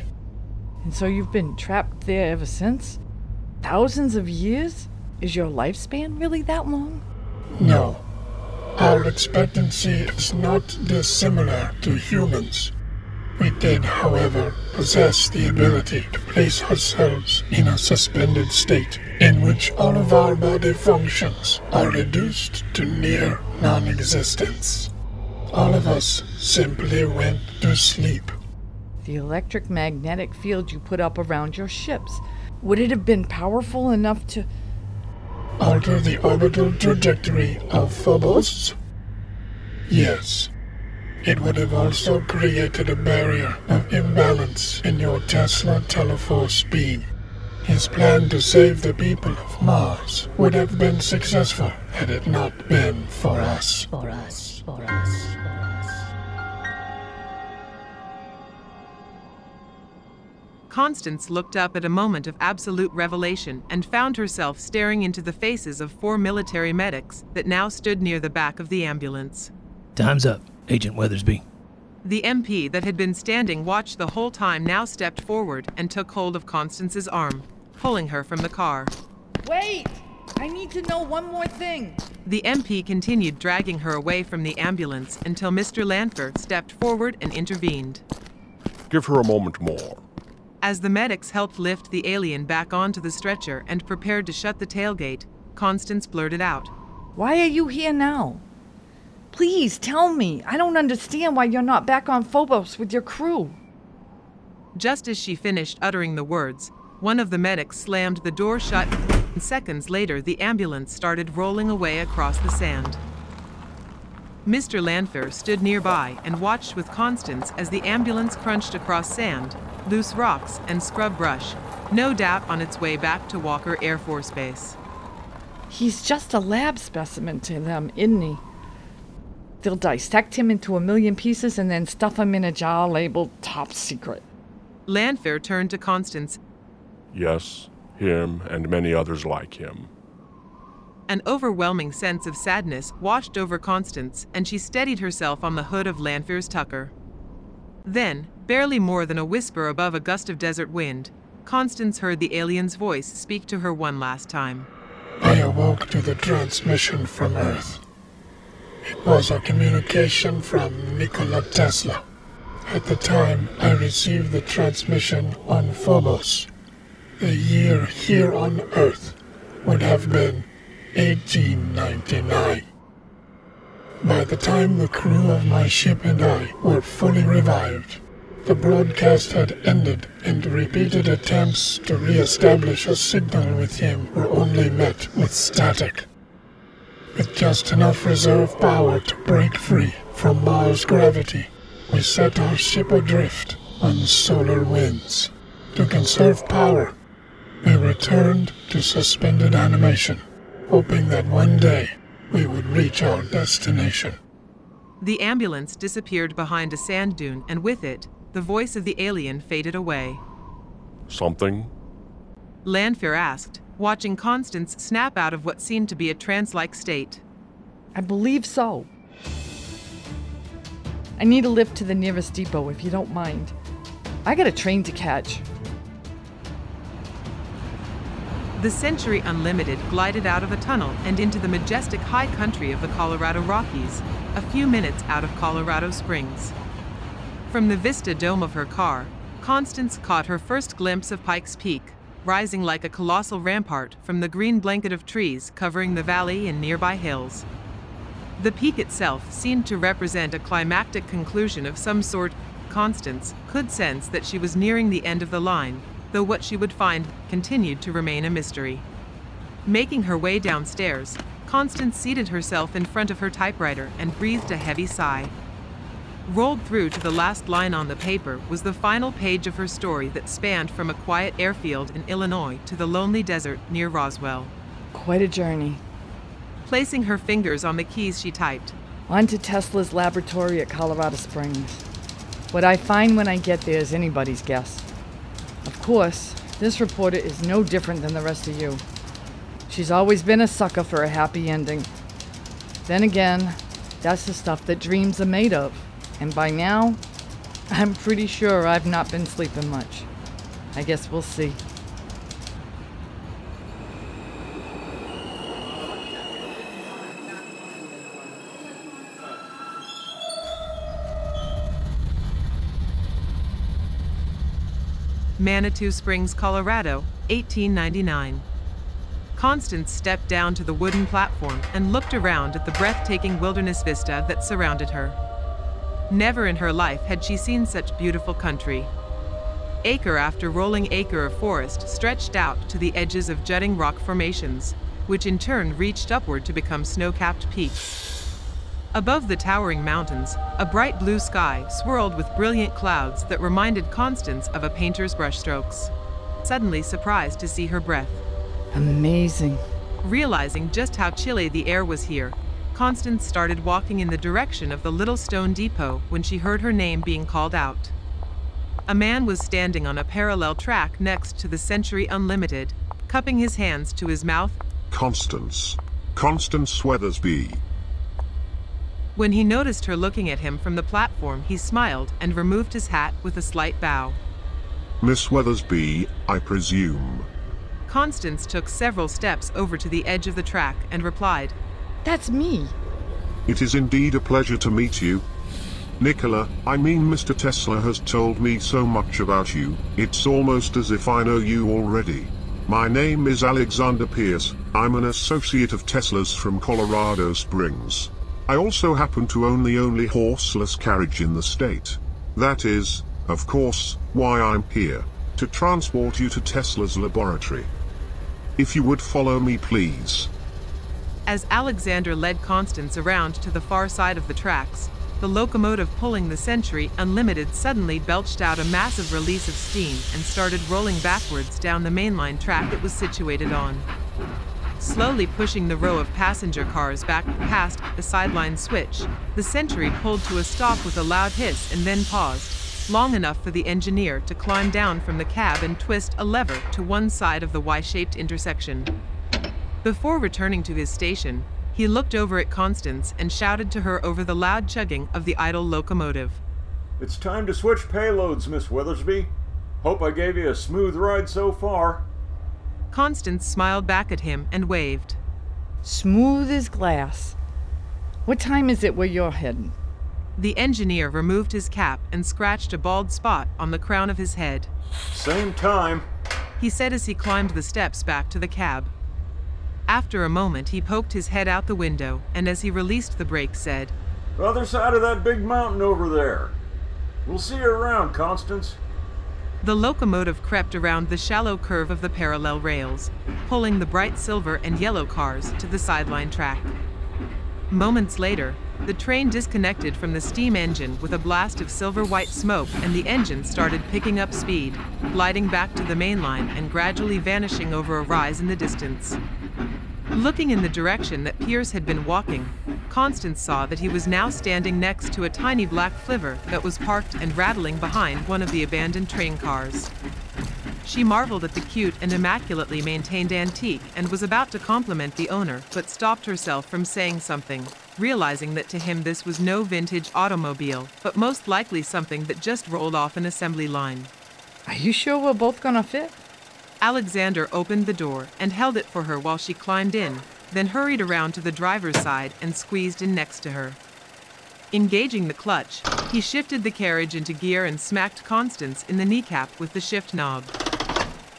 And so you've been trapped there ever since? Thousands of years? Is your lifespan really that long? No. Our expectancy is not dissimilar to humans. We did, however, possess the ability to place ourselves in a suspended state in which all of our body functions are reduced to near non-existence. All of us simply went to sleep. The electric magnetic field you put up around your ships, would it have been powerful enough to alter the orbital trajectory of Phobos? Yes. It would have also created a barrier of imbalance in your Tesla Teleforce beam. His plan to save the people of Mars would have been successful had it not been for us. For us. For us. For us. Constance looked up at a moment of absolute revelation and found herself staring into the faces of four military medics that now stood near the back of the ambulance. Time's up, Agent Weathersbee. The M P that had been standing watch the whole time now stepped forward and took hold of Constance's arm, pulling her from the car. Wait! I need to know one more thing. The M P continued dragging her away from the ambulance until Mister Lanphere stepped forward and intervened. Give her a moment more. As the medics helped lift the alien back onto the stretcher and prepared to shut the tailgate, Constance blurted out, "Why are you here now? Please tell me. I don't understand why you're not back on Phobos with your crew." Just as she finished uttering the words, one of the medics slammed the door shut, and seconds later the ambulance started rolling away across the sand. Mister Lanphere stood nearby and watched with Constance as the ambulance crunched across sand, loose rocks, and scrub brush, no doubt on its way back to Walker Air Force Base. He's just a lab specimen to them, isn't he? They'll dissect him into a million pieces and then stuff him in a jar labeled Top Secret. Lanphere turned to Constance. Yes, him and many others like him. An overwhelming sense of sadness washed over Constance, and she steadied herself on the hood of Lanphere's Tucker. Then, barely more than a whisper above a gust of desert wind, Constance heard the alien's voice speak to her one last time. I awoke to the transmission from Earth. It was a communication from Nikola Tesla, at the time I received the transmission on Phobos. The year here on Earth would have been eighteen ninety-nine. By the time the crew of my ship and I were fully revived, the broadcast had ended, and repeated attempts to re-establish a signal with him were only met with static. With just enough reserve power to break free from Mars gravity, we set our ship adrift on solar winds. To conserve power, we returned to suspended animation, hoping that one day we would reach our destination. The ambulance disappeared behind a sand dune, and with it, the voice of the alien faded away. Something? Lanphere asked, watching Constance snap out of what seemed to be a trance-like state. I believe so. I need a lift to the nearest depot, if you don't mind. I got a train to catch. The Century Unlimited glided out of a tunnel and into the majestic high country of the Colorado Rockies, a few minutes out of Colorado Springs. From the vista dome of her car, Constance caught her first glimpse of Pikes Peak, rising like a colossal rampart from the green blanket of trees covering the valley and nearby hills. The peak itself seemed to represent a climactic conclusion of some sort. Constance could sense that she was nearing the end of the line, though what she would find continued to remain a mystery. Making her way downstairs, Constance seated herself in front of her typewriter and breathed a heavy sigh. Rolled through to the last line on the paper was the final page of her story that spanned from a quiet airfield in Illinois to the lonely desert near Roswell. Quite a journey. Placing her fingers on the keys, she typed, On to Tesla's laboratory at Colorado Springs. What I find when I get there is anybody's guess. Of course, this reporter is no different than the rest of you. She's always been a sucker for a happy ending. Then again, that's the stuff that dreams are made of. And by now, I'm pretty sure I've not been sleeping much. I guess we'll see. Manitou Springs, Colorado, eighteen ninety-nine. Constance stepped down to the wooden platform and looked around at the breathtaking wilderness vista that surrounded her. Never in her life had she seen such beautiful country. Acre after rolling acre of forest stretched out to the edges of jutting rock formations, which in turn reached upward to become snow-capped peaks. Above the towering mountains, a bright blue sky swirled with brilliant clouds that reminded Constance of a painter's brushstrokes. Suddenly surprised to see her breath. Amazing. Realizing just how chilly the air was here, Constance started walking in the direction of the little stone depot when she heard her name being called out. A man was standing on a parallel track next to the Century Unlimited, cupping his hands to his mouth. Constance. Constance Weathersbee. When he noticed her looking at him from the platform, he smiled and removed his hat with a slight bow. Miss Weathersbee, I presume. Constance took several steps over to the edge of the track and replied, That's me. It is indeed a pleasure to meet you. Nikola, I mean Mister Tesla has told me so much about you, it's almost as if I know you already. My name is Alexander Pierce, I'm an associate of Tesla's from Colorado Springs. I also happen to own the only horseless carriage in the state. That is, of course, why I'm here, to transport you to Tesla's laboratory. If you would follow me, please. As Alexander led Constance around to the far side of the tracks, the locomotive pulling the Century Unlimited suddenly belched out a massive release of steam and started rolling backwards down the mainline track it was situated on, slowly pushing the row of passenger cars back past the sideline switch. The Century pulled to a stop with a loud hiss and then paused, long enough for the engineer to climb down from the cab and twist a lever to one side of the Y-shaped intersection. Before returning to his station, he looked over at Constance and shouted to her over the loud chugging of the idle locomotive. It's time to switch payloads, Miss Weathersbee. Hope I gave you a smooth ride so far. Constance smiled back at him and waved. Smooth as glass. What time is it where you're heading? The engineer removed his cap and scratched a bald spot on the crown of his head. Same time, he said as he climbed the steps back to the cab. After a moment, he poked his head out the window, and as he released the brake, said, "Other side of that big mountain over there. We'll see you around, Constance." The locomotive crept around the shallow curve of the parallel rails, pulling the bright silver and yellow cars to the sideline track. Moments later, the train disconnected from the steam engine with a blast of silver-white smoke, and the engine started picking up speed, gliding back to the main line and gradually vanishing over a rise in the distance. Looking in the direction that Pierce had been walking, Constance saw that he was now standing next to a tiny black flivver that was parked and rattling behind one of the abandoned train cars. She marveled at the cute and immaculately maintained antique and was about to compliment the owner, but stopped herself from saying something, realizing that to him this was no vintage automobile, but most likely something that just rolled off an assembly line. Are you sure we're both gonna fit? Alexander opened the door and held it for her while she climbed in, then hurried around to the driver's side and squeezed in next to her. Engaging the clutch, he shifted the carriage into gear and smacked Constance in the kneecap with the shift knob.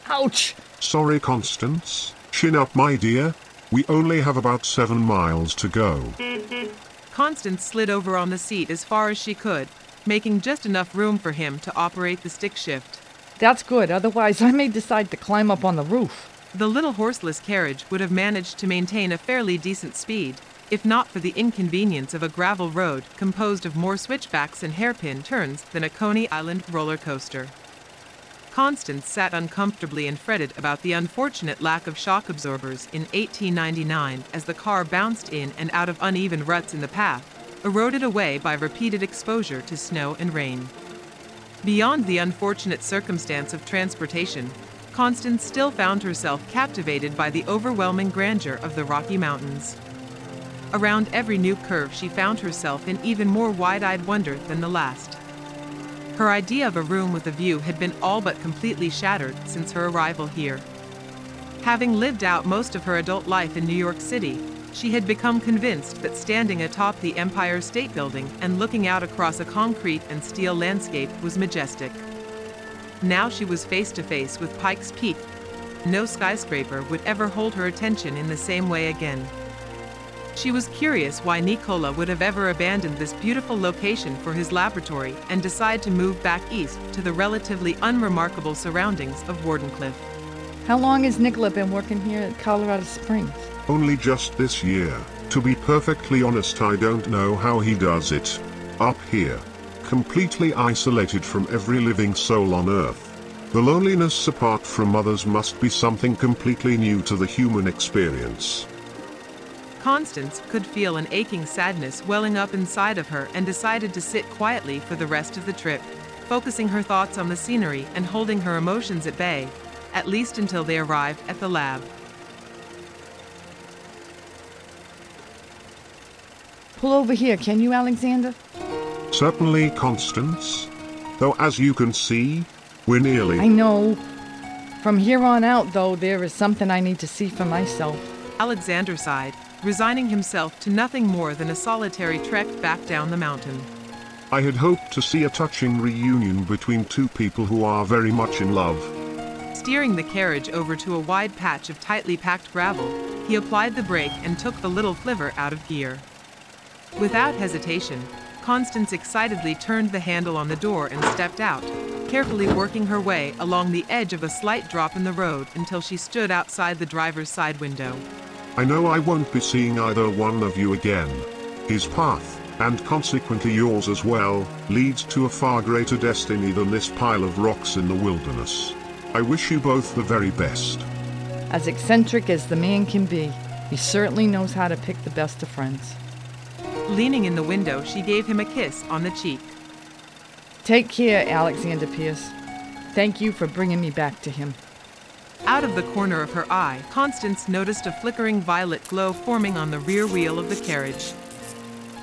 Ouch! Sorry, Constance. Chin up, my dear. We only have about seven miles to go. Constance slid over on the seat as far as she could, making just enough room for him to operate the stick shift. That's good, otherwise I may decide to climb up on the roof. The little horseless carriage would have managed to maintain a fairly decent speed, if not for the inconvenience of a gravel road composed of more switchbacks and hairpin turns than a Coney Island roller coaster. Constance sat uncomfortably and fretted about the unfortunate lack of shock absorbers in eighteen ninety-nine as the car bounced in and out of uneven ruts in the path, eroded away by repeated exposure to snow and rain. Beyond the unfortunate circumstance of transportation, Constance still found herself captivated by the overwhelming grandeur of the Rocky Mountains. Around every new curve, she found herself in even more wide-eyed wonder than the last. Her idea of a room with a view had been all but completely shattered since her arrival here. Having lived out most of her adult life in New York City, she had become convinced that standing atop the Empire State Building and looking out across a concrete and steel landscape was majestic. Now she was face-to-face with Pikes Peak. No skyscraper would ever hold her attention in the same way again. She was curious why Nikola would have ever abandoned this beautiful location for his laboratory and decide to move back east to the relatively unremarkable surroundings of Wardenclyffe. How long has Nikola been working here at Colorado Springs? Only just this year. To be perfectly honest, I don't know how he does it. Up here, completely isolated from every living soul on Earth. The loneliness apart from others must be something completely new to the human experience. Constance could feel an aching sadness welling up inside of her and decided to sit quietly for the rest of the trip, focusing her thoughts on the scenery and holding her emotions at bay, at least until they arrived at the lab. Pull over here, can you, Alexander? Certainly, Constance. Though, as you can see, we're nearly... I know. From here on out, though, there is something I need to see for myself. Alexander sighed, resigning himself to nothing more than a solitary trek back down the mountain. I had hoped to see a touching reunion between two people who are very much in love. Steering the carriage over to a wide patch of tightly packed gravel, he applied the brake and took the little flivver out of gear. Without hesitation, Constance excitedly turned the handle on the door and stepped out, carefully working her way along the edge of a slight drop in the road until she stood outside the driver's side window. I know I won't be seeing either one of you again. His path, and consequently yours as well, leads to a far greater destiny than this pile of rocks in the wilderness. I wish you both the very best. As eccentric as the man can be, he certainly knows how to pick the best of friends. Leaning in the window, she gave him a kiss on the cheek. Take care, Alexander Pierce. Thank you for bringing me back to him. Out of the corner of her eye, Constance noticed a flickering violet glow forming on the rear wheel of the carriage.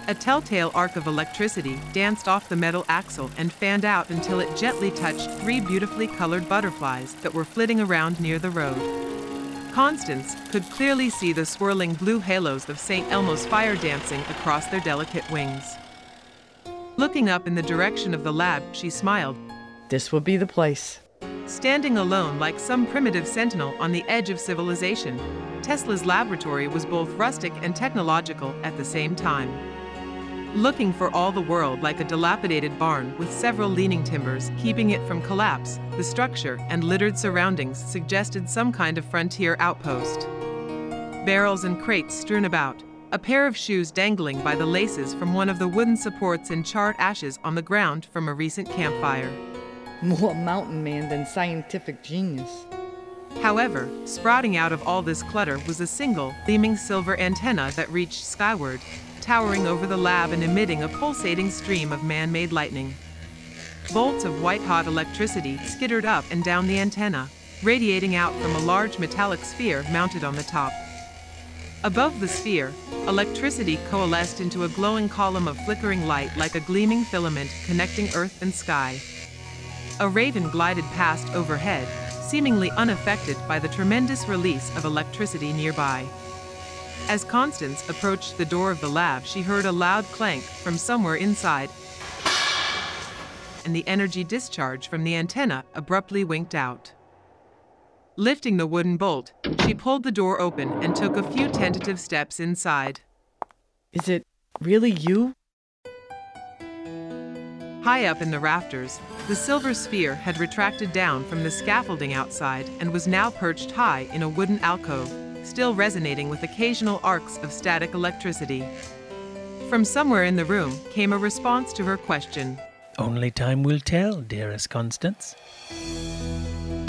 A telltale arc of electricity danced off the metal axle and fanned out until it gently touched three beautifully colored butterflies that were flitting around near the road. Constance could clearly see the swirling blue halos of Saint Elmo's fire dancing across their delicate wings. Looking up in the direction of the lab, she smiled. This will be the place. Standing alone like some primitive sentinel on the edge of civilization, Tesla's laboratory was both rustic and technological at the same time. Looking for all the world like a dilapidated barn with several leaning timbers keeping it from collapse, the structure and littered surroundings suggested some kind of frontier outpost. Barrels and crates strewn about, a pair of shoes dangling by the laces from one of the wooden supports and charred ashes on the ground from a recent campfire. More mountain man than scientific genius. However, sprouting out of all this clutter was a single, gleaming silver antenna that reached skyward, towering over the lab and emitting a pulsating stream of man-made lightning. Bolts of white-hot electricity skittered up and down the antenna, radiating out from a large metallic sphere mounted on the top. Above the sphere, electricity coalesced into a glowing column of flickering light like a gleaming filament connecting Earth and sky. A raven glided past overhead, seemingly unaffected by the tremendous release of electricity nearby. As Constance approached the door of the lab, she heard a loud clank from somewhere inside, and the energy discharge from the antenna abruptly winked out. Lifting the wooden bolt, she pulled the door open and took a few tentative steps inside. Is it really you? High up in the rafters, the silver sphere had retracted down from the scaffolding outside and was now perched high in a wooden alcove, still resonating with occasional arcs of static electricity. From somewhere in the room came a response to her question. Only time will tell, dearest Constance.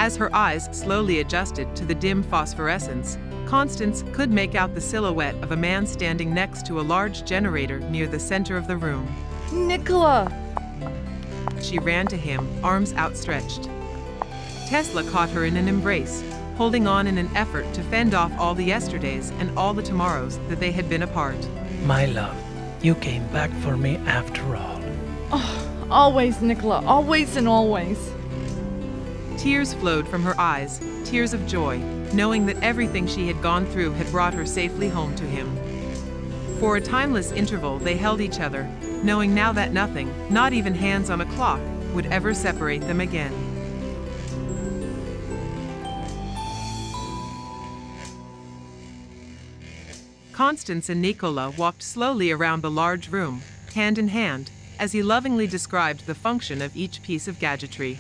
As her eyes slowly adjusted to the dim phosphorescence, Constance could make out the silhouette of a man standing next to a large generator near the center of the room. Nikola! She ran to him, arms outstretched. Tesla caught her in an embrace, holding on in an effort to fend off all the yesterdays and all the tomorrows that they had been apart. My love, you came back for me after all. Oh, always, Nikola, always and always. Tears flowed from her eyes, tears of joy, knowing that everything she had gone through had brought her safely home to him. For a timeless interval, they held each other, knowing now that nothing, not even hands on a clock, would ever separate them again. Constance and Nikola walked slowly around the large room, hand in hand, as he lovingly described the function of each piece of gadgetry.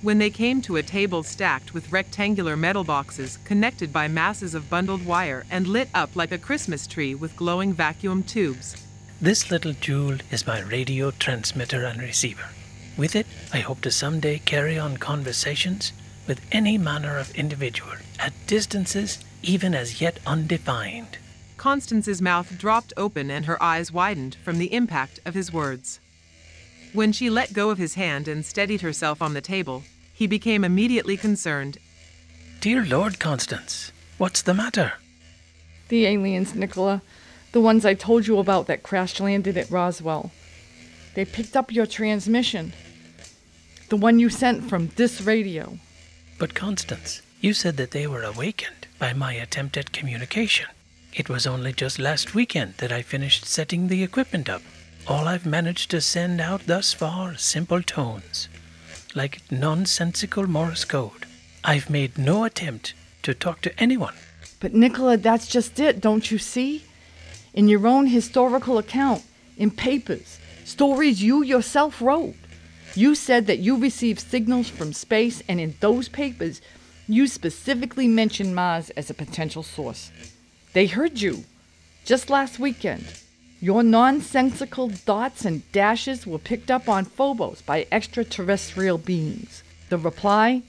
When they came to a table stacked with rectangular metal boxes connected by masses of bundled wire and lit up like a Christmas tree with glowing vacuum tubes, this little jewel is my radio transmitter and receiver. With it, I hope to someday carry on conversations with any manner of individual, at distances even as yet undefined. Constance's mouth dropped open and her eyes widened from the impact of his words. When she let go of his hand and steadied herself on the table, he became immediately concerned. Dear Lord, Constance, what's the matter? The aliens, Nikola. The ones I told you about that crash-landed at Roswell. They picked up your transmission. The one you sent from this radio. But Constance, you said that they were awakened by my attempt at communication. It was only just last weekend that I finished setting the equipment up. All I've managed to send out thus far are simple tones, like nonsensical Morse code. I've made no attempt to talk to anyone. But Nikola, that's just it, don't you see? In your own historical account, in papers, stories you yourself wrote. You said that you received signals from space, and in those papers, you specifically mentioned Mars as a potential source. They heard you, just last weekend. Your nonsensical dots and dashes were picked up on Phobos by extraterrestrial beings. The reply?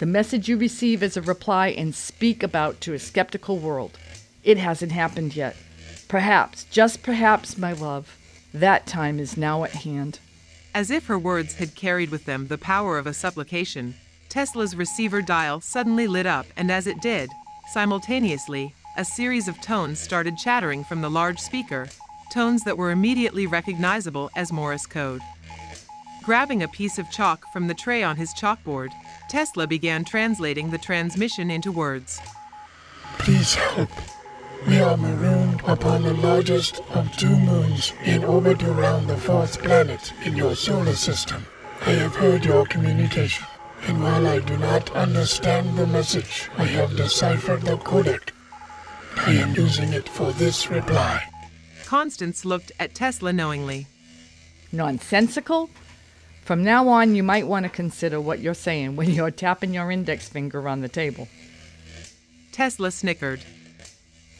The message you receive is a reply and speak about to a skeptical world. It hasn't happened yet. Perhaps, just perhaps, my love, that time is now at hand. As if her words had carried with them the power of a supplication, Tesla's receiver dial suddenly lit up, and as it did, simultaneously, a series of tones started chattering from the large speaker, tones that were immediately recognizable as Morse code. Grabbing a piece of chalk from the tray on his chalkboard, Tesla began translating the transmission into words. Please help. We are marooned upon the largest of two moons in orbit around the fourth planet in your solar system. I have heard your communication, and while I do not understand the message, I have deciphered the codec. I am using it for this reply. Constance looked at Tesla knowingly. Nonsensical? From now on, you might want to consider what you're saying when you're tapping your index finger on the table. Tesla snickered.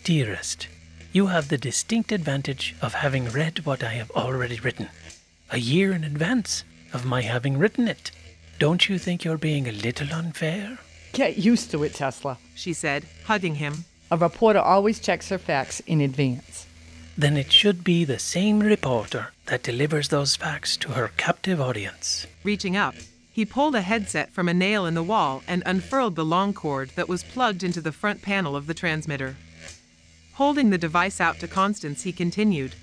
Dearest, you have the distinct advantage of having read what I have already written, a year in advance of my having written it. Don't you think you're being a little unfair? Get used to it, Tesla, she said, hugging him. A reporter always checks her facts in advance. Then it should be the same reporter that delivers those facts to her captive audience. Reaching up, he pulled a headset from a nail in the wall and unfurled the long cord that was plugged into the front panel of the transmitter. Holding the device out to Constance, he continued.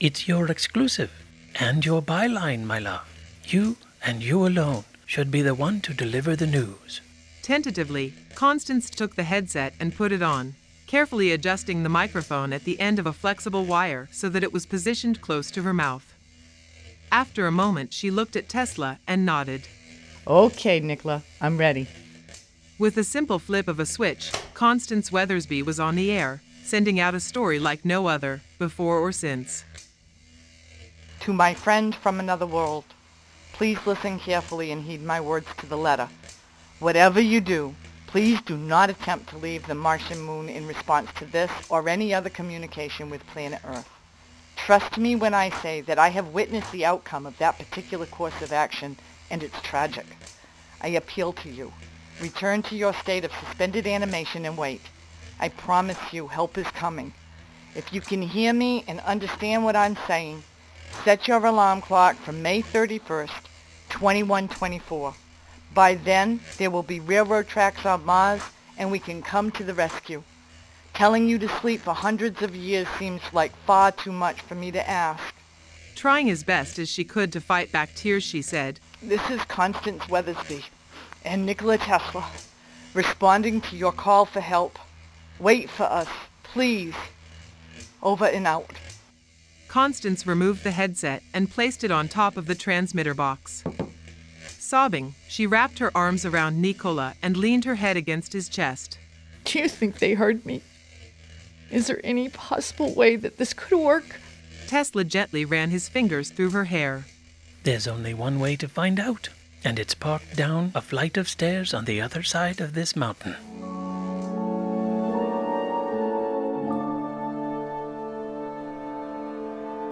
It's your exclusive and your byline, my love. You and you alone should be the one to deliver the news. Tentatively, Constance took the headset and put it on, carefully adjusting the microphone at the end of a flexible wire so that it was positioned close to her mouth. After a moment, she looked at Tesla and nodded. Okay, Nikola, I'm ready. With a simple flip of a switch, Constance Weathersbee was on the air, sending out a story like no other, before or since. To my friend from another world, please listen carefully and heed my words to the letter. Whatever you do, please do not attempt to leave the Martian moon in response to this or any other communication with planet Earth. Trust me when I say that I have witnessed the outcome of that particular course of action, and it's tragic. I appeal to you. Return to your state of suspended animation and wait. I promise you, help is coming. If you can hear me and understand what I'm saying, set your alarm clock for May thirty-first, twenty-one twenty-four. By then, there will be railroad tracks on Mars, and we can come to the rescue. Telling you to sleep for hundreds of years seems like far too much for me to ask. Trying as best as she could to fight back tears, she said, This is Constance Weathersbee and Nikola Tesla responding to your call for help. Wait for us, please. Over and out. Constance removed the headset and placed it on top of the transmitter box. Sobbing, she wrapped her arms around Nikola and leaned her head against his chest. Do you think they heard me? Is there any possible way that this could work? Tesla gently ran his fingers through her hair. There's only one way to find out, and it's parked down a flight of stairs on the other side of this mountain.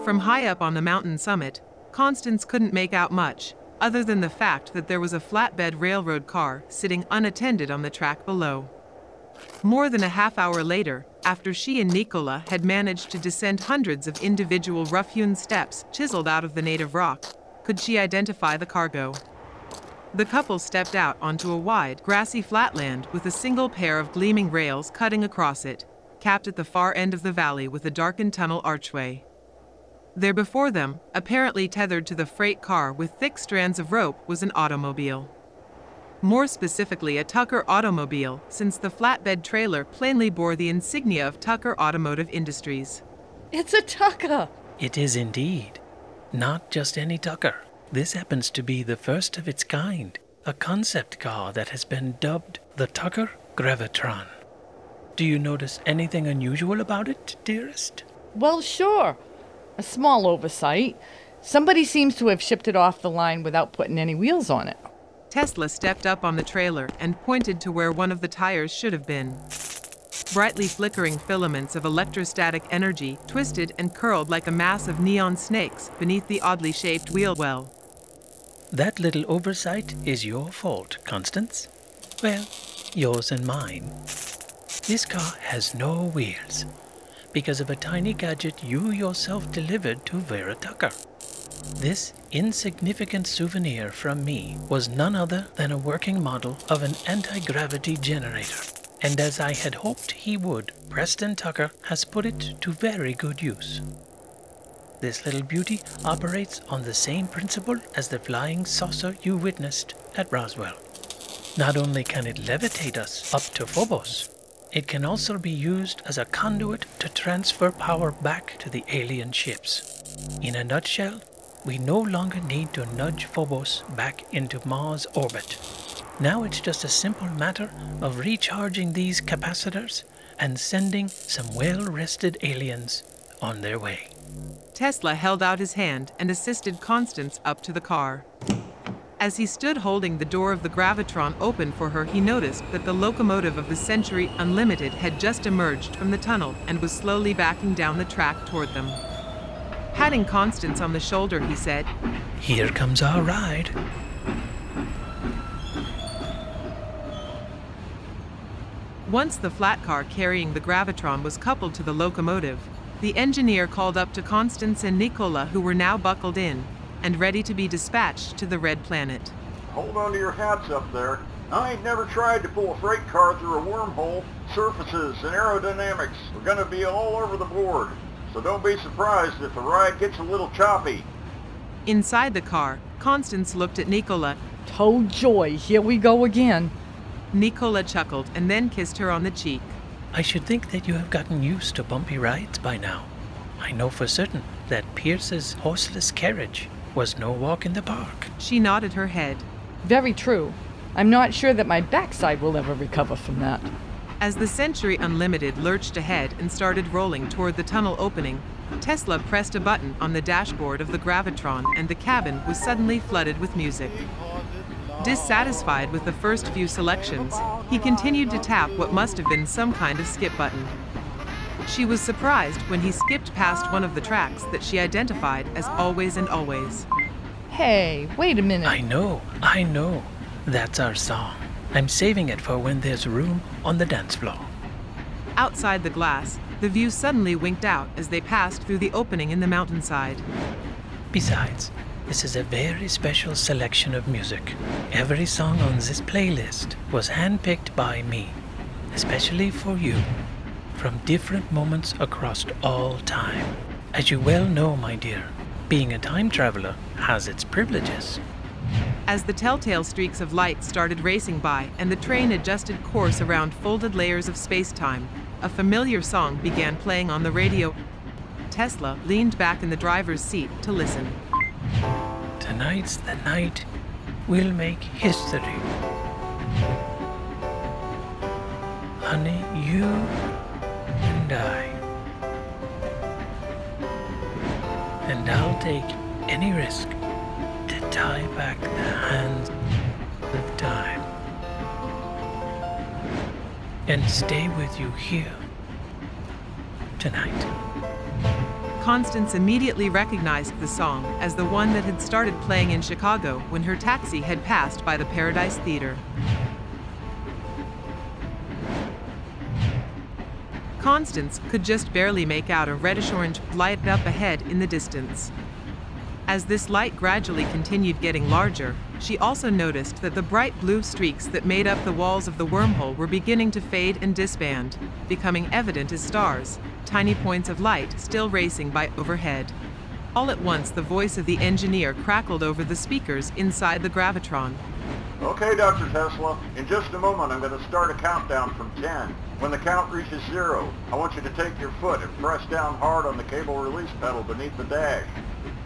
From high up on the mountain summit, Constance couldn't make out much, other than the fact that there was a flatbed railroad car sitting unattended on the track below. More than a half hour later, after she and Nikola had managed to descend hundreds of individual rough-hewn steps chiseled out of the native rock, could she identify the cargo. The couple stepped out onto a wide, grassy flatland with a single pair of gleaming rails cutting across it, capped at the far end of the valley with a darkened tunnel archway. There before them, apparently tethered to the freight car with thick strands of rope, was an automobile. More specifically, a Tucker automobile, since the flatbed trailer plainly bore the insignia of Tucker Automotive Industries. It's a Tucker! It is indeed. Not just any Tucker. This happens to be the first of its kind, a concept car that has been dubbed the Tucker Gravitron. Do you notice anything unusual about it, dearest? Well, sure. A small oversight. Somebody seems to have shipped it off the line without putting any wheels on it. Tesla stepped up on the trailer and pointed to where one of the tires should have been. Brightly flickering filaments of electrostatic energy twisted and curled like a mass of neon snakes beneath the oddly shaped wheel well. That little oversight is your fault, Constance. Well, yours and mine. This car has no wheels, because of a tiny gadget you yourself delivered to Vera Tucker. This insignificant souvenir from me was none other than a working model of an anti-gravity generator, and as I had hoped he would, Preston Tucker has put it to very good use. This little beauty operates on the same principle as the flying saucer you witnessed at Roswell. Not only can it levitate us up to Phobos, It can also be used as a conduit to transfer power back to the alien ships. In a nutshell, we no longer need to nudge Phobos back into Mars orbit. Now it's just a simple matter of recharging these capacitors and sending some well-rested aliens on their way. Tesla held out his hand and assisted Constance up to the car. As he stood holding the door of the gravitron open for her, he noticed that the locomotive of the Century Unlimited had just emerged from the tunnel and was slowly backing down the track toward them. Patting Constance on the shoulder, he said, "Here comes our ride." Once the flat car carrying the gravitron was coupled to the locomotive, the engineer called up to Constance and Nikola, who were now buckled in and ready to be dispatched to the Red Planet. "Hold on to your hats up there. I ain't never tried to pull a freight car through a wormhole, surfaces, and aerodynamics. We're gonna be all over the board, so don't be surprised if the ride gets a little choppy." Inside the car, Constance looked at Nikola. "Oh joy, here we go again." Nikola chuckled and then kissed her on the cheek. "I should think that you have gotten used to bumpy rides by now. I know for certain that Pierce's horseless carriage was no walk in the park." She nodded her head. "Very true. I'm not sure that my backside will ever recover from that." As the Century Unlimited lurched ahead and started rolling toward the tunnel opening, Tesla pressed a button on the dashboard of the gravitron and the cabin was suddenly flooded with music. Dissatisfied with the first few selections, he continued to tap what must have been some kind of skip button. She was surprised when he skipped past one of the tracks that she identified as Always and Always. "Hey, wait a minute." "I know, I know. That's our song. I'm saving it for when there's room on the dance floor." Outside the glass, the view suddenly winked out as they passed through the opening in the mountainside. "Besides, this is a very special selection of music. Every song on this playlist was handpicked by me, especially for you, from different moments across all time. As you well know, my dear, being a time traveler has its privileges." As the telltale streaks of light started racing by and the train adjusted course around folded layers of space-time, a familiar song began playing on the radio. Tesla leaned back in the driver's seat to listen. "Tonight's the night we'll make history. Honey, you and I. And I'll take any risk to tie back the hands of time and stay with you here tonight." Constance immediately recognized the song as the one that had started playing in Chicago when her taxi had passed by the Paradise Theater. Constance could just barely make out a reddish-orange light up ahead in the distance. As this light gradually continued getting larger, she also noticed that the bright blue streaks that made up the walls of the wormhole were beginning to fade and disband, becoming evident as stars, tiny points of light still racing by overhead. All at once, the voice of the engineer crackled over the speakers inside the gravitron. "Okay, Doctor Tesla, in just a moment I'm going to start a countdown from ten. When the count reaches zero, I want you to take your foot and press down hard on the cable release pedal beneath the dash.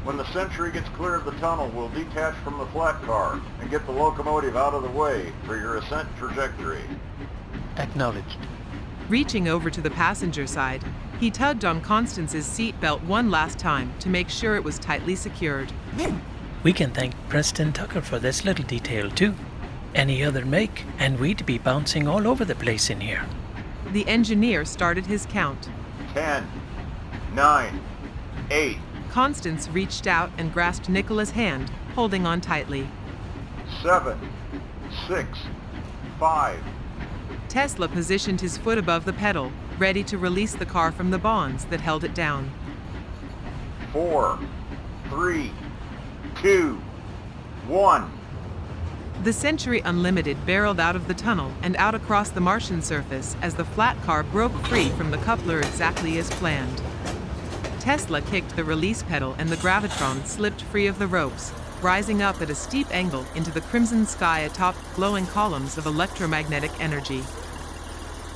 When the Century gets clear of the tunnel, we'll detach from the flat car and get the locomotive out of the way for your ascent trajectory." "Acknowledged." Reaching over to the passenger side, he tugged on Constance's seatbelt one last time to make sure it was tightly secured. "We can thank Preston Tucker for this little detail, too. Any other make, and we'd be bouncing all over the place in here." The engineer started his count. Ten, nine, eight. Constance reached out and grasped Nicola's hand, holding on tightly. Seven, six, five. Tesla positioned his foot above the pedal, ready to release the car from the bonds that held it down. Four, three, two, one. The Century Unlimited barreled out of the tunnel and out across the Martian surface as the flat car broke free from the coupler exactly as planned. Tesla kicked the release pedal and the gravitron slipped free of the ropes, rising up at a steep angle into the crimson sky atop glowing columns of electromagnetic energy.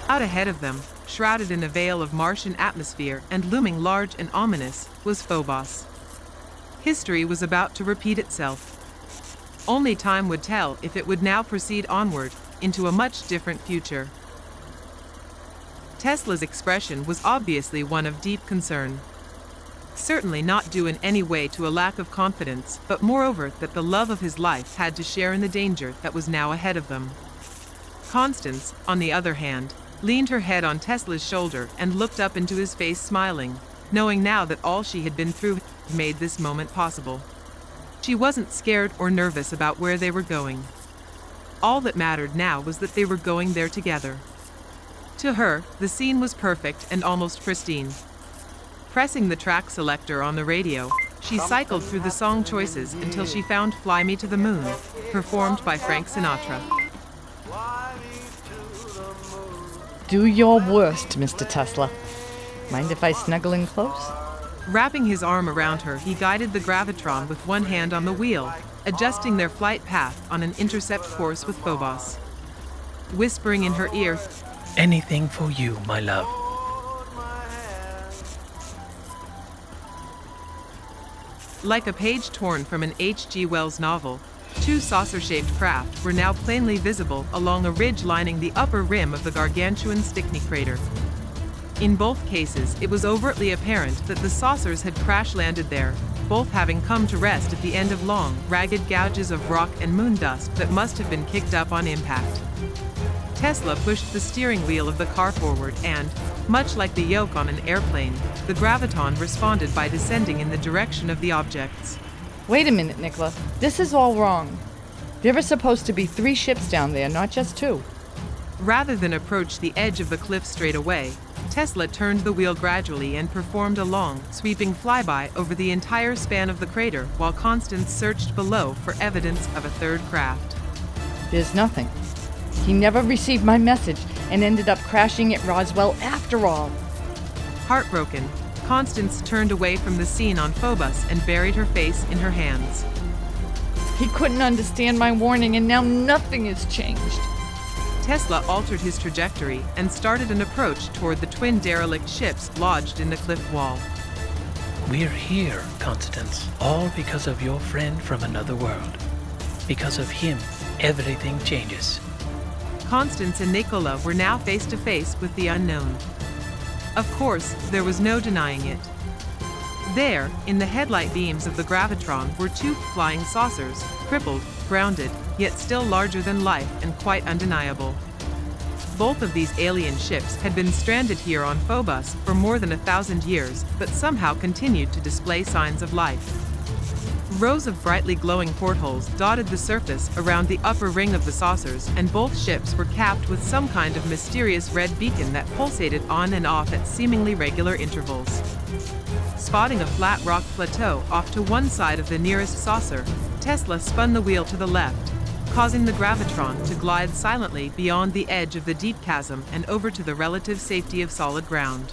Out ahead of them, shrouded in a veil of Martian atmosphere and looming large and ominous, was Phobos. History was about to repeat itself. Only time would tell if it would now proceed onward into a much different future. Tesla's expression was obviously one of deep concern. Certainly not due in any way to a lack of confidence, but moreover that the love of his life had to share in the danger that was now ahead of them. Constance, on the other hand, leaned her head on Tesla's shoulder and looked up into his face smiling, knowing now that all she had been through had made this moment possible. She wasn't scared or nervous about where they were going. All that mattered now was that they were going there together. To her, the scene was perfect and almost pristine. Pressing the track selector on the radio, she cycled through the song choices until she found Fly Me to the Moon, performed by Frank Sinatra. Do your worst, Mister Tesla. Mind if I snuggle in close? Wrapping his arm around her, he guided the gravitron with one hand on the wheel, adjusting their flight path on an intercept course with Phobos. Whispering in her ear, "Anything for you, my love." Like a page torn from an H G Wells novel, two saucer-shaped craft were now plainly visible along a ridge lining the upper rim of the gargantuan Stickney crater. In both cases, it was overtly apparent that the saucers had crash-landed there, both having come to rest at the end of long, ragged gouges of rock and moon dust that must have been kicked up on impact. Tesla pushed the steering wheel of the car forward and, much like the yoke on an airplane, the gravitron responded by descending in the direction of the objects. Wait a minute, Nikola. This is all wrong. There were supposed to be three ships down there, not just two. Rather than approach the edge of the cliff straight away, Tesla turned the wheel gradually and performed a long, sweeping flyby over the entire span of the crater while Constance searched below for evidence of a third craft. There's nothing. He never received my message and ended up crashing at Roswell after all. Heartbroken, Constance turned away from the scene on Phobos and buried her face in her hands. He couldn't understand my warning, and now nothing has changed. Tesla altered his trajectory and started an approach toward the twin derelict ships lodged in the cliff wall. We're here, Constance, all because of your friend from another world. Because of him, everything changes. Constance and Nikola were now face to face with the unknown. Of course, there was no denying it. There, in the headlight beams of the gravitron, were two flying saucers, crippled, grounded, yet still larger than life and quite undeniable. Both of these alien ships had been stranded here on Phobos for more than a thousand years, but somehow continued to display signs of life. Rows of brightly glowing portholes dotted the surface around the upper ring of the saucers, and both ships were capped with some kind of mysterious red beacon that pulsated on and off at seemingly regular intervals. Spotting a flat rock plateau off to one side of the nearest saucer, Tesla spun the wheel to the left, causing the gravitron to glide silently beyond the edge of the deep chasm and over to the relative safety of solid ground.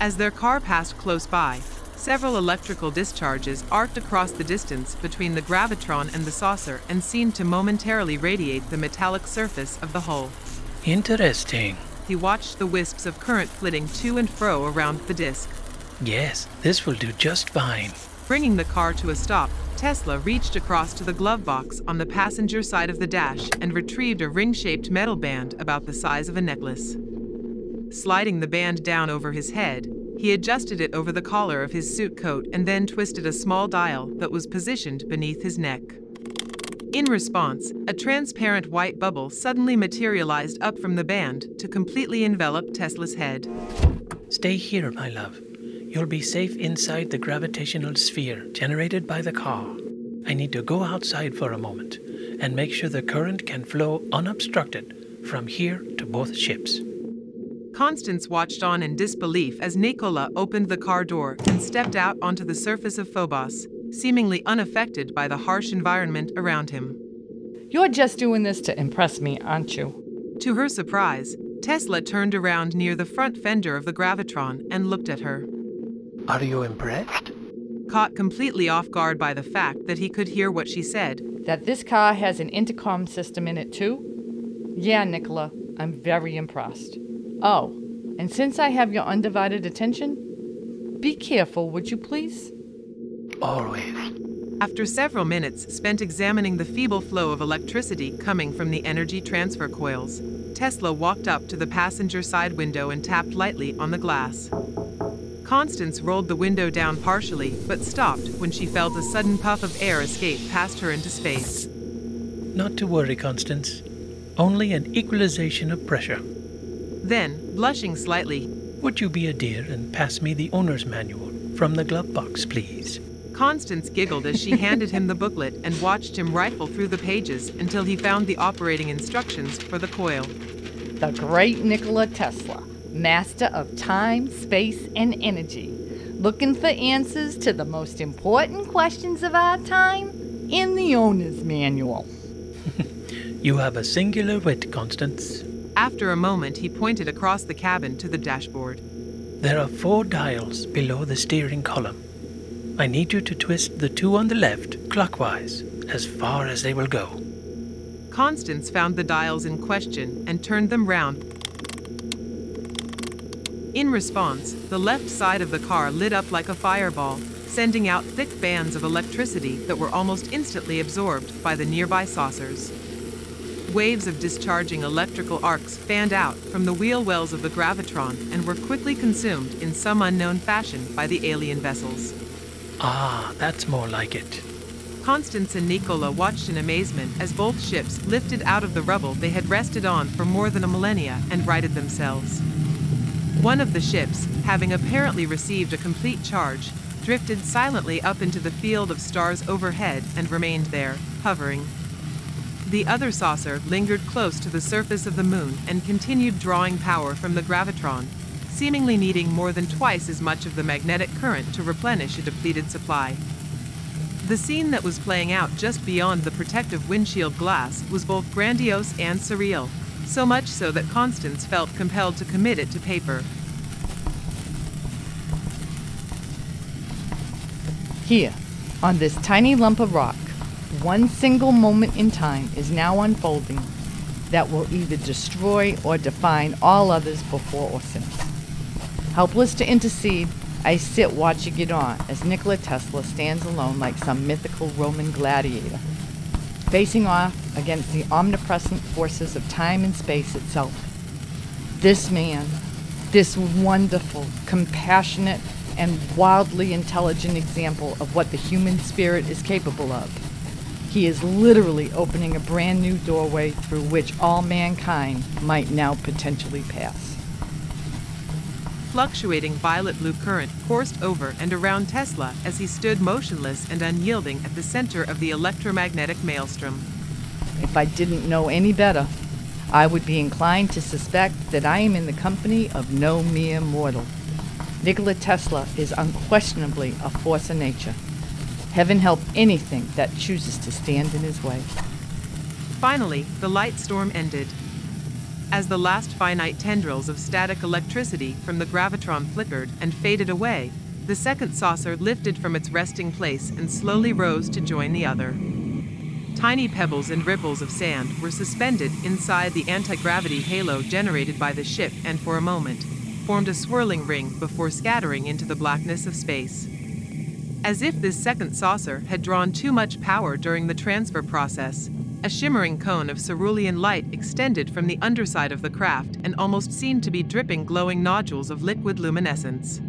As their car passed close by, several electrical discharges arced across the distance between the gravitron and the saucer and seemed to momentarily radiate the metallic surface of the hull. Interesting. He watched the wisps of current flitting to and fro around the disk. Yes, this will do just fine. Bringing the car to a stop, Tesla reached across to the glove box on the passenger side of the dash and retrieved a ring-shaped metal band about the size of a necklace. Sliding the band down over his head, he adjusted it over the collar of his suit coat and then twisted a small dial that was positioned beneath his neck. In response, a transparent white bubble suddenly materialized up from the band to completely envelop Tesla's head. Stay here, my love. You'll be safe inside the gravitational sphere generated by the car. I need to go outside for a moment and make sure the current can flow unobstructed from here to both ships. Constance watched on in disbelief as Nikola opened the car door and stepped out onto the surface of Phobos, seemingly unaffected by the harsh environment around him. You're just doing this to impress me, aren't you? To her surprise, Tesla turned around near the front fender of the gravitron and looked at her. Are you impressed? Caught completely off guard by the fact that he could hear what she said. That this car has an intercom system in it too? Yeah, Nikola. I'm very impressed. Oh, and since I have your undivided attention, be careful, would you please? Always. After several minutes spent examining the feeble flow of electricity coming from the energy transfer coils, Tesla walked up to the passenger side window and tapped lightly on the glass. Constance rolled the window down partially, but stopped when she felt a sudden puff of air escape past her into space. Not to worry, Constance. Only an equalization of pressure. Then, blushing slightly, would you be a dear and pass me the owner's manual from the glove box, please? Constance giggled as she handed him the booklet and watched him rifle through the pages until he found the operating instructions for the coil. The great Nikola Tesla, master of time, space, and energy, looking for answers to the most important questions of our time in the owner's manual. You have a singular wit, Constance. After a moment, he pointed across the cabin to the dashboard. There are four dials below the steering column. I need you to twist the two on the left, clockwise, as far as they will go. Constance found the dials in question and turned them round. In response, the left side of the car lit up like a fireball, sending out thick bands of electricity that were almost instantly absorbed by the nearby saucers. Waves of discharging electrical arcs fanned out from the wheel wells of the gravitron and were quickly consumed in some unknown fashion by the alien vessels. Ah, that's more like it. Constance and Nikola watched in amazement as both ships lifted out of the rubble they had rested on for more than a millennia and righted themselves. One of the ships, having apparently received a complete charge, drifted silently up into the field of stars overhead and remained there, hovering. The other saucer lingered close to the surface of the moon and continued drawing power from the gravitron, seemingly needing more than twice as much of the magnetic current to replenish a depleted supply. The scene that was playing out just beyond the protective windshield glass was both grandiose and surreal, so much so that Constance felt compelled to commit it to paper. Here, on this tiny lump of rock, one single moment in time is now unfolding that will either destroy or define all others before or since. Helpless to intercede, I sit watching it on as Nikola Tesla stands alone like some mythical Roman gladiator, facing off against the omnipresent forces of time and space itself. This man, this wonderful, compassionate, and wildly intelligent example of what the human spirit is capable of. He is literally opening a brand new doorway through which all mankind might now potentially pass. Fluctuating violet-blue current coursed over and around Tesla as he stood motionless and unyielding at the center of the electromagnetic maelstrom. If I didn't know any better, I would be inclined to suspect that I am in the company of no mere mortal. Nikola Tesla is unquestionably a force of nature. Heaven help anything that chooses to stand in his way. Finally, the light storm ended. As the last finite tendrils of static electricity from the gravitron flickered and faded away, the second saucer lifted from its resting place and slowly rose to join the other. Tiny pebbles and ripples of sand were suspended inside the anti-gravity halo generated by the ship and for a moment, formed a swirling ring before scattering into the blackness of space. As if this second saucer had drawn too much power during the transfer process, a shimmering cone of cerulean light extended from the underside of the craft and almost seemed to be dripping glowing nodules of liquid luminescence.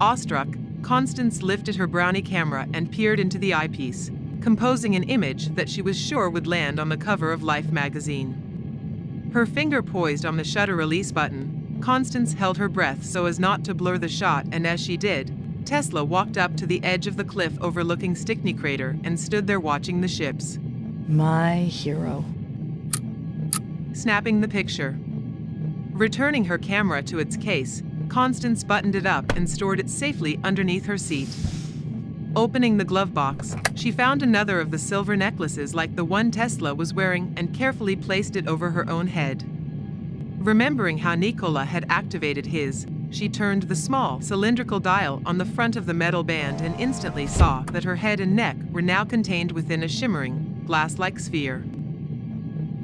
Awestruck, Constance lifted her brownie camera and peered into the eyepiece, composing an image that she was sure would land on the cover of Life magazine. Her finger poised on the shutter release button, Constance held her breath so as not to blur the shot, and as she did, Tesla walked up to the edge of the cliff overlooking Stickney Crater and stood there watching the ships. My hero. Snapping the picture. Returning her camera to its case, Constance buttoned it up and stored it safely underneath her seat. Opening the glove box, she found another of the silver necklaces like the one Tesla was wearing and carefully placed it over her own head. Remembering how Nikola had activated his, she turned the small, cylindrical dial on the front of the metal band and instantly saw that her head and neck were now contained within a shimmering, glass-like sphere.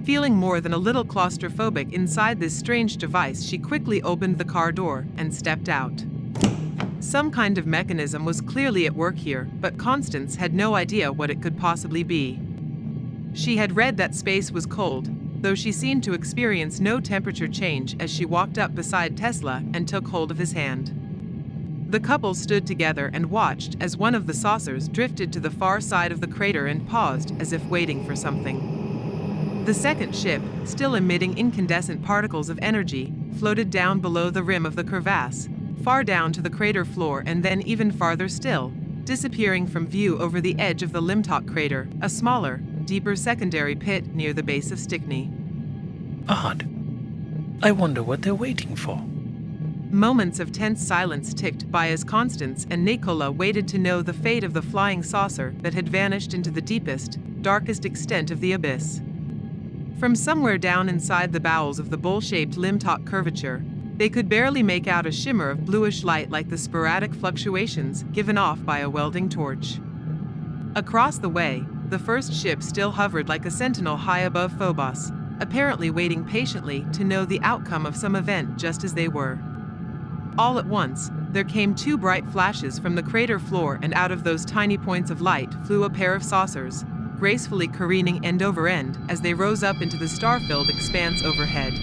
Feeling more than a little claustrophobic inside this strange device, she quickly opened the car door and stepped out. Some kind of mechanism was clearly at work here, but Constance had no idea what it could possibly be. She had read that space was cold, though she seemed to experience no temperature change as she walked up beside Tesla and took hold of his hand. The couple stood together and watched as one of the saucers drifted to the far side of the crater and paused as if waiting for something. The second ship, still emitting incandescent particles of energy, floated down below the rim of the crevasse, far down to the crater floor and then even farther still, disappearing from view over the edge of the Limtok crater, a smaller, deeper secondary pit near the base of Stickney. Odd. I wonder what they're waiting for. Moments of tense silence ticked by as Constance and Nikola waited to know the fate of the flying saucer that had vanished into the deepest, darkest extent of the abyss. From somewhere down inside the bowels of the bowl-shaped Limtok curvature, they could barely make out a shimmer of bluish light like the sporadic fluctuations given off by a welding torch. Across the way, the first ship still hovered like a sentinel high above Phobos, apparently waiting patiently to know the outcome of some event just as they were. All at once, there came two bright flashes from the crater floor, and out of those tiny points of light flew a pair of saucers, gracefully careening end over end as they rose up into the star-filled expanse overhead.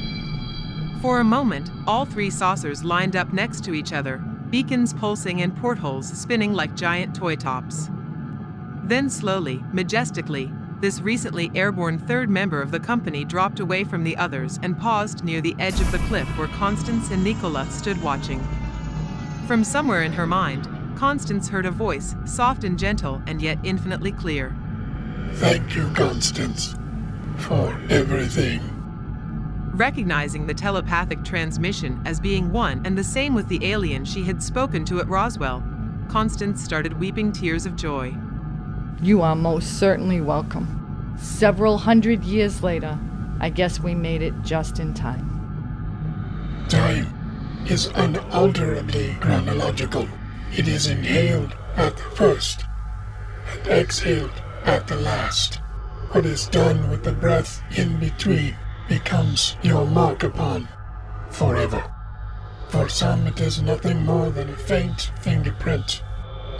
For a moment, all three saucers lined up next to each other, beacons pulsing and portholes spinning like giant toy tops. Then slowly, majestically, this recently airborne third member of the company dropped away from the others and paused near the edge of the cliff where Constance and Nikola stood watching. From somewhere in her mind, Constance heard a voice, soft and gentle and yet infinitely clear. Thank you, Constance, for everything. Recognizing the telepathic transmission as being one and the same with the alien she had spoken to at Roswell, Constance started weeping tears of joy. You are most certainly welcome. Several hundred years later, I guess we made it just in time. Time is unalterably chronological. It is inhaled at the first and exhaled at the last. What is done with the breath in between becomes your mark upon forever. For some it is nothing more than a faint fingerprint,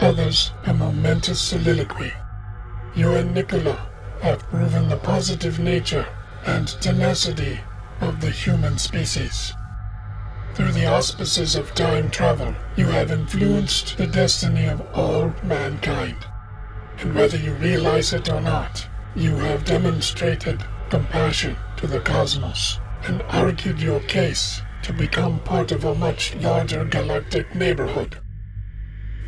others a momentous soliloquy. You and Nikola have proven the positive nature and tenacity of the human species. Through the auspices of time travel, you have influenced the destiny of all mankind. And whether you realize it or not, you have demonstrated compassion to the cosmos and argued your case to become part of a much larger galactic neighborhood.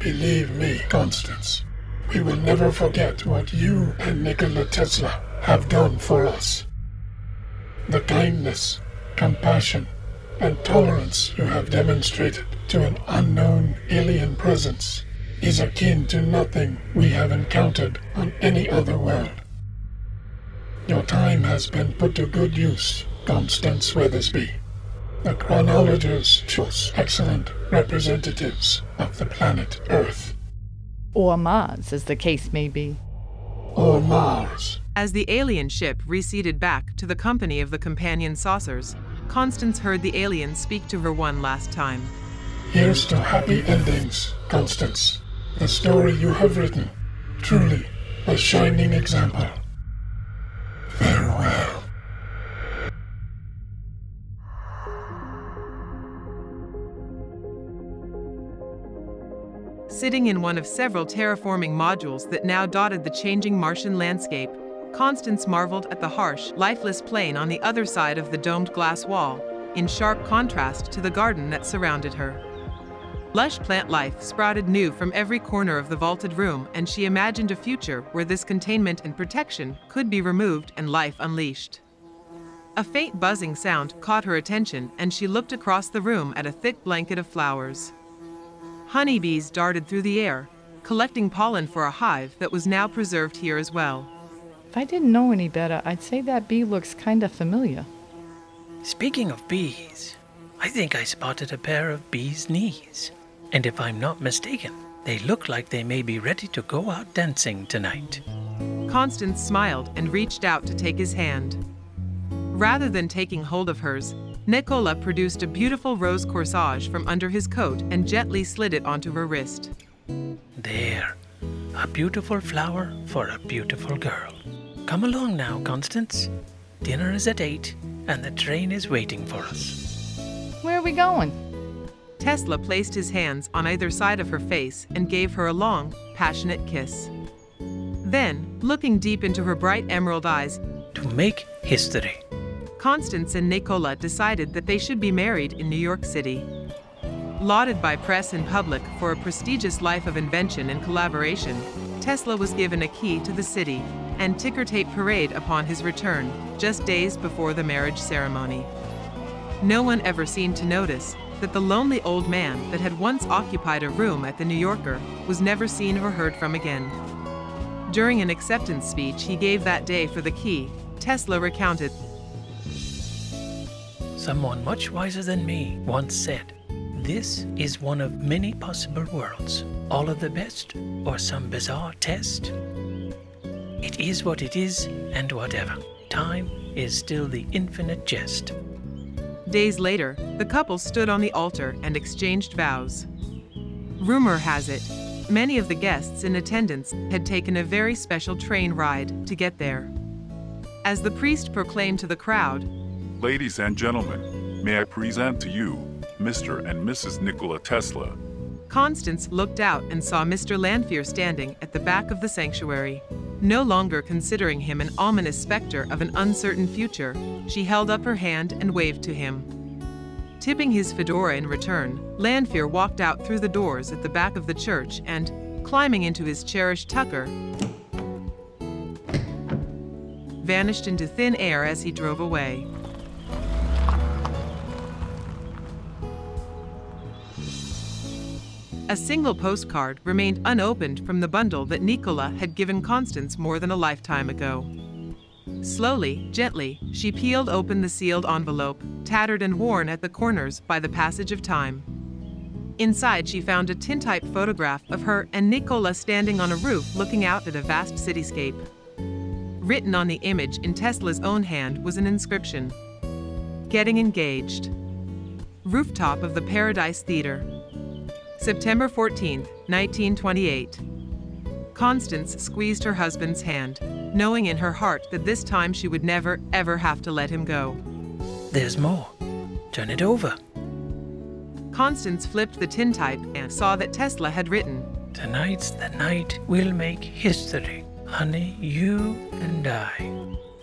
Believe me, Constance, we will never forget what you and Nikola Tesla have done for us. The kindness, compassion, and tolerance you have demonstrated to an unknown alien presence is akin to nothing we have encountered on any other world. Your time has been put to good use, Constance Weathersbee. The chronologers chose excellent representatives of the planet Earth. Or Mars, as the case may be. Or Mars. As the alien ship receded back to the company of the companion saucers, Constance heard the alien speak to her one last time. Here's to happy endings, Constance. The story you have written, truly a shining example. Farewell. Sitting in one of several terraforming modules that now dotted the changing Martian landscape, Constance marveled at the harsh, lifeless plain on the other side of the domed glass wall, in sharp contrast to the garden that surrounded her. Lush plant life sprouted new from every corner of the vaulted room, and she imagined a future where this containment and protection could be removed and life unleashed. A faint buzzing sound caught her attention, and she looked across the room at a thick blanket of flowers. Honeybees darted through the air, collecting pollen for a hive that was now preserved here as well. If I didn't know any better, I'd say that bee looks kinda familiar. Speaking of bees, I think I spotted a pair of bees' knees. And if I'm not mistaken, they look like they may be ready to go out dancing tonight. Constance smiled and reached out to take his hand. Rather than taking hold of hers, Nikola produced a beautiful rose corsage from under his coat and gently slid it onto her wrist. There, a beautiful flower for a beautiful girl. Come along now, Constance. Dinner is at eight, and the train is waiting for us. Where are we going? Tesla placed his hands on either side of her face and gave her a long, passionate kiss. Then, looking deep into her bright emerald eyes, to make history. Constance and Nikola decided that they should be married in New York City. Lauded by press and public for a prestigious life of invention and collaboration, Tesla was given a key to the city and ticker tape parade upon his return, just days before the marriage ceremony. No one ever seemed to notice that the lonely old man that had once occupied a room at the New Yorker was never seen or heard from again. During an acceptance speech he gave that day for the key, Tesla recounted, someone much wiser than me once said, this is one of many possible worlds, all of the best or some bizarre test. It is what it is and whatever. Time is still the infinite jest. Days later, the couple stood on the altar and exchanged vows. Rumor has it, many of the guests in attendance had taken a very special train ride to get there. As the priest proclaimed to the crowd, ladies and gentlemen, may I present to you, Mister and Missus Nikola Tesla. Constance looked out and saw Mister Lanphere standing at the back of the sanctuary. No longer considering him an ominous specter of an uncertain future, she held up her hand and waved to him. Tipping his fedora in return, Lanphere walked out through the doors at the back of the church and, climbing into his cherished Tucker, vanished into thin air as he drove away. A single postcard remained unopened from the bundle that Nikola had given Constance more than a lifetime ago. Slowly, gently, she peeled open the sealed envelope, tattered and worn at the corners by the passage of time. Inside she found a tintype photograph of her and Nikola standing on a roof looking out at a vast cityscape. Written on the image in Tesla's own hand was an inscription. Getting engaged. Rooftop of the Paradise Theater. September fourteenth, nineteen twenty-eight. Constance squeezed her husband's hand, knowing in her heart that this time she would never, ever have to let him go. There's more. Turn it over. Constance flipped the tintype and saw that Tesla had written, tonight's the night we'll make history. Honey, you and I.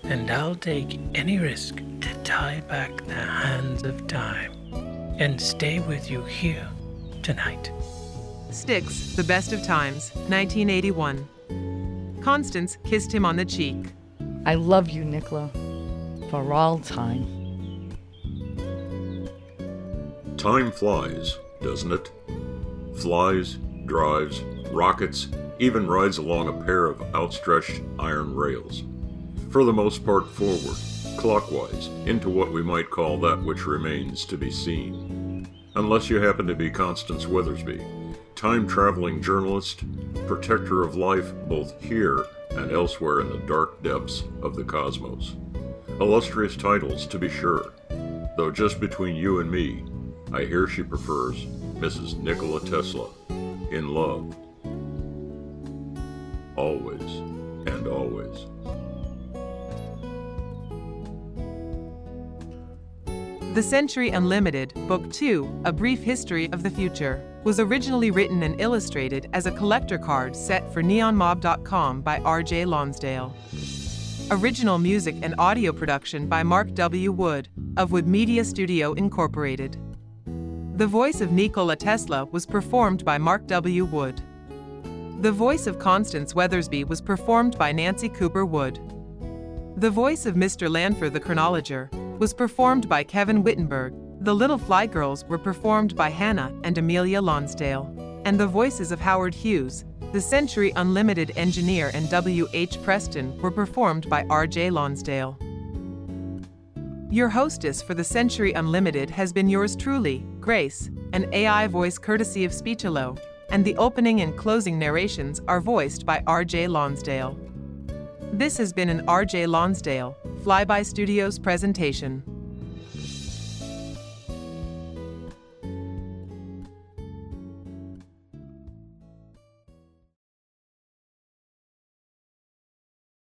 And I'll take any risk to tie back the hands of time and stay with you here tonight. Styx, The Best of Times, nineteen eighty-one. Constance kissed him on the cheek. I love you, Nikola, for all time. Time flies, doesn't it? Flies, drives, rockets, even rides along a pair of outstretched iron rails. For the most part forward, clockwise, into what we might call that which remains to be seen. Unless you happen to be Constance Weathersbee, time-traveling journalist, protector of life both here and elsewhere in the dark depths of the cosmos. Illustrious titles, to be sure, though just between you and me, I hear she prefers Missus Nikola Tesla, in love, always and always. The Century Unlimited, Book two, A Brief History of the Future, was originally written and illustrated as a collector card set for neon mob dot com by R J Lonsdale. Original music and audio production by Mark W. Wood, of Wood Media Studio Incorporated. The voice of Nikola Tesla was performed by Mark W. Wood. The voice of Constance Weathersbee was performed by Nancy Cooper Wood. The voice of Mister Lanphere the Chronologer was performed by Kevin Wittenberg, the Little Fly Girls were performed by Hannah and Amelia Lonsdale, and the voices of Howard Hughes, the Century Unlimited engineer, and W H Preston were performed by R J Lonsdale. Your hostess for the Century Unlimited has been yours truly, Grace, an A I voice courtesy of Speechelo, and the opening and closing narrations are voiced by R J Lonsdale. This has been an R J Lonsdale Flyby Studios presentation.